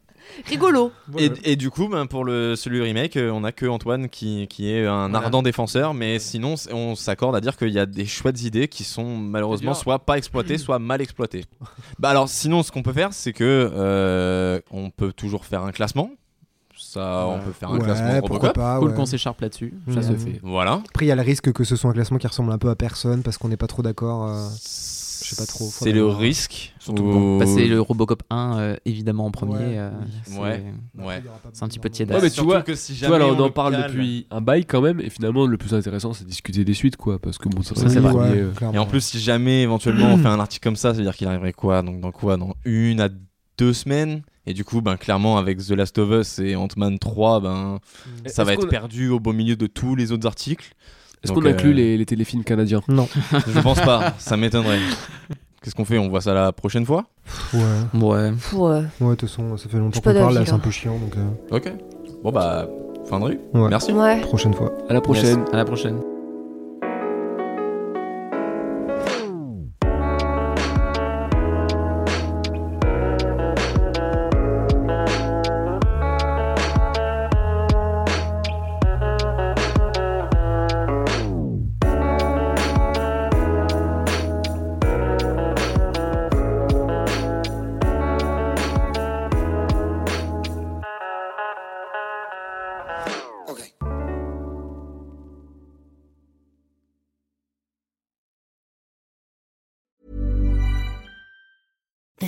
Rigolo. Et du coup, ben, pour celui remake, on n'a que Antoine qui est un ardent défenseur, mais sinon on s'accorde à dire qu'il y a des chouettes idées qui sont malheureusement soit pas exploitées, soit mal exploitées. Bah alors sinon, ce qu'on peut faire, c'est que on peut toujours faire un classement. Ça, on peut faire un classement de Robocop. Cool qu'on s'écharpe là-dessus, ça se fait. Voilà. Après, il y a le risque que ce soit un classement qui ressemble un peu à personne parce qu'on n'est pas trop d'accord. Je sais pas trop. C'est le risque. Surtout qu'on passait le Robocop 1 évidemment en premier. C'est un petit peu tiède. Ouais, mais tu vois, que si jamais alors, on en parle depuis un bail quand même. Et finalement, le plus intéressant, c'est de discuter des suites, quoi. Parce que bon, ça c'est vrai. Et en plus, si jamais éventuellement on fait un article comme ça, c'est-à-dire qu'il arriverait quoi ? Donc dans quoi ? Dans 1 à 2 semaines ? Et du coup, ben, clairement, avec The Last of Us et Ant-Man 3, ben, ça va être perdu au beau milieu de tous les autres articles. Est-ce qu'on inclut les téléfilms canadiens ? Non. Je pense pas, ça m'étonnerait. Qu'est-ce qu'on fait ? On voit ça la prochaine fois ? Ouais, de toute façon, ça fait longtemps qu'on parle, là, c'est un peu chiant. Donc, Ok. Bon, bah, fin de rue. Ouais. Merci. Ouais. Prochaine fois. À la prochaine. Merci. À la prochaine. The